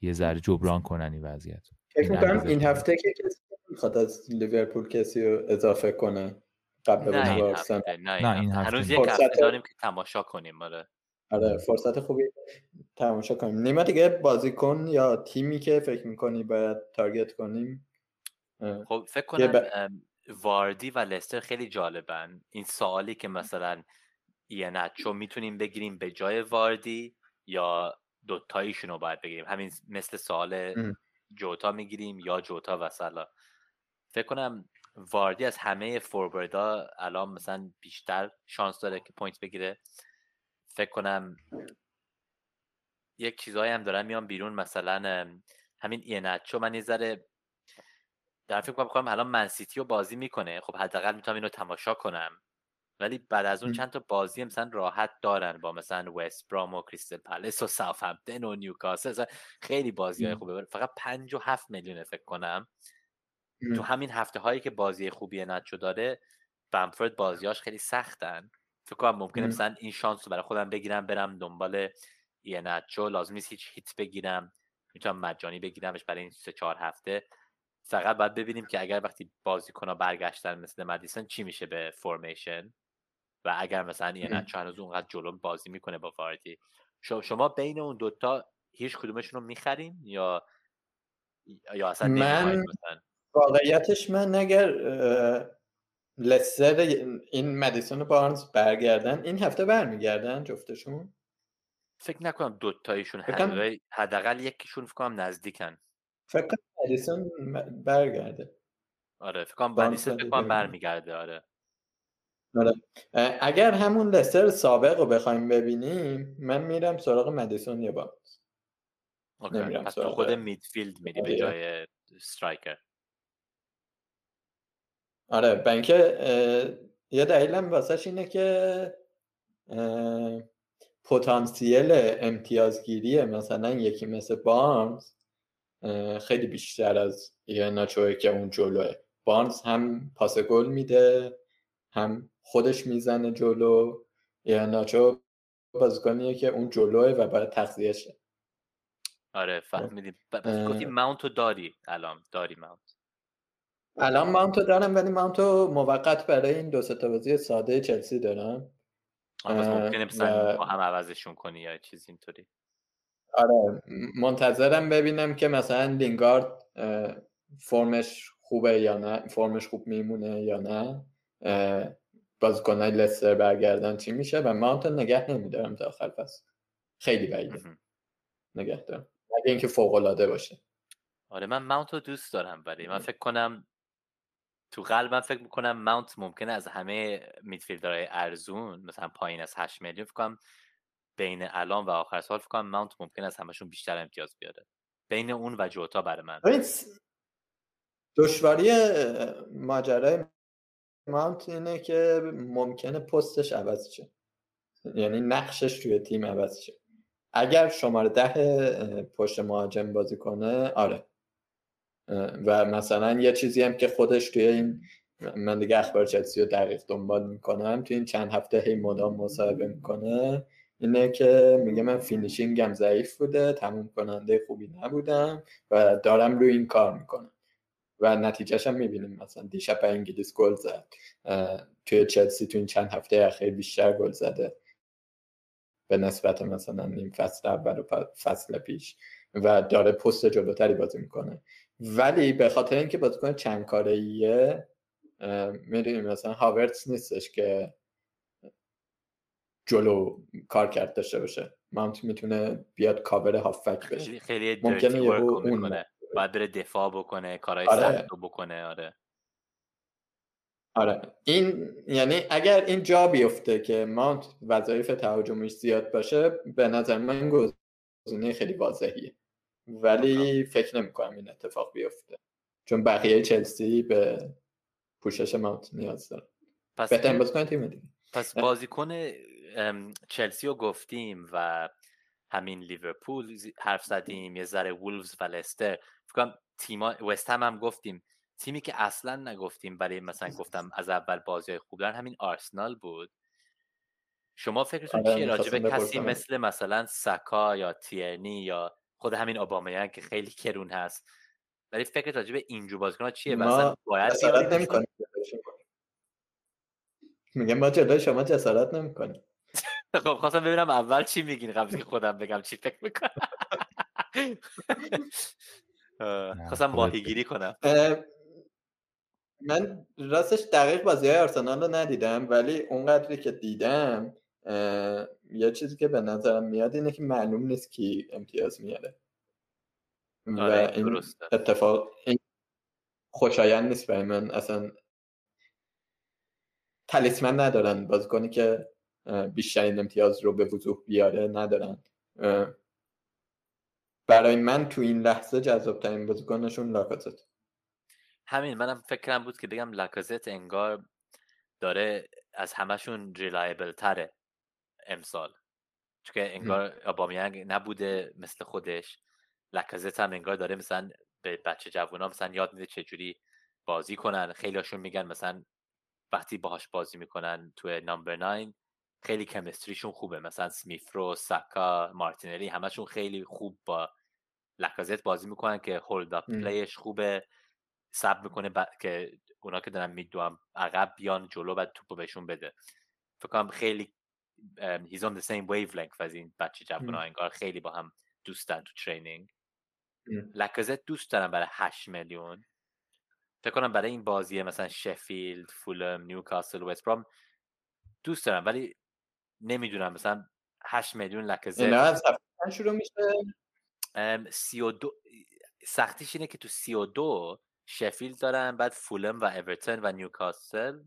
یه ذره جبران کنن این وضعیت. فکر می‌کنم این هفته که کسی می‌خواد از لیورپول کسی رو اضافه کنه قبل از واکسن، نه این هفته هنوز یک هفته داریم که تماشا کنیم. آره آره فرصت خوبی تماشا کنیم. نیما دیگه بازیکن یا تیمی که فکر میکنی باید تارگت کنیم؟ خب فکر کنم ب... واردی و لستر خیلی جالبن. این سوالی که مثلا یه نچو میتونیم بگیریم به جای واردی یا دوتاییشون رو باید بگیریم، همین مثل سوال جوتا میگیریم یا جوتا و سلا. فکر کنم واردی از همه فوروردا الان مثلا بیشتر شانس داره که پوینت بگیره. فکر کنم یک چیزایی هم دارن میان بیرون، مثلا همین اینچو من یه ذره در فکر می‌کنم الان من سیتی رو بازی میکنه، خب حداقل میتونم اینو تماشا کنم، ولی بعد از اون چند تا بازی مثلا راحت دارن با مثلا وست برام و کریستال پالاس و ساوثهمپتون و نیوکاسل، خیلی بازی‌های خوبه. فقط پنج و هفت میلیون فکر کنم تو همین هفته هایی که بازی خوبی نچو داره، بامفورد بازیاش خیلی سختن، فکر کنم ممکنه مثلا این شانس رو برای خودم بگیرم، برم دنبال اینچو، لازم نیست هیچ هیت بگیرم، میتونم مجانی بگیرمش برای این سه چهار هفته. فقط باید ببینیم که اگر وقتی بازیکن‌ها برگشتن مثل مدیسن چی میشه به فرمیشن، و اگر مثلا اینچو هنوز اونقدر جلو بازی میکنه با واردی. شما بین اون دوتا هیچ کدومشون رو میخرین یا یا اصلا نمیخرین؟ مثلا واقعیتش من اگر لستر این مدیسون و بارنز برگردن این هفته، برمیگردن جفتشون؟ فکر نکنم دوتایشون، حداقل یکیشون فکر کنم نزدیکن. فکر کنم مدیسون برگرده، آره فکر کنم مدیسون فکر کنم برمیگرده، آره. آره اگر همون لستر سابق رو بخوایم ببینیم، من میرم سراغ مدیسون یا بارنز. اوکی، پس تو خود میدفیلد میری به جای استرایکر. آره، بنک یه دلیلم واسش اینه که پتانسیل امتیازگیری مثلا یکی مثل بارنز خیلی بیشتر از یه ناچوه که اون جلوه. بارنز هم پاس گل میده، هم خودش میزنه جلو. یه ناچو بازیکنیه که اون جلوه و باید تغذیه شه. آره فهمیدیم. بس گفتی ماونتو داری الان، داری ماونت الان ماونتو دارم، ولی ماونتو موقت برای این دو سه تا بازی ساده چلسی دارم. آره بس ممکنه مثلا با هم عوضشون کنی یا چیز اینطوری. آره منتظرم ببینم که مثلا لینگارد فرمش خوبه یا نه، فرمش خوب میمونه یا نه، بازیکنای لستر برگردن چی میشه، و ماونتو نگه نمیدارم تا آخر فصل. خیلی بعیده نگه دارم، مگه اینکه فوق العاده باشه. آره من ماونتو دوست دارم، ولی من فکر کنم تو قلبم فکر میکنم ماونت ممکنه از همه میدفیلدرهای ارزون مثلا پایین از هشت میلیون، فکر کنم بین الان و آخر سال فکر کنم ماونت ممکنه از همشون بیشتر امتیاز بیاره، بین اون و جوتا. برای من دشواری ماجرای ماونت اینه که ممکنه پستش عوض شه، یعنی نقشش توی تیم عوض شه. اگر شماره ده پشت مهاجم بازی کنه، آره، و مثلا یه چیزی هم که خودش توی این، من دیگه اخبار چلسی رو دقیق دنبال میکنم، توی این چند هفته هی مدام مصاحبه میکنه، اینه که میگه من فینیشینگم ضعیف بوده، تموم کننده خوبی نبودم و دارم روی این کار میکنم و نتیجهش هم میبینیم. مثلا دیشب به انگلیس گل زد، توی چلسی توی این چند هفته اخیر بیشتر گل زده به نسبت مثلا این فصل اول و فصل پیش، و داره پست جلوتری بازی میکنه. ولی به خاطر اینکه بازیکن چند کاره‌ایه، میدونیم مثلا هاورتس نیستش که جلو کار کرد داشته باشه، ماونت میتونه بیاد کاور هافک بشه، خیلی ممکنه یهو اون بعد بره دفاع بکنه، کارهای سخت رو بکنه. آره آره این یعنی اگر این جا بیفته که ماونت وظایف تهاجمیش زیاد باشه، به نظر من گزینه خیلی واضحیه، ولی آه. فکر نمی‌کنم این اتفاق بیفته، چون بقیه چلسی به پوشش ماونت نیاز دارن. پس بهترین بازیکن تیم دیگه. پس بازیکن چلسی رو گفتیم و همین لیورپول حرف زدیم، یه ذره وولفز و لستر، فکر کنم تیما وست هم هم گفتیم. تیمی که اصلا نگفتیم ولی مثلا گفتم از اول بازی‌های خوب دارن همین آرسنال بود. شما فکرتون چیه راجبه کسی مثل مثلا ساکا یا تیرنی یا خود همین اوبامیان که خیلی کرون هست، ولی فکرت راجبه اینجور بازیکن‌ها چیه؟ مثلا باید جسارت نمی‌کنید، میگم ما جلوی شما جسارت نمی‌کنیم. خب خواستم ببینم اول چی میگین قبل از که خودم بگم چی فکر می‌کنم. خواستم واهیگیری کنم. من راستش دقیق بازی‌های آرسنال رو ندیدم، ولی اونقدری که دیدم یه چیزی که به نظرم میاد اینه که معلوم نیست کی امتیاز میاره. آره و این درسته. اتفاق این خوشایند نیست برای من، اصلا تلیسمن ندارن، بازیکنی که بیشترین امتیاز رو به وضوح بیاره ندارن. برای من تو این لحظه جذاب‌ترین بازیکنشون لاکازت. همین، منم فکرم بود که بگم لاکازت انگار داره از همشون ریلایبل تره امسال، چون که انگار آبامیانگ نبوده مثل خودش، لاکازت هم انگار داره مثلا به بچه جوونا مثلا یاد میده چجوری بازی کنن. خیلیاشون میگن مثلا وقتی باهاش بازی میکنن توی نمبر ناین خیلی کمیستریشون خوبه، مثلا سمیفرو، ساکا، مارتینلی همشون خیلی خوب با لاکازت بازی میکنن که هولد اپ پلیش خوبه، صبر میکنه با... که اونا که دارن میدوام عقب بیان جلو بعد توپو بهشون بده. فکر کنم خیلی he's on the same wavelength از این بچه جوونا، انگار خیلی با هم دوستن تو ترینینگ. لاکازت دوست دارن برای هشت میلیون، فکر کنم برای این بازی مثلا شفیلد، فولم، نیوکاسل، وست برام دوست دارم، ولی نمیدونم مثلا هشت میلیون لاکازت اینا از هفتن شروع میشه. سی و دو سختیش اینه که تو سی و دو شفیلد دارن، بعد فولم و اورتون و نیوکاسل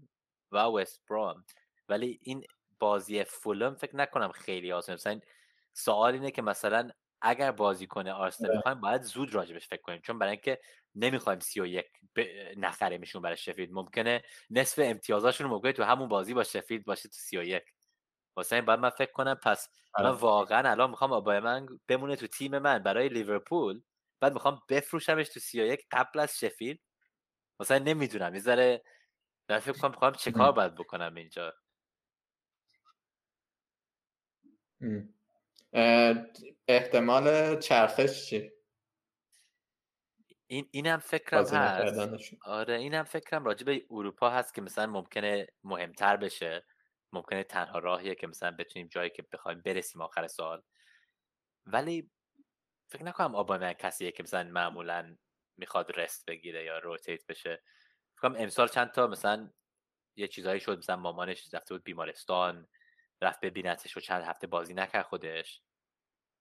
و وست برام، ولی این بازی فولم فکر نکنم خیلی آسونه. مثلا سوال اینه که مثلا اگر بازی کنه آرسنال میخوایم باید زود راجبش فکر کنیم، چون برای اینکه نمیخوایم سی و یک ب... نخریمشون برای شفیلد، ممکنه نصف امتیازاشون ممکنه تو همون بازی با شفیلد باشه تو سی و یک، واسه این باید من فکر کنم. پس من واقعا الان میخوام آبایمنگ بمونه تو تیم من برای لیورپول، بعد میخوام بفروشمش تو سی و یک قبل از شفیلد. واسه این نمیدونم یه ذره من فکر کنم میخوام چه کار باید بکنم اینجا. احتمال چرخش چی؟ این اینم فکرم هست. آره اینم فکرم راجع به اروپا هست که مثلا ممکنه مهمتر بشه، ممکنه تنها راهیه که مثلا بتونیم جایی که بخوایم برسیم آخر سال. ولی فکر نکنم آبامیان کسیه که مثلا معمولا میخواد رست بگیره یا روتیت بشه. فکر کنم امسال چند تا مثلا یه چیزایی شد، مثلا مامانش رفته بود بیمارستان، رفت ببینتش و چند هفته بازی نکرد خودش.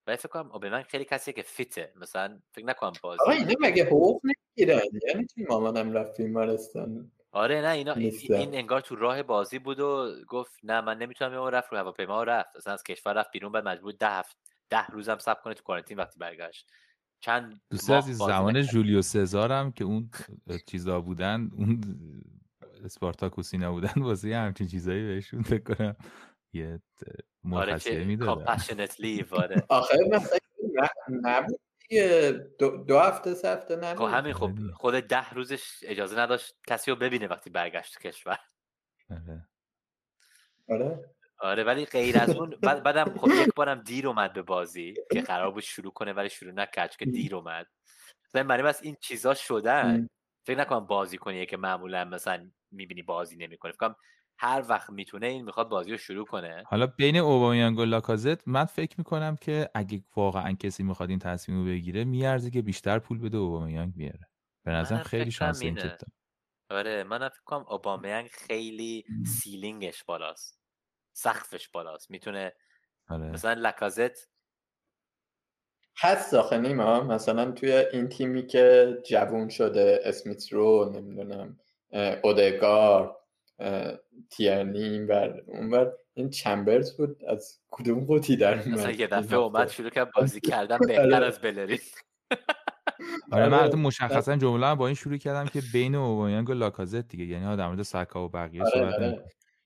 ولی فکر کنم اوبمن خیلی کسیه که فیته، مثلا فکر نکنم بازی. آره اینا مگه حقوق نمیگیرن؟ یعنی چی مامانم رفت بیمارستان؟ آره نه اینا نیستن. این انگار تو راه بازی بود و گفت نه من نمیتونم، یهو رفت رو هواپیما رفت، اصلا از کشور رفت بیرون، بعد مجبور ده هفت ده روزم صبر کنه تو کوارانتین. وقتی برگشت چند دوست عزیز زمان جولیو سزار هم که اون چیزا بودن، اون اسپارتاکوسینا بودن، واسه همین چیزایی بهشون فکر کنم یه مرخصی میدادن. آره که compassionate leave. آره آخه مثلا نبود دیگه، دو, دو هفته سه هفته نبود که همین. خب خود ده روزش اجازه نداشت کسی رو ببینه وقتی برگشت کشور. آره آره آره ولی غیر از اون بعد بعدم خب یک بارم دیر اومد به بازی که قرار بود شروع کنه ولی شروع نکرد که دیر اومد. مثلا معنی از این چیزا شدن فکر نکنم بازی کنه که معمولا مثلا میبینی بازی نمیکنه. فکر کنم هر وقت میتونه این میخواد بازی رو شروع کنه. حالا بین اوبامیانگ و لاکازت من فکر میکنم که اگه واقعا کسی میخواد این تصمیم رو بگیره میارزه که بیشتر پول بده اوبامیانگ میاره. به نظرم خیلی شانس این جدا. آره من فکر کنم اوبامیانگ خیلی سیلینگش بالاست، سقفش بالاست، میتونه. آره. مثلا لاکازت هست آخه نیما، مثلا توی این تیمی که جوون شده اسمیت رو نمیدونم اودگار تیرنی بر اون بر این چمبرز بود، از کدوم قوطی در اومد مثلا یه دفعه اومد شروع کرد بازی کردن بهتر از بلرین. آره من البته مشخصا جمله هم با این شروع کردم که بین اوبامیانگ و لاکازت دیگه، یعنی ها در مورد ساکا و بقیه صحبت،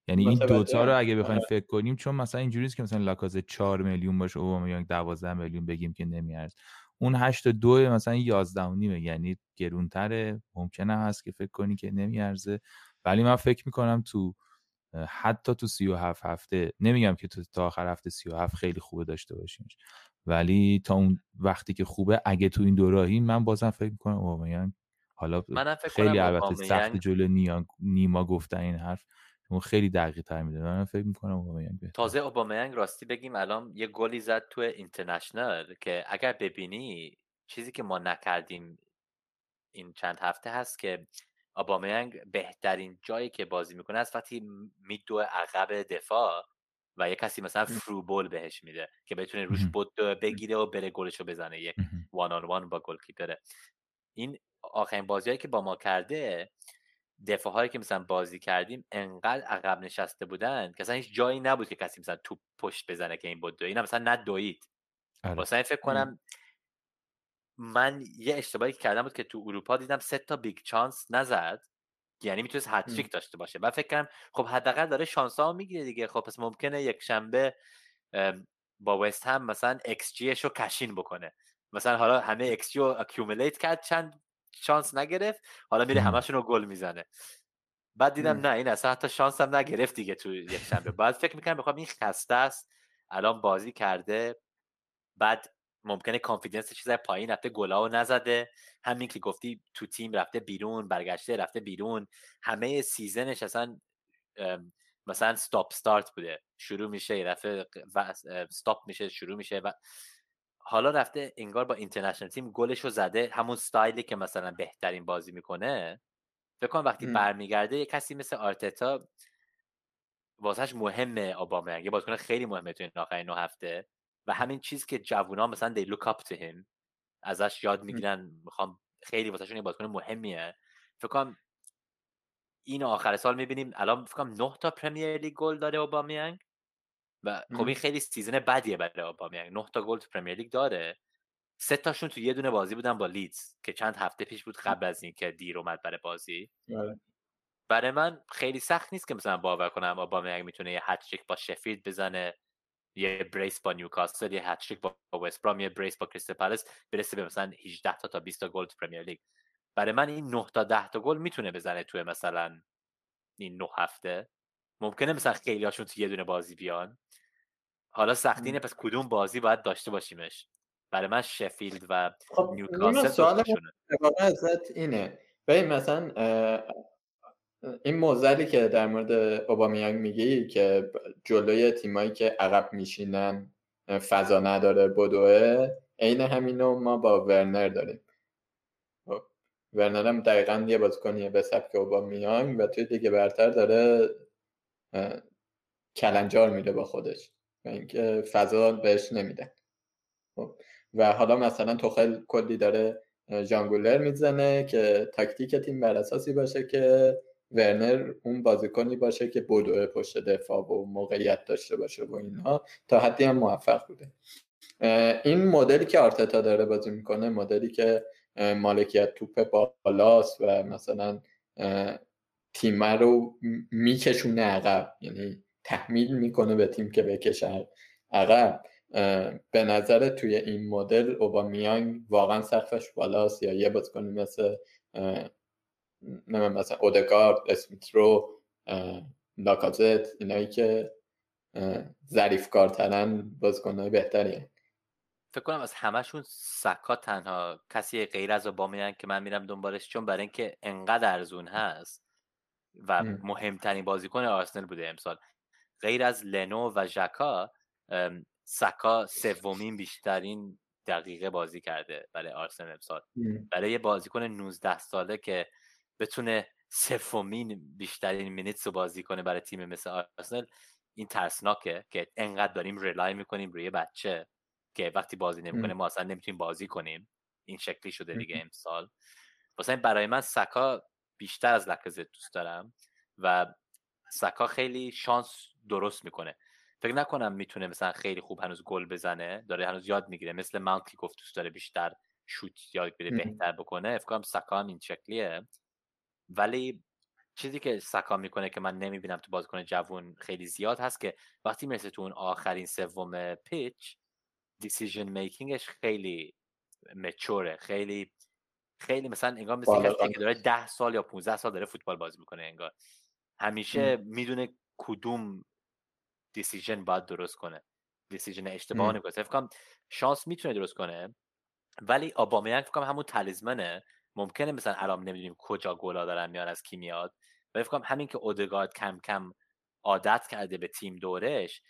یعنی این دوتا رو اگه بخوایم فکر کنیم، چون مثلا اینجوریه که مثلا لاکازت چهار میلیون باشه اوبامیانگ دوازده میلیون بگیم که نمیارزه، اون هشت و دو مثلا یازده و نیم یعنی گرونتره، ممکنه هست که فکر کنی که نمیارزه. ولی من فکر میکنم تو حتی تو سی و هفت هفته، نمیگم که تو تا آخر هفته سی و هفت خیلی خوبه داشته باشیمش، ولی تا اون وقتی که خوبه اگه تو این دوراهی من بازم فکر میکنم اوبامیانگ. حالا خیلی البته سخت جلو نیما گفتن این حرف، اون خیلی دقیق تر میده. من فکر میکنم اوبامیانگ بهتر. تازه اوبامیانگ راستی بگیم الان یه گلی زد تو اینترنشنال که اگر ببینی چیزی که ما نکردیم این چند هفته هست که اوبامیانگ بهترین جایی که بازی میکنه از وقتی میدوه عقب دفاع و یه کسی مثلا فرو بول بهش میده که بتونه روش بود بگیره و بره گلشو بزنه، یک وان آن وان با گلکیپر. این آخرین بازیایی که با ما کرده دفاع هایی که مثلا بازی کردیم انقدر عقب نشسته بودن که مثلا هیچ جایی نبود که کسی مثلا توپ پشت بزنه که این بود دوید، نه مثلا ندوید. واسه فکر کنم من یه اشتباهی که کردم بود که تو اروپا دیدم سه تا بیگ چانس نزد، یعنی میتونست هتریک داشته باشه. من فکر کنم خب حداقل داره شانس‌ها میگیره دیگه، خب پس ممکنه یک شنبه با وست هم مثلا ایکس جی شو کشین بکنه، مثلا حالا همه ایکس جی رو اکیومولیت کرد، چند شانس نگرفت، حالا میره همشون رو گل میزنه. بعد دیدم نه این اصلا حتی شانس هم نگرفت دیگه تو یک شنبه. بعد فکر میکنم بخوام این خسته است الان بازی کرده، بعد ممکنه کانفیدنس چیزای پایین رفته، گل‌ها رو نزده، همین که گفتی تو تیم رفته بیرون، برگشته رفته بیرون، همه سیزنش اصلا مثلا استاپ استارت بوده، شروع میشه رفته و استاپ میشه شروع میشه و حالا رفته انگار با اینترنشنال تیم گلشو زده، همون استایلی که مثلا بهترین بازی میکنه. فکر کنم وقتی م. برمیگرده یه کسی مثل آرتتا واسهش مهمه، اوبامنگ یه بازیکن خیلی مهمه تو این آخرین نه هفته و همین چیز که جوونا مثلا دی لوک اپ تو هم ازش یاد میگیرن، میخوام خیلی واسهشون یه بازیکن مهمیه. فکر کنم این آخر سال میبینیم الان فکر کنم نه تا پرمیر لیگ گل داره اوبامنگ و خب این خیلی سیزن بدیه برای اوبامنگ. نه تا گل تو پرمیر لیگ داره، سه تاشون تو یه دونه بازی بودن با لیدز که چند هفته پیش بود قبل از این که دیر اومد برای بازی. بله. برای من خیلی سخت نیست که مثلا باور کنم اوبامنگ میتونه یه هتریک با شفیلد بزنه، یه بریس با نیوکاسل، یه هتریک با وست برام، یه بریس با کریستال پالاس، برسه به مثلا هجده تا تا بیست تا گل تو پرمیر لیگ. برای من این نه تا ده تا گل میتونه بزنه توی مثلا این نه هفته. ممکنه مثلا خیلی هاشون تو یه دونه بازی بیان، حالا سختی اینه پس کدوم بازی باید داشته باشیمش. برای من شفیلد و نیوکاسل. سوال من ازت اینه ببین مثلا این موضوعی که در مورد اوبامیانگ میگی که جلوی تیمایی که عقب میشینن فضا نداره بدوه، عین همینو ما با ورنر داریم. ورنر هم دقیقاً یه بازیکنیه به سبک اوبامیانگ و توی دیگه برتر داره کلنجار میده با خودش و اینکه فضا بهش نمیده. و حالا مثلا توخیل کلی داره جانگولر میزنه که تاکتیک تیم بر اساسی باشه که ورنر اون بازیکنی باشه که بدوه پشت دفاع و موقعیت داشته باشه و اینها، تا حدی هم موفق بوده. این مدلی که آرتتا داره بازی میکنه، مدلی که مالکیت توپ بالاست و مثلا تیم رو میکشونه عقب، یعنی تحمیل میکنه به تیم که بکشه عقب، به نظر توی این مدل اوبامیانگ واقعا سقفش بالاست یا یه بازیکن مثل نه مثلا اودگارد، اسمیترو، لاکازت، اینایی که ظریف‌کارترن بازیکن‌های بهتریه. فکر کنم از همشون سکا تنها کسی غیر از اوبامیانگ که من میرم دنبالش، چون برای اینکه انقدر ارزون هست و مهمترین بازیکن آرسنال بوده امسال. غیر از لنو و ژاکا، سکا سومین بیشترین دقیقه بازی کرده برای آرسنال امسال. برای یه بازیکن نوزده ساله که بتونه سومین بیشترین مینیتس رو بازی کنه برای تیم مثل آرسنال، این ترسناکه که انقدر داریم ریلای میکنیم روی بچه که وقتی بازی نمیکنه ما اصلا نمیتونیم بازی کنیم. این شکلی شده دیگه امسال. واسه برای من سکا بیشتر از لکازت دوست دارم و سکا خیلی شانس درست میکنه. فکر نکنم میتونه مثلا خیلی خوب هنوز گل بزنه، داره هنوز یاد میگیره، مثل مانت که گفت دوست داره بیشتر شوت یاد بده بهتر بکنه. فکر کنم سکا هم این شکلیه. ولی چیزی که سکا میکنه که من نمیبینم تو بازیکن جوان خیلی زیاد هست که وقتی میرسه تو اون آخرین سوم پیچ، دیسیژن میکینگش خیلی مچوره، خیلی خیلی مثلا انگار مثل کسی که داره ده سال یا پانزده سال داره فوتبال بازی میکنه، انگار همیشه میدونه کدوم دیسیژن باید درست کنه، دیسیژن اشتباه نمیکنه. فکر کنم شانس میتونه درست کنه، ولی اوبامیانگ فکر کنم همون تالیسمنه. ممکنه مثلا الان نمیدونیم کجا گلا دارن میان، از کی میاد. ولی فکر کنم همین که اودگارد کم کم عادت کرده به تیم دورش،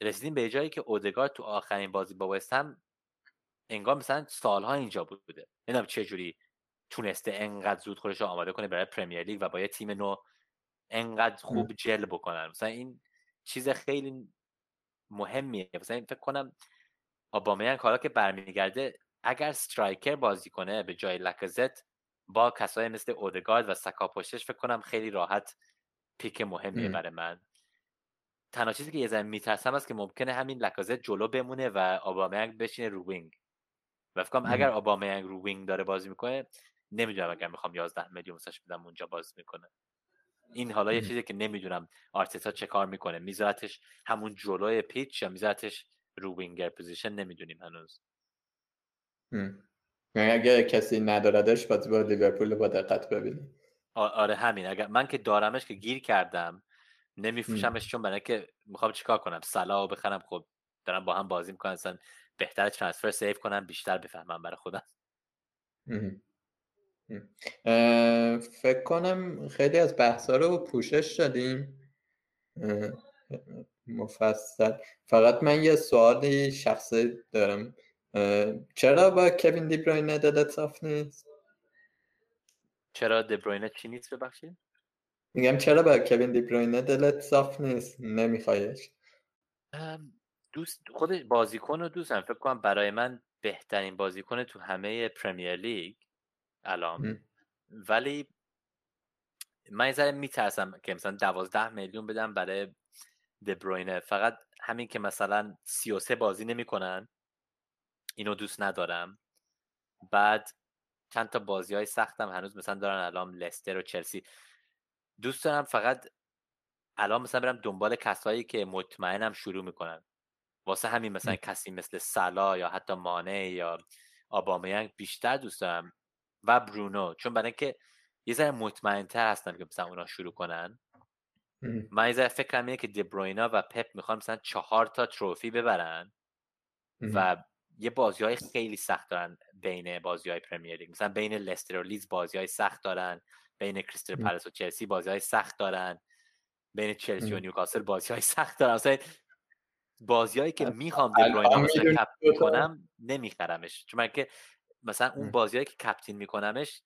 رسیدیم به جایی که اودگارد تو آخرین بازی با وست هم انگار مثلا سالها اینجا بوده. نمیدونم چه جوری تونسته انقدر زود خودش رو آماده کنه برای پرمیر لیگ و با یه تیم نو انقدر خوب جل بکنن. مثلا این چیز خیلی مهمیه. مثلا فکر کنم اوبامیانگ حالا که برمیگرده اگر استرایکر بازی کنه به جای لکازت، با کسایی مثل اودگارد و ساکا پشتش فکر کنم خیلی راحت پیک مهمیه برای من. تنها چیزی که یه ذره میترسم است که ممکنه همین لکازت جلو بمونه و آبامینگ بشینه رو وینگ و فکر کنم اگر آبامینگ رو وینگ داره بازی میکنه، نمیدونم اگر میخوام یازده میلیون واسش بدم اونجا بازی میکنه. این حالا یه چیزی که نمیدونم آرتتا چه کار میکنه، میذارتش همون جلوی پیچ یا میذارتش رو وینگر پوزیشن، نمیدونیم هنوز. هم. یعنی اگه کسی نداردش باید با لیورپول با دقت ببینیم. آره همین، اگر من که دارمش که گیر کردم نمیفروشمش چون برای که میخوام چیکار کنم، سلاحو بخرم؟ خب دارم با هم بازی میکنم، اصلا بهتره ترانسفر سیو کنم بیشتر بفهمم برای خودم. فکر کنم خیلی از بحثا رو پوشش شدیم مفصل. فقط من یه سوالی شخصی دارم، چرا با کوین دی بروینه دادت صاف نیست؟ چرا دی بروینه چی نیست؟ ببخشید میگم چرا با کوین دی بروینه دلت صاف نیست، نمیخوایش؟ دوست خودش بازیکن رو دوستم، فکر کنم برای من بهترین بازیکن تو همه پرمیر لیگ الان، ولی من یه ذره میترسم که مثلا دوازده میلیون بدم برای دی بروینه، فقط همین که مثلا سی و سه بازی نمی کنن اینو دوست ندارم. بعد چند تا بازی های سختم هنوز مثلا دارن الان، لستر و چلسی دوست دارم، فقط الان مثلا برم دنبال کسایی که مطمئنم شروع میکنن، واسه همین مثلا کسی مثل سلا یا حتی مانه یا آبامینگ بیشتر دوست دارم و برونو، چون برای که یه ذره مطمئن تر هستم که مثلا اونا شروع کنن. من یه ذره فکرم اینه که دی بروینا و پپ میخوان مثلا چهار تا تروفی ببرن و یه بازی‌های خیلی سخت دارن بین بازی‌های پرمیر لیگ، مثلا بین لستر و لیدز بازی‌های سخت دارن، بین کریستال پالاس و چلسی بازی‌های سخت دارن، بین چلسی و نیوکاسل بازی‌های سخت دارن. مثلا بازی‌هایی که می‌خوام دی بروینه رو کاپتین کنم نمی‌خرمش، چون من که مثلا اون بازی‌هایی که کاپتین می‌کنمش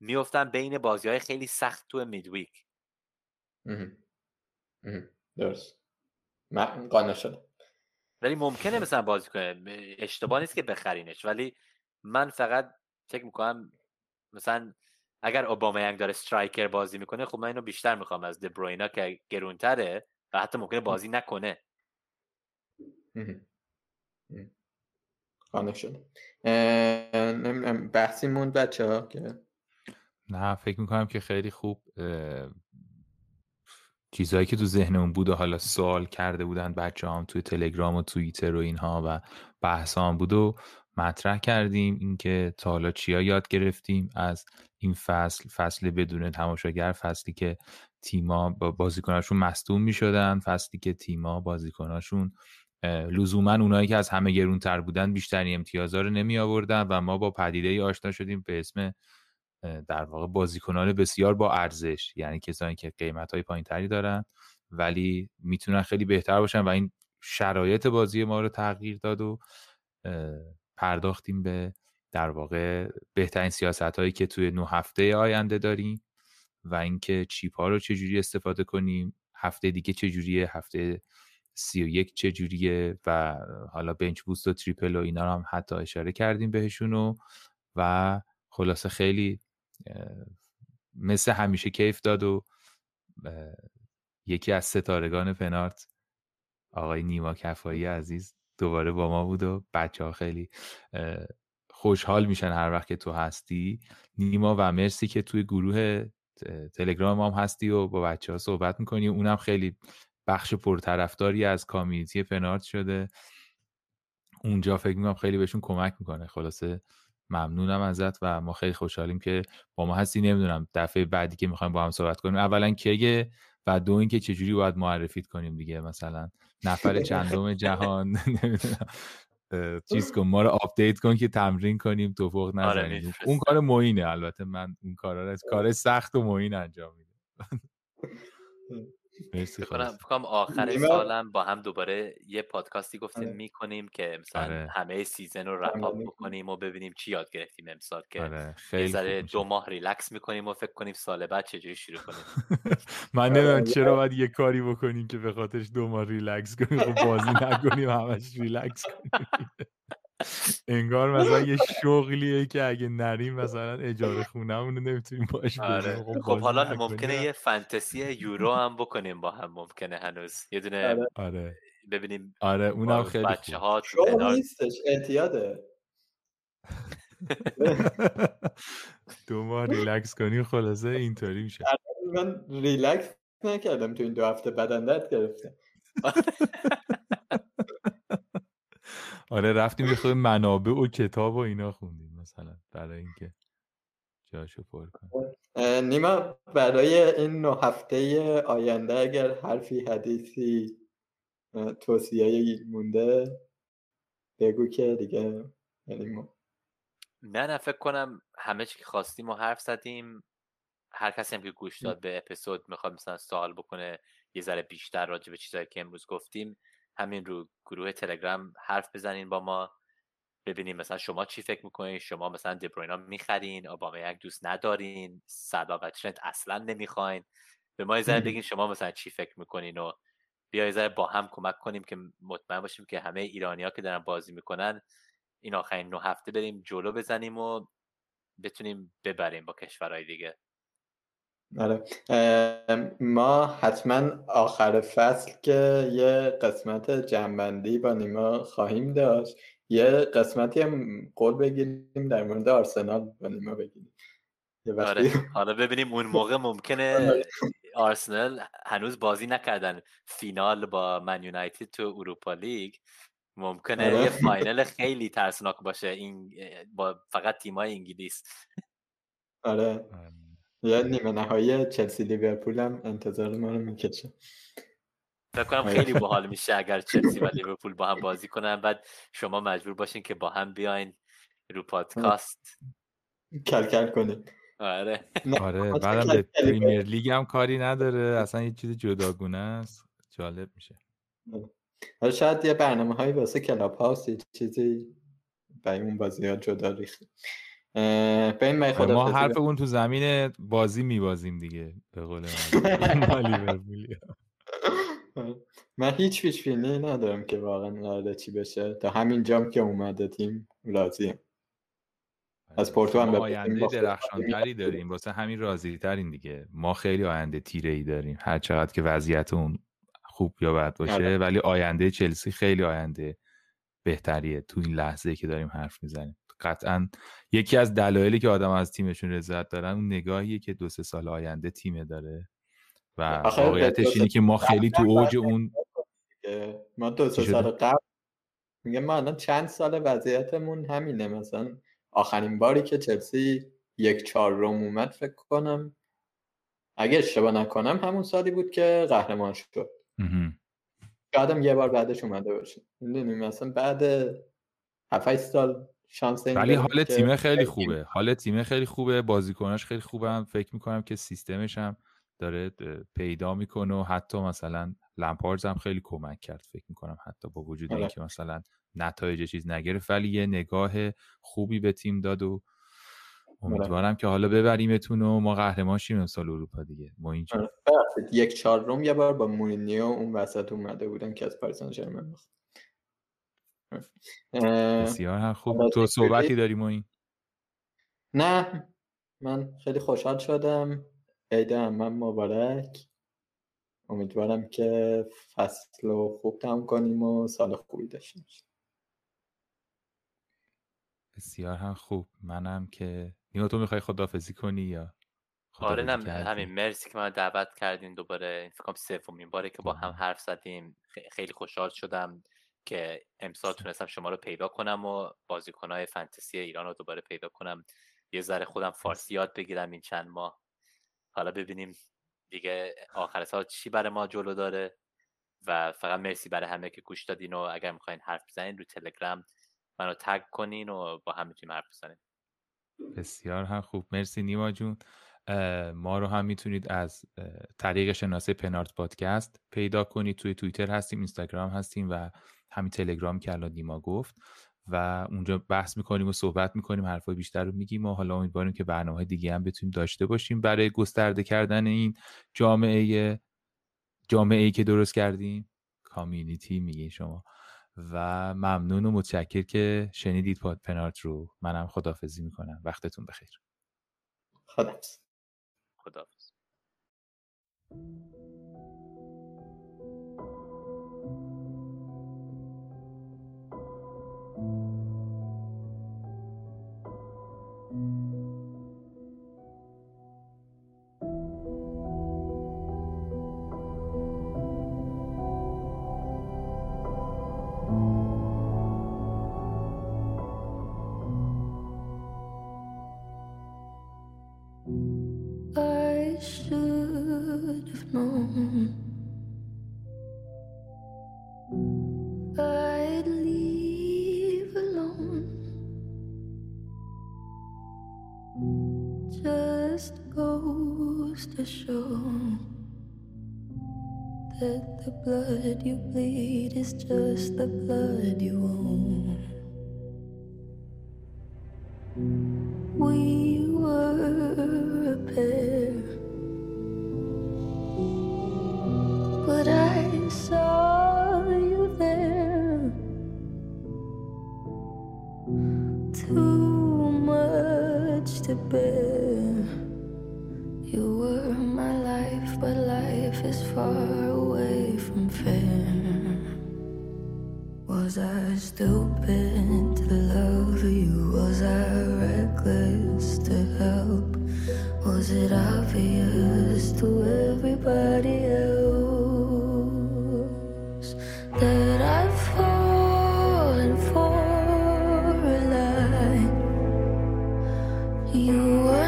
می‌افتم بین بازی‌های خیلی سخت تو میدویک. درست، من قانع شدم. ولی ممکنه مثلا بازی کنه، اشتباه نیست که بخرینش، ولی من فقط فکر میکنم مثلا اگر اوبامینگ داره استرایکر بازی میکنه، خب من اینو بیشتر میخوام از دی بروینا که گرونتره و حتی ممکنه بازی نکنه. خانه شد نمیدونم بحثی موند بچه ها که نه، فکر میکنم که خیلی خوب چیزایی که تو ذهنمون بود و حالا سوال کرده بودن بچه هم توی تلگرام و توییتر و اینها و بحث هم بود و مطرح کردیم، اینکه تا حالا چیا یاد گرفتیم از این فصل، فصل بدون تماشاگر، فصلی که تیما بازیکناشون مصدوم می شدن، فصلی که تیما بازیکناشون لزوما اونایی که از همه گرونتر بودن بیشترین امتیازها رو نمی آوردن و ما با پدیده‌ای آشنا شدیم به اسم در واقع بازیکنان بسیار با ارزش، یعنی کسانی که قیمت‌های پایین‌تری دارن ولی میتونن خیلی بهتر باشن و این شرایط بازی ما رو تغییر داد و پرداختیم به در واقع بهترین سیاست‌هایی که توی نه هفته آینده داریم و اینکه چیپ‌ها رو چجوری استفاده کنیم، هفته دیگه چجوریه، هفته سی و یک چجوریه و حالا بنچ بوست و تریپل و اینا رو هم حتی اشاره کردیم بهشونو و خلاصه خیلی مثل همیشه کیف داد و یکی از ستارگان پنارت آقای نیما کفایی عزیز دوباره با ما بود و بچه ها خیلی خوشحال میشن هر وقت که تو هستی نیما و مرسی که توی گروه تلگرام هم هستی و با بچه ها صحبت میکنی، اونم خیلی بخش پرطرفداری از کامیونیتی پنارت شده اونجا، فکر میکنم خیلی بهشون کمک میکنه. خلاصه ممنونم ازت و ما خیلی خوشحالیم که با ما هستی. نمیدونم دفعه بعدی که میخوایم با هم صحبت کنیم اولا کیه و دو اینکه چجوری باید معرفیت کنیم دیگه، مثلا نفر چندم جهان نمیدونم چیز کن، ما رو آپدیت کن که تمرین کنیم توفق نزنیم. اون کار موینه، البته من اون کارا کار سخت و موین انجام میده. مرسی خالص. فکرم آخر سالم با هم دوباره یه پادکاستی گفتیم میکنیم که مثلا آره. همه سیزن رو رپاپ بکنیم و ببینیم چی یاد گرفتیم امسال که آره. یه ذره دو ماه ریلکس میکنیم و فکر کنیم سال بعد چجوری شروع کنیم. من نمیدونم چرا باید یه کاری بکنیم که به خاطرش دو ماه ریلکس کنیم و بازی نکنیم، همش ریلکس کنیم. انگار مثلا یه شغلیه که اگه نریم مثلا اجاره خونه‌مون نمیتونیم باش آره. خب حالا ممکنه یه فانتزی یورو هم بکنیم با هم، ممکنه هنوز یه دونه آره ببینیم. آره اونم خیلی بچه‌ها شغل نیستش، اعتیاده. دو ماه ریلکس کنی خلاصه اینطوری میشه. من ریلکس نکردم تو این دو هفته، بدن درد گرفته. آره رفتیم یه خود منابع و کتاب و اینا خوندیم مثلا برای اینکه جاشو پر کنیم. نیما برای این نه هفته آینده اگر حرفی حدیثی توصیه‌ای مونده بگو که دیگه. یعنی نه نه فکر کنم همه چی که خواستیم و حرف زدیم. هر کسی هم که گوش داد به اپیزود میخواد مثلا سوال بکنه یه ذره بیشتر راجع به چیزایی که امروز گفتیم، همین رو گروه تلگرام حرف بزنین با ما، ببینیم مثلا شما چی فکر میکنین، شما مثلا دبروینا میخرین، اوبامیانگ دوست ندارین، صلاح و ترنت اصلا نمیخواین، به ما یه ذره بگین شما مثلا چی فکر میکنین و بیا یه ذره با هم کمک کنیم که مطمئن باشیم که همه ایرانی‌ها که دارن بازی میکنن این آخرین نه هفته بریم جلو بزنیم و بتونیم ببریم با کشورهای دیگه. آره ما حتما آخر فصل که یه قسمت جمع‌بندی با نیما خواهیم داشت، یه قسمتی هم قول بگیریم در مورد آرسنال با نیما بگیریم. آره حالا ببینیم اون موقع ممکنه آرسنال هنوز بازی نکردن فینال با من یونایتد تو اروپا لیگ، ممکنه آره. یه فاینال خیلی ترسناک باشه این با فقط تیمای انگلیس. آره یه نیمه نهایی چلسی لیورپول هم انتظار ما رو میکشه. فکر کنم خیلی باحال میشه اگر چلسی و لیورپول با هم بازی کنن، بعد شما مجبور باشین که با هم بیاین رو پادکاست کل کل کنین. آره آره بعدم به پریمیر لیگ هم کاری نداره، اصلا یه چیز جداگونه است، جالب میشه. حالا شاید یه برنامه هایی واسه کلاب هاوس یه چیزی برای اون بازی ها جدا ریخیم. ما حرف اون تو زمین بازی میبازیم دیگه به قول من. من هیچ پیش بینی ندارم که واقعا قراره چی بشه، تا همین جام که اومده تیم راضیم. از پورتو هم آینده درخشانتری داریم، واسه همین راضی ترین دیگه. ما خیلی آینده تیره ای داریم، هر چقدر که وضعیت اون خوب یا بد باشه، ولی آینده چلسی خیلی آینده بهتریه تو این لحظه که داریم حرف میزنیم. قطعاً یکی از دلایلی که آدم از تیمشون رضایت دارن اون نگاهیه که دو سه سال آینده تیم داره و واقعیتش اینه که ما خیلی تو اوج اون ما دو سه سال قبل میگم ما الان چند سال وضعیتمون همینه. مثلا آخرین باری که چلسی یک چهارم اومد فکر کنم اگه اشتباه نکنم همون سالی بود که قهرمان شد. آدم یه بار بعدش اومده باشه، میدونیم مثلا بعد هفت سال شانس. ولی حال تیم خیلی خوبه، حال تیم خیلی خوبه، بازیکناش خیلی خوبن، فکر میکنم که سیستمش هم داره پیدا میکنه و حتی مثلا لمپارد هم خیلی کمک کرد فکر میکنم، حتی با وجود اینکه مثلا نتایج چیز نگرفت ولی یه نگاه خوبی به تیم داد و امیدوارم که حالا ببریمتون و ما قهرمان شیم امسال اروپا دیگه. ما اینجا یک چهارم یه بار با مورینیو اون وسط اومده بودن که از پاری سن ژرمن. بسیار خوب. تو صحبتی داری موین؟ نه من خیلی خوشحال شدم، عید عمم مبارک، امیدوارم که فصل رو خوب تموم کنیم و سال خوبی داشته باشیم. بسیار هم خوب. منم که نیما تو میخوای خداحافظی کنی یا آره نم همین. مرسی که من دعوت کردین دوباره، فکر کنم سومین باره که با هم حرف زدیم. خیلی خوشحال شدم که امسال تونستم شما رو پیدا کنم و بازیکن‌های فانتزی ایران رو دوباره پیدا کنم، یه ذره خودم فارسی یاد بگیرم این چند ماه. حالا ببینیم دیگه آخر سال چی برای ما جلو داره و فقط مرسی برای همه که گوش دادین و اگر میخواین حرف بزنین رو تلگرام منو تگ کنین و با هم میتونیم حرف بزنیم. بسیار هم خوب. مرسی نیما جون. ما رو هم میتونید از طریق شناسه پنارت پادکست پیدا کنید، توی توییتر هستیم، اینستاگرام هستیم و همین تلگرام که الان نیما گفت و اونجا بحث میکنیم و صحبت میکنیم، حرفای بیشتر رو میگیم و حالا امیدواریم که برنامه‌های دیگه هم بتونیم داشته باشیم برای گسترده کردن این جامعه جامعه‌ای که درست کردیم، کامیونیتی میگین شما، و ممنون و متشکر که شنیدید پاد پنارت رو. منم خداحافظی میکنم. وقتتون بخیر. خداحافظ. خداحافظ. Blood you bleed is just the blood you own. We were a pair, but I saw you there. Too much to bear. You were my life, but life is far away from fair. Was I stupid to love you? Was I reckless to help? Was it obvious to everybody else that I've fallen for a lie? You were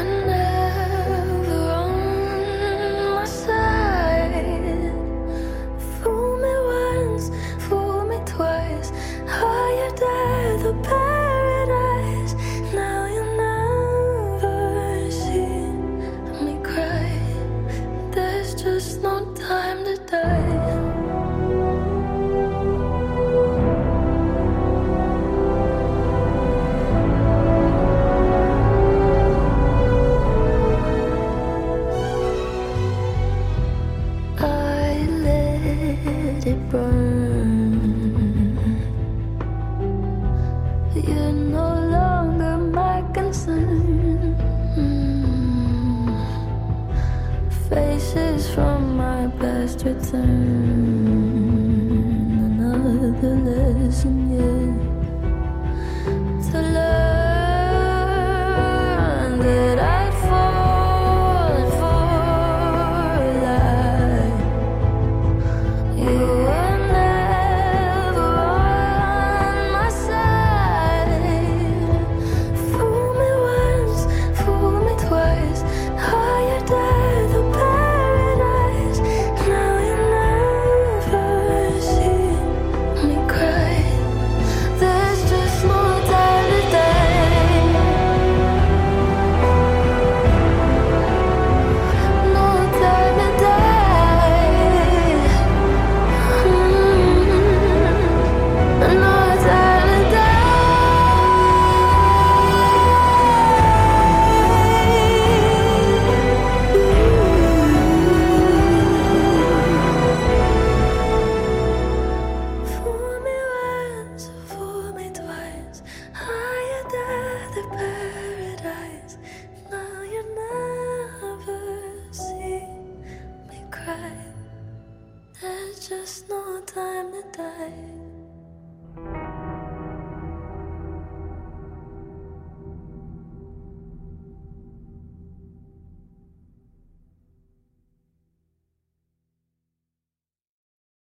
just no time to die.